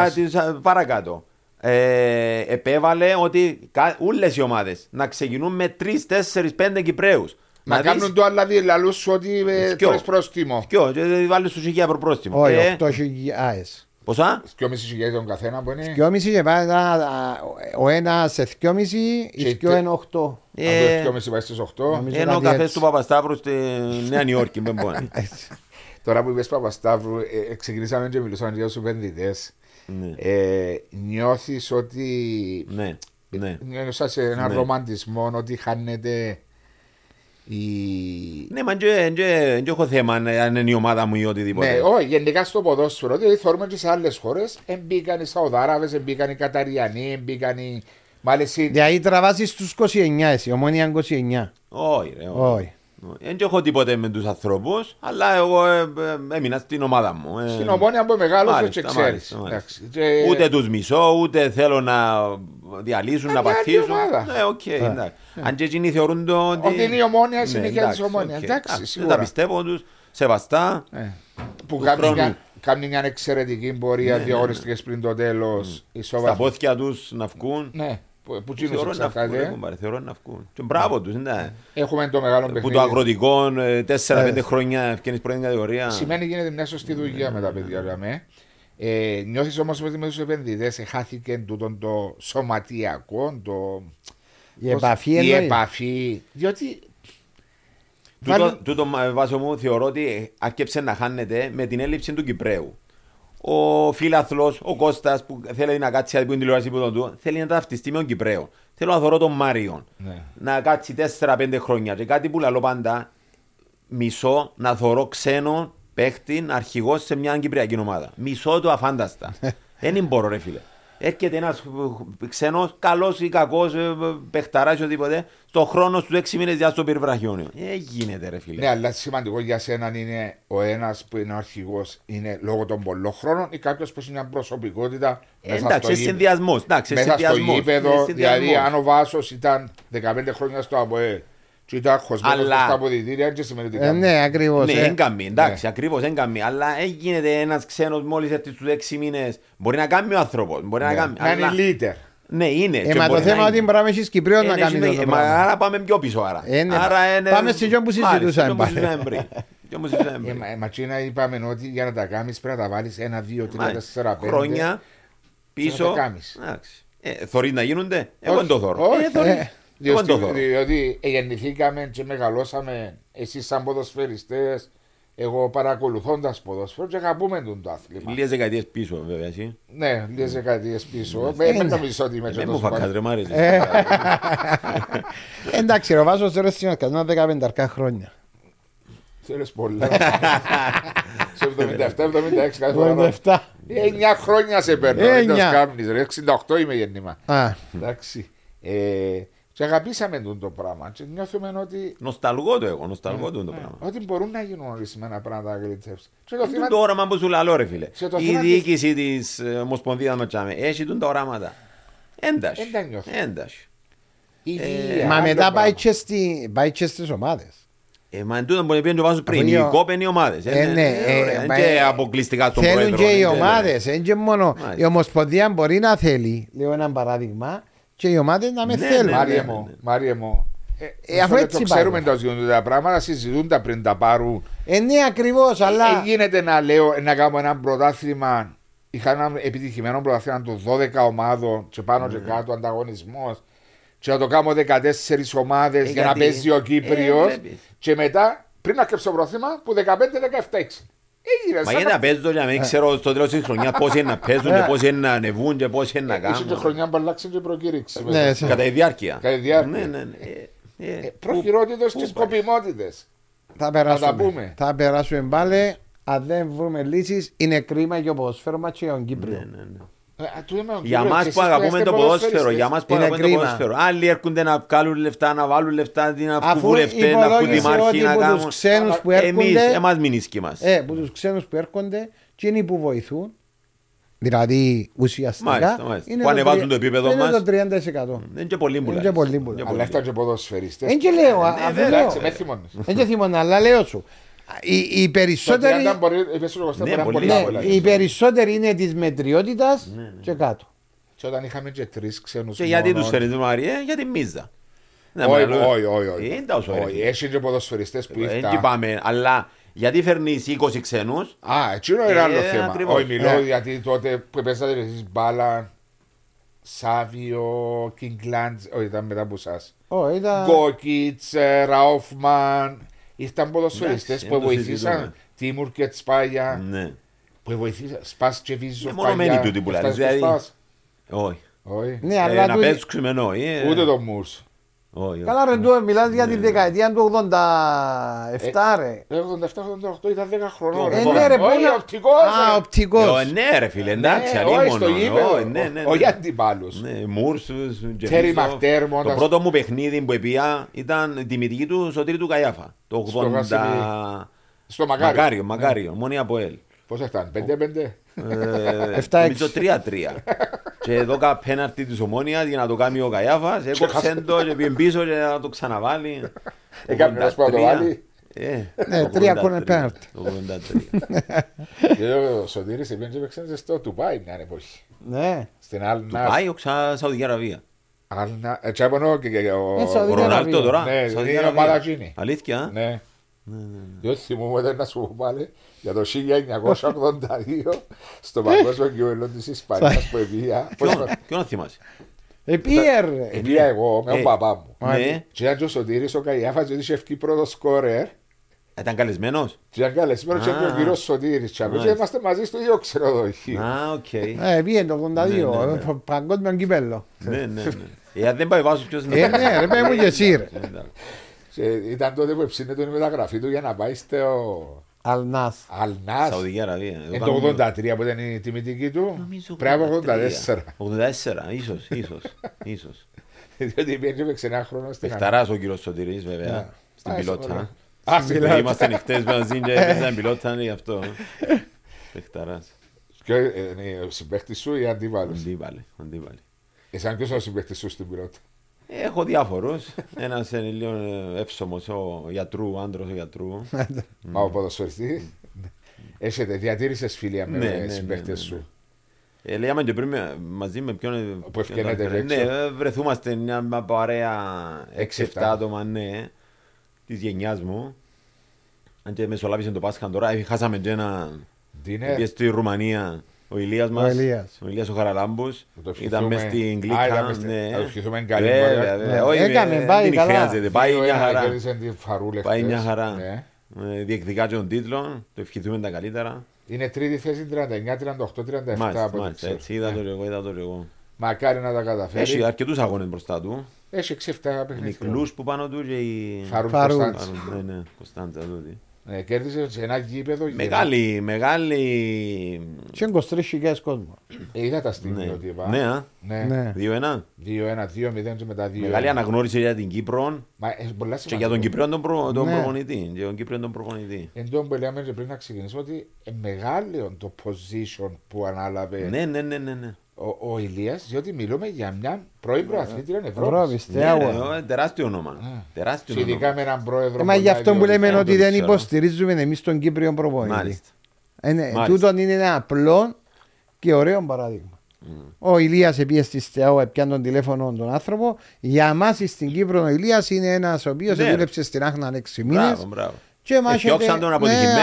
παρακάτω. Ε, επέβαλε ότι όλες οι ομάδες να ξεκινούν με τρεις, τέσσερις, πέντε Κυπρέους. Να, να κάνουν δεις... το άλλα δύο λαλούς ότι τρεις πρόστιμο. Ποιο, βάλεις τους χιλιάδες πρόστιμο. Όχι, οκτώ χιλιάδες. Πόσα? δυόμισι για τον καθένα που είναι. δυόμισι και πάει ο ένας σε δυόμισι ή πιο εν οκτώ. Αν το δυόμισι πάει στις οκτώ. Ενώ ο καφές του Παπασταύρου στη Νέα Νιόρκη. Τώρα που είπες Παπασταύρου, ξεκινήσαμε και μιλούσαμε για τους επενδυτές. Νιώθεις ότι... Νιώθεις έναν ρομαντισμό, ότι χάνεται... Ναι, μα δεν έχω θέμα αν είναι η ομάδα μου ή οτιδήποτε. Ναι, όχι, γενικά στο ποδόσφαιρο, διότι θεωρούμε και σε άλλες χώρες εμπήκαν οι Σαουδάραβες, εμπήκαν οι Καταριανοί, εμπήκαν οι Μαλαισίοι. Δηλαδή τραβάζεις τους είκοσι εννιά εσύ, Ομόνοια είκοσι εννιά. Όχι, ρε, όχι. Δεν έχω τίποτε με τους ανθρώπους, αλλά εγώ έμεινα στην ομάδα μου. Στην Ομόνοια που μεγάλωσες και ξέρεις. Ούτε τους μισώ, ούτε θέλω να διαλύσουν, να παθήσουν. Ναι, οκ, εντάξει. Αν και εκείνοι θεωρούν το ότι... Ότι είναι η Ομόνοια, συνεχεία της Ομόνοιας. Εντάξει, σίγουρα. Τα πιστεύω τους, σεβαστά. Που κάνουν μια εξαιρετική πορεία, δύο ώρες πριν το τέλος. Στα πόθηκια τους να βγουν. Που θεωρώ να βγουν, θεωρώ να βγουν. Και μπράβο τους, ναι. Έχουμε το μεγάλο παιχνίδι. Που το αγροτικό, τέσσερα πέντε χρόνια ευκαινής πρώτη κατηγορία. Σημαίνει γίνεται μια σωστή δουλειά με τα παιδιά. Ε, νιώθεις όμως ότι με τους επενδυτές χάθηκε τούτον το σωματιακό, το... η επαφή. Η επαφή. Διότι... Τούτο, τούτο βάσο μου θεωρώ ότι άρχεψε να χάνεται με την έλλειψη του Κυπραίου. Ο φιλαθλός, ο Κώστας που θέλει να κάτσει από την τηλεόραση που τον του, θέλει να ταυτιστεί με τον Κυπραίο. Θέλω να θωρώ τον Μάριον, ναι. Να κάτσει τέσσερα πέντε χρόνια. Και κάτι που λαλώ πάντα, μισώ να θωρώ ξένο παίχτη αρχηγό σε μια κυπριακή ομάδα. Μισώ του αφάνταστα. Δεν μπορώ, ρε φίλε. Έρχεται ένας ξένος, καλός ή κακός, παιχταράς ή οτιδήποτε, στον χρόνο στους έξι μήνες διάστο περιβραχιόνιο. Ε, γίνεται ρε φίλε. Ναι, αλλά σημαντικό για σέναν είναι ο ένας που είναι ο αρχηγός είναι λόγω των πολλών χρόνων ή κάποιος που είναι μια προσωπικότητα ε, μέσα, εντάξει, στο, συνδυασμός, εντάξει, μέσα συνδυασμός, στο γήπεδο. Εντάξει, συνδυασμός. Δηλαδή αν ο Βάσος ήταν δεκαπέντε χρόνια στο ΑΠΟΕΛ και ήταν χωσμένος στα αποδητήρια και σημαίνει ότι κάνει. Ναι, ακριβώς. Ναι, έγκαμη, εντάξει, ακριβώς έγκαμη. Αλλά έγινε ένας ξένος μόλις έρθει στους έξι μήνες. Μπορεί να κάνει ο άνθρωπος, μπορεί να κάνει. Να είναι leader. Ναι, είναι. Ε, μα το θέμα ότι μπορεί να έχεις Κυπρίος να κάνει το πράγμα. Άρα πάμε πιο πίσω, άρα. Πάμε σε ποιον που συζητούσαμε. Ματσίνα είπαμε ότι για να τα κάνεις πρέπει να τα βάλεις ένα, δύο, τρία, τέσσερα, πέντε χρόνια πίσω. Θωρείς να γίνονται. Εγώ δεν το θωρώ. Διότι γεννηθήκαμε και μεγαλώσαμε εσείς σαν ποδοσφαιριστές, εγώ παρακολουθώντας ποδοσφαίρο και αγαπούμε τον το άθλημα. Λίγες δεκαετίες πίσω βέβαια εσύ. Ναι, λίγες δεκαετίες πίσω. Δεν νομίζω ότι είμαι και τόσο πάνω. Δεν μου φακάτρε, μ' αρέσει. Εντάξει, ο Βάσος τώρα στις κανένα δεκαπενταρκά χρόνια. Θέλεις πολλά. Σε εβδομήντα επτά εβδομήντα έξι καθόλου. εννιά χρόνια σε παίρνω, δεν το σκάμνεις ρε, εξήντα οκτώ είμαι γεννήμα. Εντάξει. Και αγαπήσαμε το πράγμα. Και νιώθουμε ότι. Νοσταλγώ το εγώ, νοσταλγώ το, ναι, το πράγμα. Ότι μπορούν να γίνουν ορισμένα πράγματα να γλιτέψουν. Είναι το όραμα που σου λαλώ, ρε φίλε. Η διοίκηση τη Ομοσπονδία Ματσάμε έχει τα οράματα. Ένταση. Ένταση. Μα μετά πάει και στις ομάδες. Μα εντούτον που πήγαινε το βάζουν πριν. Οι κόπαινοι ομάδες. Είναι αποκλειστικά στον πρόεδρο. Θέλουν και οι ομάδες. Η Ομοσπονδία μπορεί να θέλει, λέω ένα παράδειγμα. Και οι ομάδες να με ναι, θέλουν. Μάριε μου, το ξέρουμε τα πράγματα, πράγματα συζητούν τα πριν τα πάρουν. Ε, ναι, ακριβώς, αλλά. Ε, γίνεται να λέω να κάνω ένα πρωτάθλημα. Είχα ένα επιτυχημένο πρωτάθλημα των δώδεκα ομάδων και πάνω mm. και κάτω ανταγωνισμός. Και να το κάνω δεκατέσσερις ομάδες ε, για γιατί... να παίζει ο Κύπριος. Ε, και μετά, πριν να κλέψω το πρωτάθλημα, που δεκαπέντε δεκαεπτά έξι. Μα γιατί να παίζουν και να μην ξέρω στο τέλος της χρονιάς πώς είναι να παίζουν και πώς είναι να ανεβούν και πώς είναι να κάνουν. Είσαι και χρονιά που αλλάξε και προκήρυξη. Κατά η διάρκεια. Προχειρότητες και σκοπιμότητες. Θα περάσουμε πάλι. Αν δεν βρούμε λύσεις είναι κρίμα για το ποδόσφαιρο μας και τον Κύπριο. Για μας που αγαπούμε το ποδόσφαιρο, για μας που αγαπούμε το ποδόσφαιρο. Άλλοι έρχονται να βγάλουν λεφτά, να βάλουν λεφτά, να βγουν βουλευτές, να βγουν δημάρχοι, να κάνουν. Εμείς, εμάς μην ίσκει μας. Ε, που τους ξένους που έρχονται και είναι που βοηθούν, δηλαδή ουσιαστικά, που ανεβάζουν το επίπεδο μας. Είναι το τριάντα τοις εκατό. Είναι και πολλοί που λες. Αλλά αυτά και ποδοσφαιριστές. Είναι και λέω, είναι και θυμώνες, αλλά λέω σου. Οι, οι, περισσότεροι... Ναι, οι περισσότεροι είναι τη μετριότητα ναι, ναι. και κάτω. Και όταν είχαμε και τρεις ξένους. Και γιατί τους φέρνει τον Μαριέ, για τη μίζα. Όχι, όχι, όχι. Έχει και ποδοσφαιριστές που ήρθαν. Αλλά Γιατί φέρνεις είκοσι ξένους. Α, έτσι είναι άλλο θέμα. Όχι, μιλώ γιατί τότε που πέσατε εσείς μπάλα, Σάβιο, Κιγκλάντζ, όχι, ήταν μετά από εσάς. Γκόκιτς, Ράουφμαν. Ήρθαν ποδοσφαιριστές που βοηθήσαν. Τίμουρ και Τσπάγια. Που βοηθήσαν. Σπάς και Βίζο. Μονομένοι τούτοι που λένε. Όχι. Να παίξουμε νόη. Ούτε το Μουρς. Καλά ρε ντου, μιλάς για τη δεκαετία του ογδόντα επτά ρε. ογδόντα επτά ογδόντα οκτώ ήταν δέκα χρονών. Ναι ρε, οπτικός. Ναι ρε φίλε, εντάξει, ανήμωνο. Όχι αντιπάλους. Μουρσους, το πρώτο μου παιχνίδι που έπια ήταν τη μητική του Σωτήρη του Καϊάφα. Το ογδόντα... Στο Μακάριο. Μακάριο, μόνοι ΑΠΟΕΛ. Πώς έφτανε, πέντε πέντε. Μητσο τρία τρία. Και εδώ κάπου πέναρτη της Ομόνιας για να το κάνει ο Καϊάφας, έκοψε το και πήγε πίσω και να το ξαναβάλει. Έκανε να σπάει το βάλει. Ναι, τρία κόνε πέναρτη. Το ογδόντα τρία. Και ο Σωτήρης επίσης έπαιξε στο Τουπάι μια εποχή. Ναι. Τουπάι, όξα Σαουδική Αραβία. Έτσι έπαινε και ο Ρονάλτο τώρα. Ναι, ο Μαλακίνη. Αλήθεια. Ναι. Διότι θυμούμαι δεν να σου πω πάλι για το χίλια εννιακόσια ογδόντα δύο στο παγκόσμιο κύπελλο της Ισπανίας που επήγα. Ποιον θυμάσαι? Επήγα εγώ με τον παπά μου και ήταν και ο Σωτήρης ο Καϊάφας διότι είχε ευκεί πρώτος σκόρερ. Ήταν καλεσμένος? Ήταν καλεσμένος και ο κύριος Σωτήρης και είμαστε μαζί στο ίδιο ξενοδοχείο. Επήγε το ογδόντα δύο παγκόσμιο κύπελλο. Δεν πάει Βάσσος ποιος είναι. Ναι ρε πάει μου και εσύ ρε. Ήταν τότε που εψύνεται η μεταγραφή του για να πάει στο Αλνάς. Αλνάς. Σαουδική Αραβία. Είναι το ογδόντα τρία που ήταν η τιμητική του. Πρέπει από ογδόντα τέσσερα. ογδόντα τέσσερα, ίσως, ίσως, ίσως. Διότι πήγαινε ξενά χρόνο στην Αλνάς. Εκταράς ο κύριος Σωτήρης βέβαια, στην πιλότα. Είμαστε νυχτές μαζί και έπαιζαν πιλότα, είναι γι' αυτό. Εκταράς. Ο συμπαίχτης σου ή αντίβαλος? Αντίβαλη. Εσάν ποιος ο συμπαίχτης σου στην πιλότα? Έχω διάφορους. Ένας είναι λίγο εύσωμος, ο γιατρού, άντρος ο γιατρού. Μα ο ποδοσφαιριστής. Έχετε, διατήρησες φιλία με συμπαίχτες σου. Λέγαμε και πριν μαζί με ποιον... Που ευκαινέται. Ναι, βρεθούμαστε μια παρέα έξι εφτά άτομα, ναι, της γενιάς μου. Αν και μεσολάβησε το Πάσχα τώρα, χάσαμε και έναν... Πήγε στη Ρουμανία. Ο Ηλίας μας, ο Ηλίας ο Χαραλάμπους, ήταν μες στην Γλυκά. Θα ευχηθούμε καλή μόρια. Έκαμε, πάει καλά. Πάει μια χαρά. Διεκδικά και των τίτλων, το ευχηθούμε τα καλύτερα. Είναι τρίτη θέση τριάντα εννιά, τριάντα οκτώ, τριάντα επτά. Μάλιστα, έτσι, είδα το λίγο, είδα το λίγο. Μακάρι να τα καταφέρει. Έχει αρκετούς αγώνες μπροστά του. Έχει έξι εφτά παιχνίδια. Οι κλούς που πάνω του και οι Κωνσταντζα. Ναι, κέρδισε σε ένα γήπεδο. Μεγάλη, μεγάλη. Σε είκοσι τρεις χιλιάδες κόσμο. Είδα τα στιγμή ότι είπα. Ναι, δύο ένα. δύο ένα, δύο μηδέν και μετά δύο ένα. Μεγάλη αναγνώριση για την Κύπρο και για τον Κύπριο τον προπονητή. Εν τω που λέμε πριν να ξεκινήσουμε ότι μεγάλο το position που ανάλαβε. Ναι, ναι, ναι, ναι. Ο, ο Ηλίας, διότι μιλούμε για μια πρώην προαθλήτρια Ευρώπης. Τεράστιο όνομα. Ειδικά με έναν πρόεδρο. Μα γι' αυτό που λέμε ότι δεν υποστηρίζουμε εμείς τον Κύπριο προπονητή. Τούτον είναι ένα απλό και ωραίο παράδειγμα. Ο Ηλίας πήγε στη ΣΤΕΑΟ, έπιανε τον τηλέφωνο τον άνθρωπο. Για μας στην Κύπρο ο Ηλίας είναι ένας ο οποίος δούλεψε στην Άχνα έξι μήνες. Και μάχεται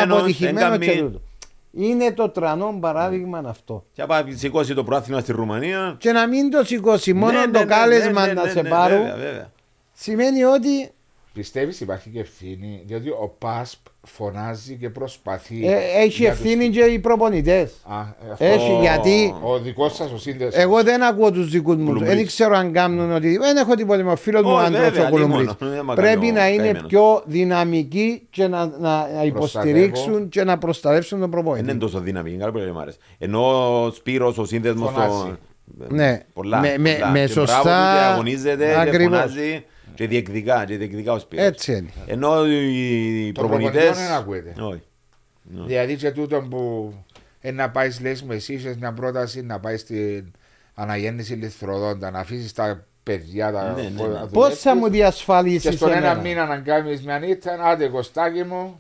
αποτυχημένο και τούτο. Είναι το τρανό παράδειγμα αυτό. Και να σηκώσει το πρόθυμα στη Ρουμανία. Και να μην το σηκώσει, μόνο το κάλεσμα να σε πάρουν. Σημαίνει ότι. Πιστεύεις υπάρχει και ευθύνη, διότι ο ΠΑΣΠ φωνάζει και προσπαθεί. Έχει ευθύνη και οι προπονητές. Έχει γιατί. Ο δικός σας ο σύνδεσμος. Εγώ δεν ακούω τους δικούς μου. Δεν ξέρω αν κάνουν ότι. Δεν έχω τίποτα με ο φίλος μου Αντρέα ο Κολουμπρίς. Πρέπει να είναι πιο δυναμικοί και να υποστηρίξουν και να προστατεύσουν τον προπονητή. Δεν είναι τόσο δυναμικοί, καλά που δεν μ' άρεσε. Ενώ ο Σπύρος ο σύνδεσμος. Ναι, με σωστά. Αγωνίζεται, φωνάζει. Και διεκδικά, και διεκδικά ο Σπύρος. Έτσι είναι. Ενώ οι προπονητές. Δεν ακούγεται. Δηλαδή και τούτον που να πάει, λες μου, εσύ είσαι μια πρόταση να πάει στην αναγέννηση ηλιθροδόντα, να αφήσεις τα παιδιά τα. Ναι, ναι, ναι. Πώς θα μου διασφαλίσεις. Και στον ένα μήνα να κάνεις μια νύχτα, άντε κοστάκι μου.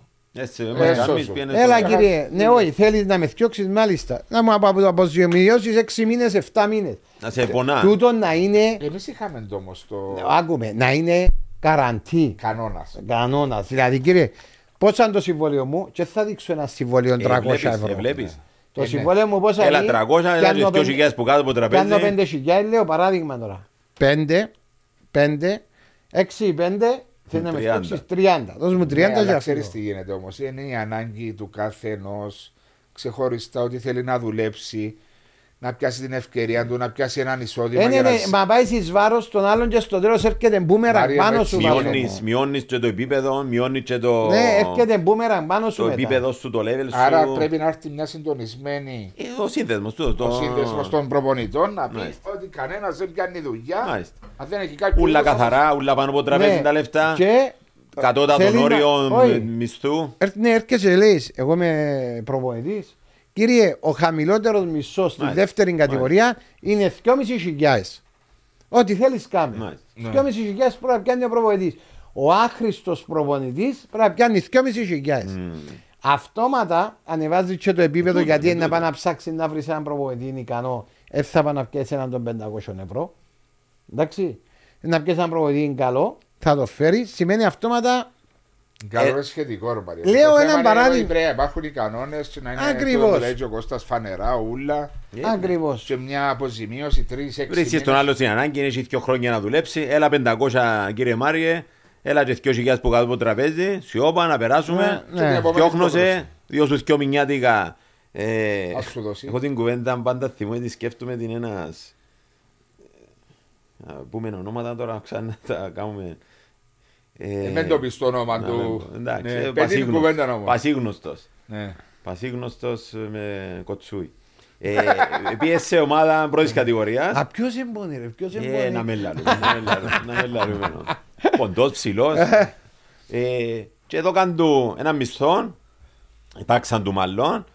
Έλα κύριε, ναι όχι, θέλεις να με θιώξεις μάλιστα. Να μου αποζημιώσεις έξι μήνες, εφτά μήνες. Να σε πονά. Τούτο να είναι. Εμείς είχαμε όμως το. Άκουμε, να είναι καραντή. Κανόνας. Κανόνας. Δηλαδή κύριε, Πώς ήταν το συμβόλαιο μου, και θα δείξω ένα συμβόλαιο τριακόσια ευρώ. Το συμβόλαιο μου πώς είναι. Έλα τριακόσια, έλα και δύο χιλιάδες που κάτω από το τραπέζι. Κάνω πέντε χιλιάδες, λέω παράδειγμα τώρα. πέντε, πέντε, έξι, πέντε. Θέλει να με φτιάξει τριάντα. Δώσ' μου τριάντα για ξέρεις τι γίνεται όμως. Είναι η ανάγκη του κάθε ενός ξεχωριστά ότι θέλει να δουλέψει, να πιάσει την ευκαιρία του, να πιάσει έναν εισόδημα. Ναι, ναι, μα πάει εις βάρος των άλλων και στο τέλος έρχεται μπούμεραν πάνω σου. Μειώνεις και το επίπεδο, μειώνεις και το. Ναι, έρχεται μπούμεραν πάνω σου. Το επίπεδο σου, το level σου. Άρα πρέπει να έρθει μια συντονισμένη. Ο σύνδεσμος των προπονητών να πει ότι κανένας δεν κάνει δουλειά. Αν δεν έχει κάποιο. Ούλα καθαρά, ούλα πάνω από τραπέζι τα λεφτά. Κατώτατον όριο μισθού. Ναι, έρχεσαι και λέει, εγώ είμαι προπονητής. Κύριε, ο χαμηλότερος μισθός στη δεύτερη κατηγορία είναι δυόμισι χιλιάδες. Ό,τι θέλεις κάνε. δυόμισι χιλιάδες πρέπει να πιάνει ο προπονητής. Ο άχρηστος προπονητής πρέπει να πιάνει δυόμισι χιλιάδες. Αυτόματα ανεβάζει και το επίπεδο, γιατί να πάει να ψάξει να βρει έναν προπονητή είναι ικανό. Έτσι θα πάει να πιέσει έναν των πεντακόσια ευρώ. Εντάξει. Να πιέσει έναν προπονητή είναι καλό. Θα το φέρει. Σημαίνει αυτόματα. Καλό ε, σχετικό ροπαρία. Λέω ένα παράδειγμα. Πρέπει να υπάρχουν οι κανόνες και να είναι. Ακριβώς. Ο Κώστας φανερά, ούλα. Ακριβώς. Και μια αποζημίωση τρεις έξι. Βρίσκει τον άλλο στην ανάγκη, έχει δύο χρόνια να δουλέψει. Έλα πεντακόσια, κύριε Μάριε. Έλα και δύο χιλιάδες που κάτω από το τραπέζι. Σιώπα να περάσουμε. Διώχνωσε. Δύο σου δυο μηνιάτικα. Έχω την κουβέντα πάντα θυμώ ότι σκέφτομαι την ένα. Πούμε ονόματα τώρα, ξανά τα κάνουμε. Δεν το πει το όνομα του. Εντάξει, πασίγνωστος. Πασίγνωστος με κοτσούι. Επίσης ομάδα πρώτης κατηγορίας. Α, ποιος εμπονεί ρε, ποιος εμπονεί. Να με λαρούμε. Ποντός, ψηλός. Και εδώ κάνουν του ένα μισθό, τάξαν του μάλλον,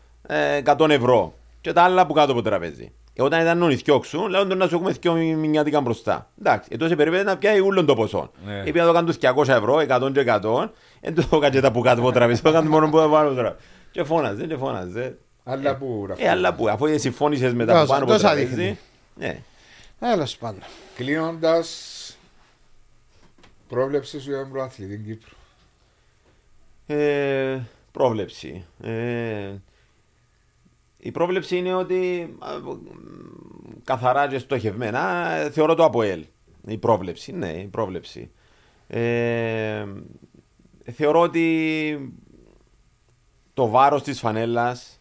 εκατό ευρώ. Και τα άλλα που κάτω από το τραπέζι. Όταν ήταν όλοι θιώξουν, λέγουν τον να σου έχουμε θυκιο μηνιάτικα μπροστά. Εντάξει, εδώ σε περιπέτει να πιάει ούλον το ποσό. Επειδή να το κάνουν τους διακόσια ευρώ, εκατό και εκατό, δεν το κάνουν τα που κάτω από τραπέζι, το κάνουν μόνο που θα πάρουν τραπέζι. Και φώναζε, και φώναζε. Αλλά που, ρε. Ε, αλλά που, αφού συμφώνησες με τα που πάνω από τραπέζι. Έλας πάντα. Κλείνοντας, πρόβλεψη σου για τον προαθλητή Κύπρου. Πρόβλεψη. Η πρόβλεψη είναι ότι καθαρά και στοχευμένα θεωρώ το ΑΠΟΕΛ. Η πρόβλεψη, ναι, η πρόβλεψη. Ε, θεωρώ ότι το βάρος της φανέλας,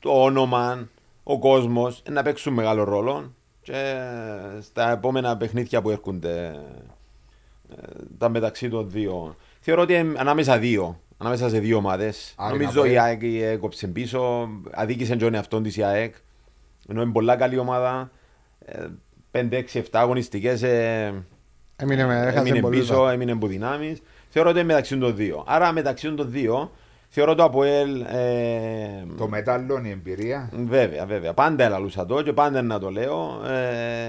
το όνομα, ο κόσμος να παίξουν μεγάλο ρόλο και στα επόμενα παιχνίδια που έρχονται τα μεταξύ των δύο. Θεωρώ ότι ανάμεσα δύο. Ανάμεσα σε δύο ομάδες. Νομίζω η ΑΕΚ έκοψε πίσω, αδίκησε τον εαυτόν της η ΑΕΚ. Ενώ είναι πολλά καλή ομάδα. πέντε έξι εφτά αγωνιστικές έμεινε πίσω, έμεινε που δυνάμεις. Θεωρώ ότι είναι μεταξύ των δύο. Άρα μεταξύ των δύο θεωρώ το ΑΠΟΕΛ. Ε... Το μετάλλον, η εμπειρία. Βέβαια, βέβαια. Πάντα ελαλούσα το και πάντα να το λέω.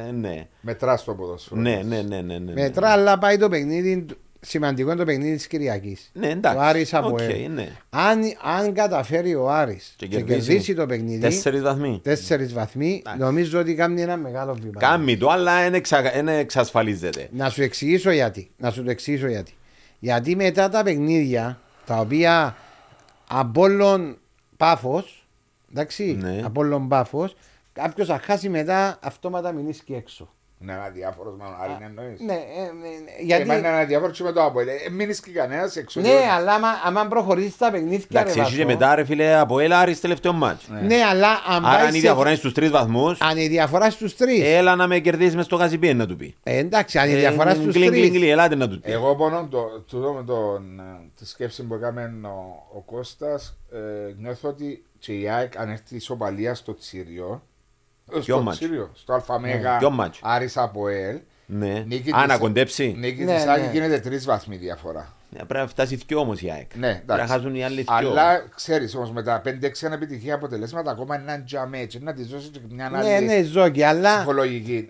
Ε, ναι. Μετρά το ποδόσφαιρο. Ναι, ναι, ναι, ναι, ναι. Μετρά, αλλά πάει το παιχνίδι. Σημαντικό είναι το παιχνίδι της Κυριακής. Ναι, εντάξει. Ο Άρης από okay, ε. ναι. αν, αν καταφέρει ο Άρης και, και κερδίσει το παιχνίδι, τέσσερις βαθμοί, τέσσερις βαθμοί νομίζω ότι κάνει ένα μεγάλο βήμα. Κάνει το, αλλά δεν εξα, εξασφαλίζεται. Να σου εξηγήσω γιατί. Να σου το εξηγήσω γιατί. Γιατί μετά τα παιχνίδια τα οποία Απόλλων Πάφος, εντάξει, ναι. Απόλλων Πάφος, κάποιος θα χάσει μετά αυτόματα μηνύσει και έξω. Είναι ένα διάφορος μάλλον, Άρη είναι εννοείς. Ναι, γιατί... Είναι ένα διάφορος με το ΑΠΟΕΛ, μείνεις και κανένας εξωτερός. Ναι, αλλά άμα προχωρήσεις τα παιχνίδια ρε βάσο. Και μετά ρε φίλε, ΑΠΟΕΛ Άρης τελευταίο μάτσο. Ναι, αλλά αν πάει... Άρα αν η διαφορά είναι στους τρεις βαθμούς... Αν η διαφορά είναι στους τρεις... Έλα να με κερδίσεις μες στο Γασιπί να του πει. Εντάξει, αν η διαφορά στους τρεις... Ελάτε να του πει. Εγώ πονώ τη σκέψη που έκαμε ο Κώστας, νιώθω ότι και η ΑΕΚ αν έρθει ισοπαλία στο Τσίριο. Στο Τσίριο, στο Αλφαμέγα, Άρης ΑΠΟΕΛ. Αν ακοντέψει. Νίκη της ΑΕΚ γίνεται τρεις βαθμοί διαφορά. Πρέπει να φτάσει δυο όμως η ΑΕΚ. Πρέπει να χάσουν οι άλλοι δυο. Αλλά ξέρεις όμως με τα πέντε έξι ανεπιτυχία αποτελέσματα ακόμα έναν τζαμέτσι. Να τη δώσει και μια άλλη. Ναι, ζόγκη, αλλά. Ψυχολογική.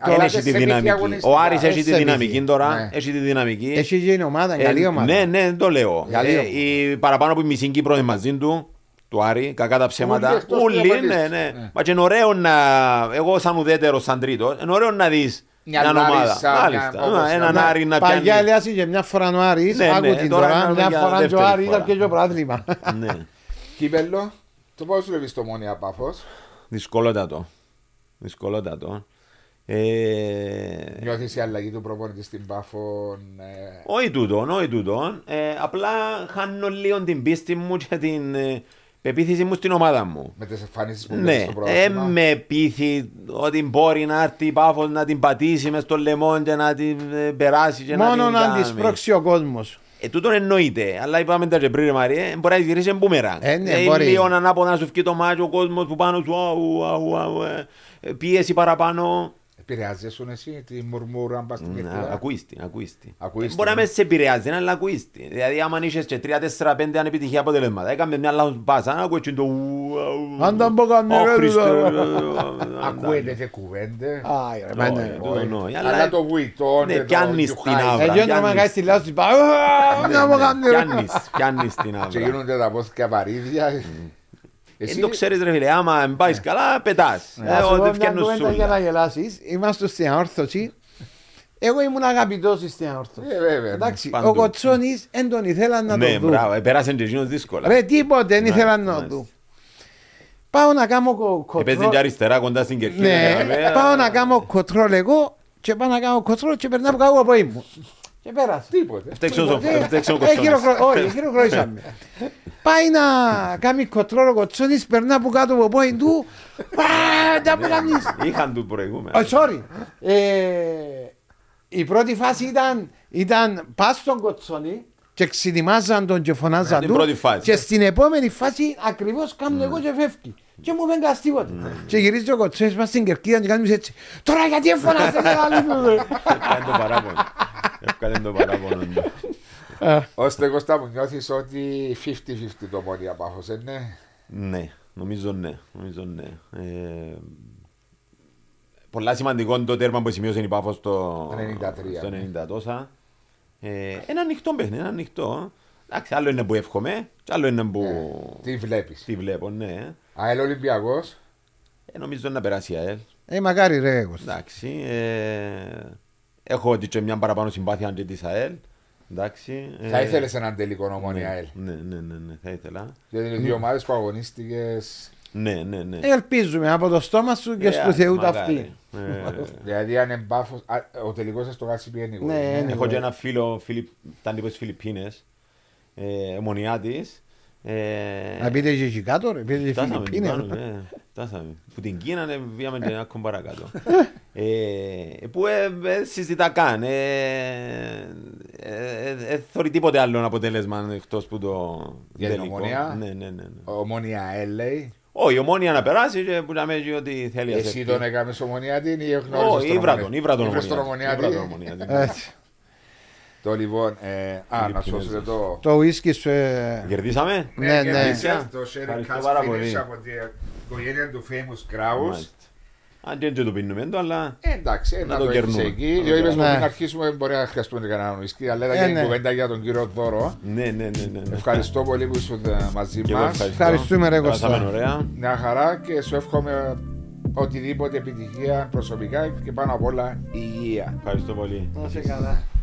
Ο Άρης έχει τη δυναμική τώρα. Έχει τη δυναμική. Έχει γίνει ομάδα, καλή ομάδα. Ναι, ναι, το λέω. Παραπάνω από η μισή Κύπρο είναι μαζί του. Του Άρη, κακά τα ψέματα. Ούλοι, ναι, ναι. Μα και είναι ωραίο να. Εγώ, σαν ουδέτερο, σαν τρίτο, είναι ωραίο να δεις μια ομάδα. Έναν Άρη να πιάνει. Παγιά Ηλιάση και μια φορά ο Άρης. Άκου την τώρα, μια φορά ο Άρης ήταν και το πράθλημα. Κύπελλο, το πώς βλέπεις το Ομόνοια Πάφος? Δυσκολότατο. Δυσκολότατο. Ε... Νιώθεις η αλλαγή του προπονητή στην Πάφο? Ε... Όχι τούτον, όχι τούτον. Ε, απλά χάνω λίγο την πίστη μου και την ε, πεποίθηση μου στην ομάδα μου. Με τις εμφανίσεις που βλέπεις ναι. στο πρόγραμμα. Ε, με πείθει ότι μπορεί να έρθει η Πάφος να την πατήσει μες στο λαιμό και να την ε, περάσει και μόνο να, την να, να της πρόξει ο κόσμος. Ε, τούτον εννοείται, αλλά είπαμε τότε πριν Μαρία, μπορεί να γυρίσει μπούμερα. Ε, ναι, ε, μπορεί. Λίγο ανάπονα σου φκεί το μάτι ο κόσμος που πάνω σου αου, αου, αου, ε, πίεση παραπάνω. Επηρεάζεσαι εσύ τη μουρμούρα μπας στην κερδιά? Ακούιστη, ακούιστη. Μπορεί να με σε επηρεάζει, αλλά ακούιστη. Δηλαδή άμα είχες και τρία, τέσσερα, πέντε ανεπιτυχία αποτελέσματα, έκαμε μια λάθος μπάσα, ακούεσαι το αν τα μπω καμιέρα. Ακούετε και κουβέντε. Αλλά το γουιτόν. Πιάνεις την αύρα. Εγώ να με κάνεις τη λάθος είπα πιάνεις την αύρα. Και γίνονται τα πόθηκα βαρύδια. Δεν το ξέρεις ρε φίλε, άμα μπάεις καλά, πετάς. Εγώ μια κουβέντα για να γελάσεις, είμαστε στην ανόρθωση. Εγώ ήμουν αγαπητός στην ανόρθωση. Εντάξει, ο Κοτσόνης δεν τον ήθελαν να τον δουν. Ναι, μπράβο, πέρασαν και γίνονται δύσκολα. Ρε τίποτε, δεν ήθελαν να τον δουν. Πάω να κάνω κοτρόλ. Αριστερά κοντά στην κερκίδα. Ναι, πάω να κάνω κοτρόλ εγώ και πάω να κάνω κοτρόλ και περνάω κάπου από ήμουν. Και πέρασε. Τίποτε. Όχι, χειροκρότησαμε. Πάει να κάνει κοτρόλο Κοτσόνης, περνά από κάτω από πόη του. Τα πελαμνείς. Είχαν του προηγούμενο. Sorry. Η πρώτη φάση ήταν πας στον Κοτσόνη και ξετοιμάζαν τον και φωνάζαν του. Και στην επόμενη φάση ακριβώς κάνω εγώ και φεύγει. Και μου βέγγας τίποτα. Και γυρίζει ο Κοτσόνης μας στην κερκίδα και κάνουμε έτσι. Τώρα γιατί φωνάζετε λαλίπνου. Ευκάλεν το παράπονο. Ωστε Κώστα μου, νιώθεις ότι πενήντα πενήντα το Ομόνοια Πάφος, ναι? Ναι, νομίζω ναι, νομίζω ναι. Ε, πολλά σημαντικό είναι το τέρμα που σημείωσε η Πάφος στο ενενήντα τρία. Ε, ένα ανοιχτό παιχνίδι, ένα ανοιχτό. Εντάξει, άλλο είναι που εύχομαι, άλλο είναι που... Ε, τι βλέπεις. Τι βλέπω, ναι. ΑΕΛ Ολυμπιακός. Ε, νομίζω να περάσει η ΑΕΛ. Ε, μακάρι ρε εγώ. Εντάξει, ε... έχω και μια παραπάνω συμπάθεια αντί της ΑΕΛ. Εντάξει, θα ε... ήθελες έναν τελικό Ομόνοια ΑΕΛ. Ναι, ναι, ναι, ναι, θα ήθελα. Γιατί είναι δύο ομάδες που αγωνίστηκες. Ναι, ναι, ναι. Ελπίζουμε από το στόμα σου και ε, στου Θεού τα αυτή. Ε... δηλαδή αν εμπάφος, ο τελικός σας το Γασιπί είναι εγώ. Ναι, ναι. Έχω και ένα φίλο, Φιλιπ... ήταν τύπος Φιλιππίνες, ε, Ομονιάτης. Ε... Να πείτε και κάτω ρε, πείτε και Φιλιππίνες. Φτάσαμε, που την Κίνα βγήκαμε και ακόμα παρακάτω. Που συζητά καν, δεν θωρεί τίποτε άλλο αποτέλεσμα εκτός που το τελικό. Ομόνοια L A. Όχι, Ομόνοια να περάσει και που να μέζει ό,τι θέλει. Εσύ τον έκαμες Ομονιάτη ή γνώρισες τον Ομονιάτη? Όχι, τον Ομονιάτη. Το λοιπόν, α, να σώσετε το... Το ουίσκι σου... Κερδίσαμε? Ναι, ναι. Το sharing cast finish από την οικογένεια του Famous Krauss. Αν δεν το πίνουμε, αλλά εντάξει, να το κερνούμε εκεί. Διότι είπες να μην αρχίσουμε, μπορεί να χρειαστούμε κανέναν ουίσκι. Αλλά ήταν και η κουβέντα για τον κύριο Δώρο. Ναι, ναι, ναι. Ευχαριστώ πολύ που ήσουν μαζί μας. Ευχαριστούμε ρε Κώστα. Μια χαρά και σου εύχομαι οτιδήποτε επιτυχία προσωπικά και πάνω απ' όλα υγεία. Ευχαριστώ πολύ. Να είσαι καλά.